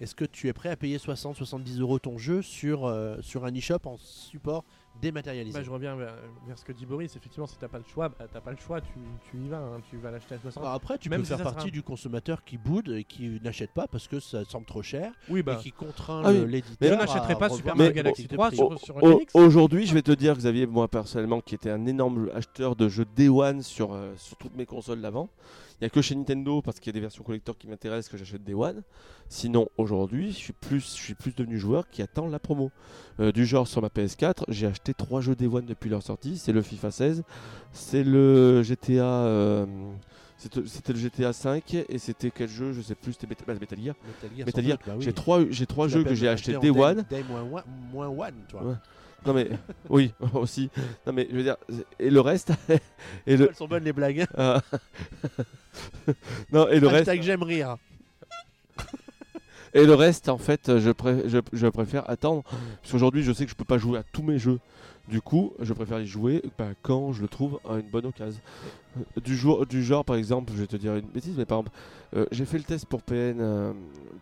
Est-ce que tu es prêt à payer soixante à soixante-dix euros ton jeu sur, euh, sur un eShop en support dématérialisé ? Bah, je reviens vers, vers ce que dit Boris. Effectivement, si tu n'as pas le choix, bah, t'as pas le choix, tu, tu y vas, hein, tu vas l'acheter à soixante. Bah après, tu Même peux si faire partie sera... du consommateur qui boude et qui n'achète pas parce que ça semble trop cher, oui, bah. et qui contraint ah, le, oui. l'éditeur. Mais je n'achèterai pas Super Mario Galaxy trois sur, sur N X. Aujourd'hui, je vais te dire, Xavier, moi personnellement, qui était un énorme acheteur de jeux Day One sur, euh, sur toutes mes consoles d'avant, il n'y a que chez Nintendo, parce qu'il y a des versions collector qui m'intéressent, que j'achète Day One. Sinon, aujourd'hui, je suis plus, je suis plus devenu joueur qui attend la promo. Euh, du genre, sur ma P S quatre, j'ai acheté trois jeux Day One depuis leur sortie. C'est le FIFA seize, c'est le G T A... Euh, c'était, c'était le G T A cinq, et c'était quel jeu ? Je sais plus, c'était Metal, Metal Gear. Metal Gear, Metal Gear. Doute, bah oui. J'ai trois, j'ai trois jeux que j'ai acheté Day One. Day moins One, toi. Ouais. Non mais oui aussi. Non mais je veux dire et le reste et le... Elles sont bonnes les blagues. Euh... non et le Hashtag reste. J'aime rire. Et le reste en fait je, pré... je... je préfère attendre parce qu'aujourd'hui je sais que je peux pas jouer à tous mes jeux. Du coup je préfère y jouer bah, quand je le trouve à une bonne occasion. Du, jour... du genre par exemple je vais te dire une bêtise mais par exemple euh, j'ai fait le test pour P N euh,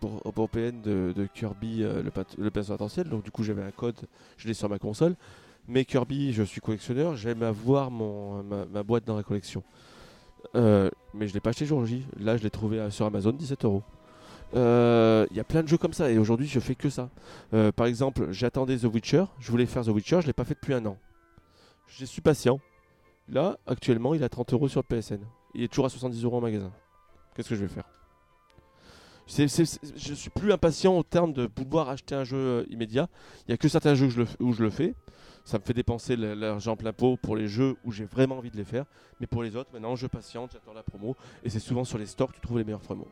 pour, pour P N de, de Kirby euh, le, pat... le pinceau attentiel donc du coup j'avais un code je l'ai sur ma console mais Kirby je suis collectionneur j'aime avoir mon, ma, ma boîte dans la collection euh, mais je l'ai pas acheté jour J là je l'ai trouvé sur Amazon dix-sept euros. Il euh, y a plein de jeux comme ça et aujourd'hui je fais que ça. Euh, par exemple, j'attendais The Witcher, je voulais faire The Witcher, je l'ai pas fait depuis un an. Je suis patient. Là, actuellement, il est à trente euros sur le P S N. Il est toujours à soixante-dix euros en magasin. Qu'est-ce que je vais faire ? c'est, c'est, c'est, Je suis plus impatient au terme de pouvoir acheter un jeu immédiat. Il y a que certains jeux où je le, où je le fais. Ça me fait dépenser l'argent plein pot pour les jeux où j'ai vraiment envie de les faire. Mais pour les autres, maintenant, je patiente, j'attends la promo. Et c'est souvent sur les stores que tu trouves les meilleurs promos.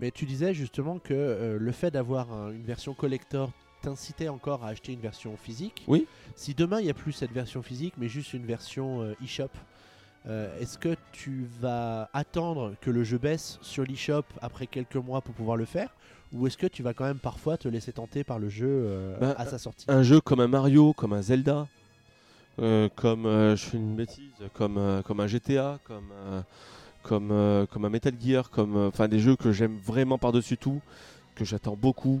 Mais tu disais justement que euh, le fait d'avoir un, une version collector t'incitait encore à acheter une version physique. Oui. Si demain il n'y a plus cette version physique, mais juste une version euh, eShop, euh, est-ce que tu vas attendre que le jeu baisse sur l'eShop après quelques mois pour pouvoir le faire ? Ou est-ce que tu vas quand même parfois te laisser tenter par le jeu euh, bah, à sa sortie ? Un jeu comme un Mario, comme un Zelda, euh, comme, euh, je fais une bêtise, comme, euh, comme un G T A, comme... Euh, Comme, euh, comme un Metal Gear, comme enfin euh, des jeux que j'aime vraiment par-dessus tout, que j'attends beaucoup,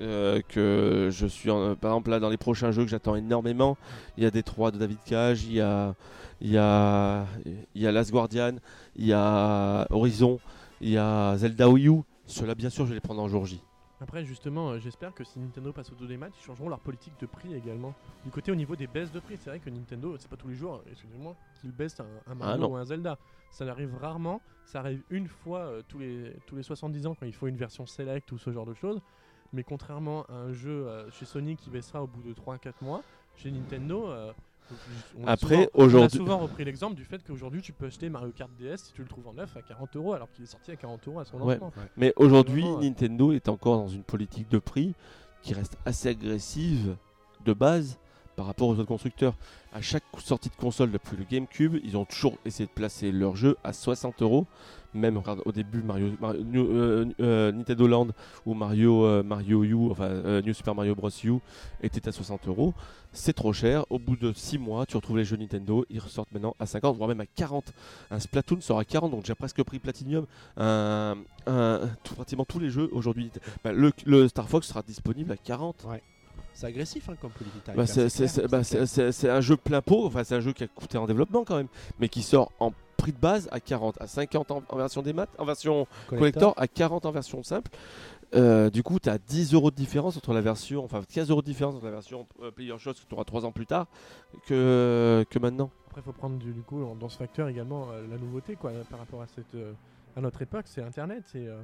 euh, que je suis en, euh, par exemple là dans les prochains jeux que j'attends énormément, il y a Détroit de David Cage, il y a il y a il y a Last Guardian, il y a Horizon, il y a Zelda Wii U, ceux-là bien sûr je vais les prendre en jour J. Après justement, euh, j'espère que si Nintendo passe au auto-démat, ils changeront leur politique de prix également. Du côté au niveau des baisses de prix, c'est vrai que Nintendo, c'est pas tous les jours, excusez-moi, qu'ils baissent un, un Mario ah ou un Zelda. Ça arrive rarement, ça arrive une fois euh, tous les tous les soixante-dix ans quand il faut une version select ou ce genre de choses. Mais contrairement à un jeu euh, chez Sony qui baissera au bout de trois à quatre mois, chez Nintendo... Euh, On a, Après, souvent, aujourd'hui... on a souvent repris l'exemple du fait qu'aujourd'hui tu peux acheter Mario Kart D S si tu le trouves en neuf à quarante euros alors qu'il est sorti à quarante euros à son lancement. Ouais. Ouais. Mais aujourd'hui vraiment, Nintendo euh... est encore dans une politique de prix qui reste assez agressive de base par rapport aux autres constructeurs. À chaque sortie de console depuis le GameCube, ils ont toujours essayé de placer leur jeu à soixante euros. Même regarde, au début Mario, Mario euh, euh, Nintendo Land ou Mario euh, Mario U, enfin euh, New Super Mario Bros U était à soixante euros. C'est trop cher. Au bout de six mois, tu retrouves les jeux Nintendo, ils ressortent maintenant à cinquante, voire même à quarante. Un Splatoon sort à quarante, donc j'ai presque pris Platinum. Un, un, tout, pratiquement tous les jeux aujourd'hui. Bah, le, le Star Fox sera disponible à quarante. Ouais. C'est agressif hein, comme politique. Bah c'est, c'est, c'est, bah c'est, c'est, c'est un jeu plein pot, enfin c'est un jeu qui a coûté en développement quand même, mais qui sort en prix de base à quarante, à cinquante en, en version des maths, en version collector, collector à quarante en version simple. Euh, du coup, tu as dix euros de différence entre la version, enfin quinze euros de différence entre la version euh, Player Chose que tu auras trois ans plus tard que, que maintenant. Après, il faut prendre du, du coup dans ce facteur également euh, la nouveauté quoi, par rapport à, cette, euh, à notre époque, c'est Internet. C'est euh,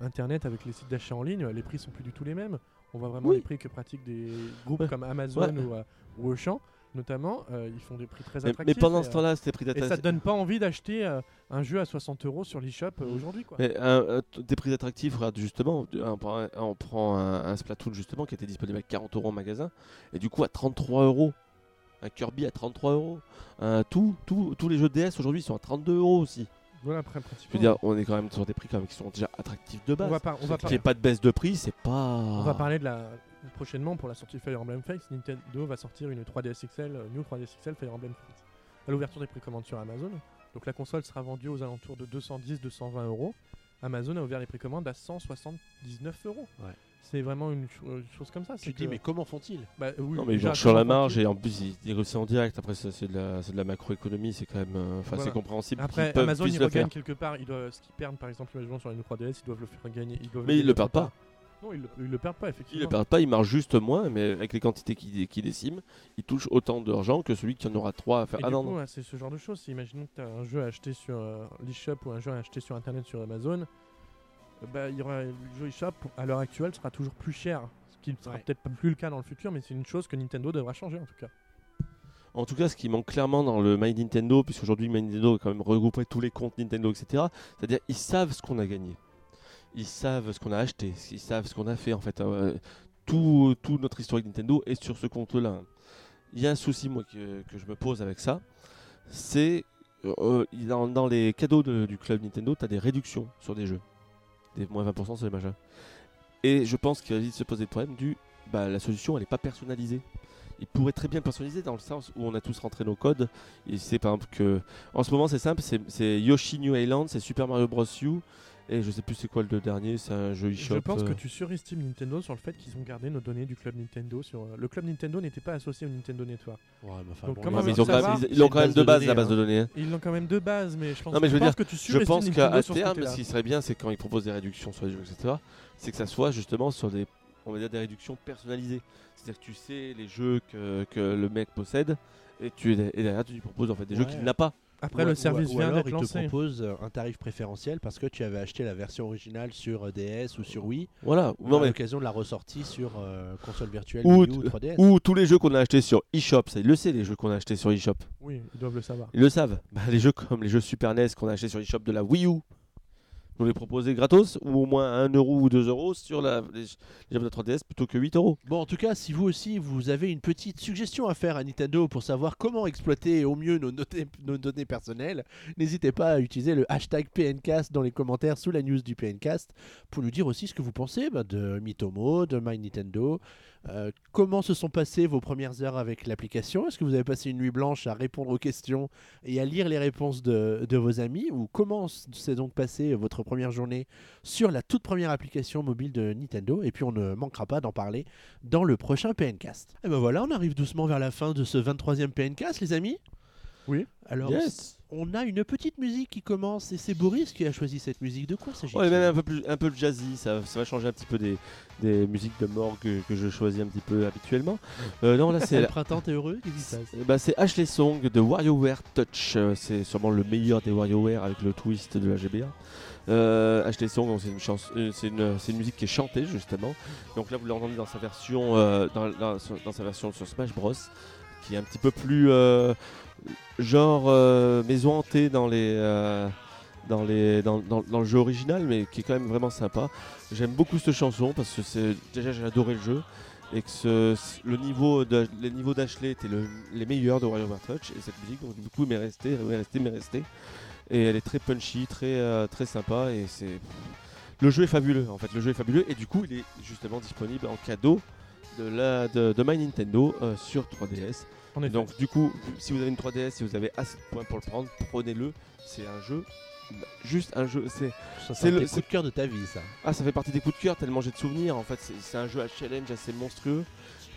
Internet avec les sites d'achat en ligne, les prix sont plus du tout les mêmes. On voit vraiment oui. les prix que pratiquent des groupes ouais. comme Amazon ouais. ou, euh, ou Auchan, notamment. Euh, ils font des prix très attractifs. Mais, mais pendant et, ce temps-là, c'était prix d'attractif. Et ça ne donne pas envie d'acheter euh, un jeu à soixante euros sur l'eShop euh, aujourd'hui. Quoi. Mais, euh, des prix attractifs, justement. On prend un, un Splatoon, justement, qui était disponible à quarante euros en magasin. Et du coup, à trente-trois euros. Un Kirby à trente-trois euros. Tout, tout, tous les jeux D S aujourd'hui sont à trente-deux euros aussi. Voilà, après, je veux dire, on est quand même sur des prix quand même qui sont déjà attractifs de base. On va par- on va par- qu'il n'y ait pas de baisse de prix, c'est pas... On va parler de la... prochainement pour la sortie Fire Emblem Fates. Nintendo va sortir une trois D S X L, New trois D S X L Fire Emblem Fates. À l'ouverture des précommandes sur Amazon, donc la console sera vendue aux alentours de deux cent dix à deux cent vingt euros. Amazon a ouvert les précommandes à cent soixante-dix-neuf euros. Ouais. C'est vraiment une, ch- une chose comme ça. Tu te dis, mais comment font-ils bah, oui, non, mais genre sur la marge, et en plus, ils négocient en direct. Après, ça, c'est, de la, c'est de la macroéconomie, c'est quand même. Enfin, euh, voilà. C'est compréhensible. Après, qu'ils Amazon, ils regagnent quelque part. Ils doivent, ce qu'ils perdent, par exemple, sur la trois D S, ils doivent le faire gagner. Ils mais ils ne le perdent pas. Non, ils ne le, le perdent pas, effectivement. Ils ne le perdent pas, ils marchent juste moins, mais avec les quantités qu'ils qui déciment, ils touchent autant d'argent que celui qui en aura trois à faire. Et ah, du non, coup, non. Ouais, c'est ce genre de choses. Imaginons que tu as un jeu acheté sur euh, l'eShop ou un jeu acheté sur Internet sur Amazon. Bah, il y aura, le jeu eShop à l'heure actuelle sera toujours plus cher, ce qui ne sera ouais. peut-être pas plus le cas dans le futur, mais c'est une chose que Nintendo devra changer en tout cas. En tout cas, ce qui manque clairement dans le My Nintendo, puisqu'aujourd'hui My Nintendo a quand même regroupé tous les comptes Nintendo, et cetera, c'est-à-dire ils savent ce qu'on a gagné, ils savent ce qu'on a acheté, ils savent ce qu'on a fait en fait. Euh, tout, tout notre historique Nintendo est sur ce compte-là. Il y a un souci moi que, que je me pose avec ça, c'est euh, dans, dans les cadeaux de, du club Nintendo, tu as des réductions sur des jeux. Des moins vingt pour cent sur les machins. Et je pense qu'il risque de se poser le problème du bah, la solution elle n'est pas personnalisée. Il pourrait très bien personnaliser dans le sens où on a tous rentré nos codes. Et c'est par exemple que. En ce moment c'est simple, c'est, c'est Yoshi New Island, c'est Super Mario Bros. U. Et je sais plus c'est quoi le dernier, c'est un jeu eShop. Je pense que tu surestimes Nintendo sur le fait qu'ils ont gardé nos données du Club Nintendo. Sur euh, le Club Nintendo n'était pas associé au Nintendo Network. Ouais, mais enfin, donc, bon, comment mais ils, ont savoir, même, ils, ils l'ont quand même de base, données, la base hein. de données. Hein. Ils l'ont quand même de base, mais je pense, non, mais je je pense dire, que tu surestimes Nintendo. Je pense qu'à terme, ce, ce qui serait bien, c'est quand ils proposent des réductions sur les jeux, et cetera, c'est que ça soit justement sur des, on va dire, des réductions personnalisées. C'est-à-dire que tu sais les jeux que, que le mec possède et, tu, et derrière, tu lui proposes en fait, des ouais. jeux qu'il n'a pas. Après ou, le service ou, vient ou alors d'être lancé. Ils te proposent un tarif préférentiel parce que tu avais acheté la version originale sur D S ou sur Wii. Voilà. Ou non, à mais... l'occasion de la ressortie sur euh, console virtuelle ou, Wii U, trois D S. Ou tous les jeux qu'on a achetés sur eShop. Ça, ils le savent les jeux qu'on a achetés sur eShop. Oui, ils doivent le savoir. Ils le savent. Bah, les jeux comme les jeux Super N E S qu'on a achetés sur eShop de la Wii U, nous les proposer gratos ou au moins à un euro ou deux euros sur la, les, les jeux de trois D S plutôt que huit euros. Bon, en tout cas, si vous aussi vous avez une petite suggestion à faire à Nintendo pour savoir comment exploiter au mieux nos, notés, nos données personnelles, n'hésitez pas à utiliser le hashtag PNCast dans les commentaires sous la news du PNCast pour nous dire aussi ce que vous pensez bah, de Miitomo, de My Nintendo. Euh, comment se sont passées vos premières heures avec l'application ? Est-ce que vous avez passé une nuit blanche à répondre aux questions et à lire les réponses de, de vos amis ? Ou comment s'est donc passée votre première journée sur la toute première application mobile de Nintendo ? Et puis on ne manquera pas d'en parler dans le prochain PNCast. Et ben voilà, on arrive doucement vers la fin de ce vingt-troisième PNCast, les amis. Oui. Alors, yes. on a une petite musique qui commence et c'est Boris qui a choisi cette musique. De quoi s'agit-il ? Ouais, même un peu plus, un peu jazzy. Ça, ça va changer un petit peu des, des musiques de mort que, que je choisis un petit peu habituellement. Euh, non, là c'est. Le printemps, t'es heureux ? Qu'est-ce qui se passe ? Bah, c'est Ashley Song de WarioWare Touch. C'est sûrement le meilleur des WarioWare avec le twist de la G B A. Euh, Ashley Song, c'est une, chance, euh, c'est, une, c'est une musique qui est chantée justement. Donc là, vous l'entendez dans sa version, euh, dans, dans, dans sa version sur Smash Bros, qui est un petit peu plus. Euh, Genre euh, maison hantée dans les, euh, dans, les dans, dans, dans le jeu original, mais qui est quand même vraiment sympa. J'aime beaucoup cette chanson parce que c'est déjà j'ai adoré le jeu et que ce, le niveau de, les niveaux d'Ashley étaient le, les meilleurs de WarioWare Touch, et cette musique, donc, du coup, m'est restée, m'est restée, m'est restée. Et elle est très punchy, très, euh, très sympa, et c'est... Le jeu est fabuleux, en fait, le jeu est fabuleux, et du coup, il est justement disponible en cadeau de, la, de, de My Nintendo euh, sur trois D S. Donc du coup, si vous avez une trois D S, si vous avez assez de points pour le prendre, prenez-le, c'est un jeu... Juste un jeu, c'est, ça, c'est le coup de cœur de ta vie, ça. Ah, ça fait partie des coups de cœur, tellement j'ai de souvenirs. En fait, c'est, c'est un jeu à challenge assez monstrueux.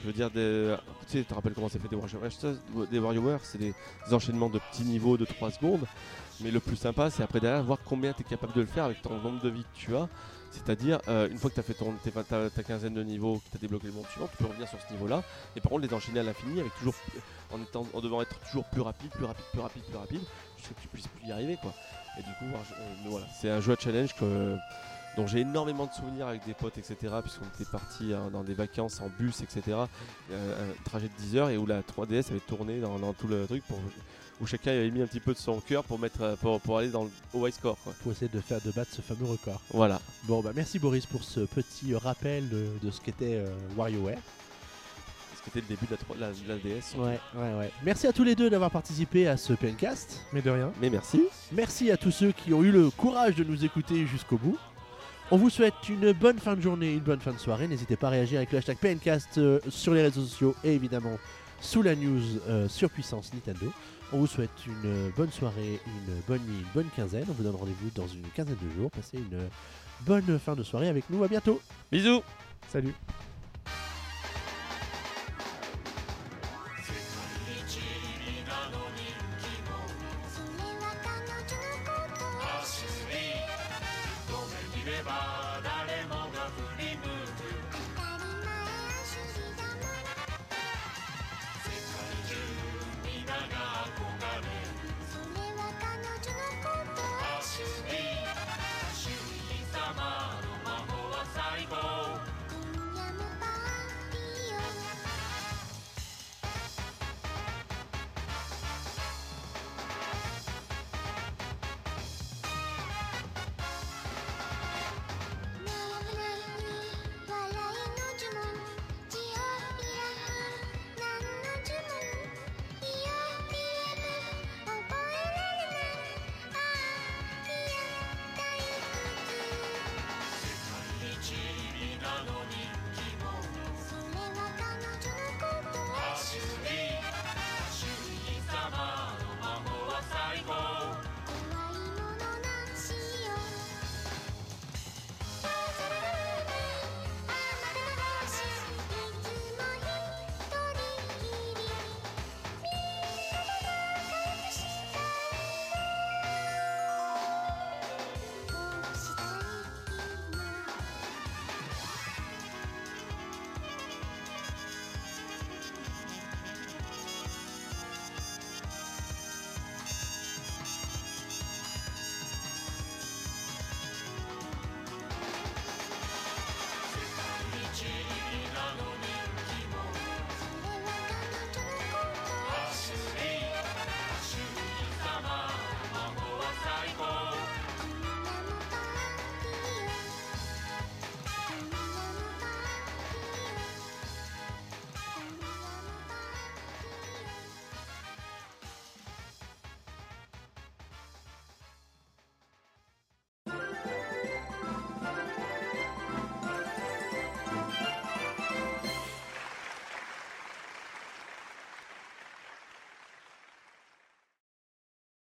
Je veux dire, des... tu sais, te rappelles comment c'est fait des WarioWare, des WarioWare, c'est des, des enchaînements de petits niveaux de trois secondes. Mais le plus sympa, c'est après derrière voir combien tu es capable de le faire avec ton nombre de vies que tu as. C'est-à-dire, euh, une fois que tu as fait ton, ta, ta, ta quinzaine de niveaux, que tu as débloqué le monde suivant, tu peux revenir sur ce niveau-là. Et par contre, les enchaîner à l'infini, avec toujours, en, étant, en devant être toujours plus rapide, plus rapide, plus rapide, plus rapide, jusqu'à ce que tu puisses plus y arriver, quoi. Et du coup, euh, voilà, c'est un jeu à challenge que, euh, dont j'ai énormément de souvenirs avec des potes, et cetera. Puisqu'on était partis hein, dans des vacances en bus, et cetera. Euh, un trajet de dix heures et où la trois D S avait tourné dans, dans tout le truc pour... où chacun avait mis un petit peu de son cœur pour mettre pour, pour aller dans le au high score, quoi. Pour essayer de faire de battre ce fameux record. Voilà. Bon bah merci Boris pour ce petit rappel de, de ce qu'était euh, WarioWare. Ce qu'était le début de la, la, la D S. Ouais, ouais, ouais. Merci à tous les deux d'avoir participé à ce PNCast. Mais de rien. Mais merci. Merci à tous ceux qui ont eu le courage de nous écouter jusqu'au bout. On vous souhaite une bonne fin de journée, une bonne fin de soirée. N'hésitez pas à réagir avec le hashtag PNCast euh, sur les réseaux sociaux et évidemment sous la news euh, sur Puissance Nintendo. On vous souhaite une bonne soirée, une bonne nuit, une bonne quinzaine. On vous donne rendez-vous dans une quinzaine de jours. Passez une bonne fin de soirée avec nous. À bientôt. Bisous. Salut.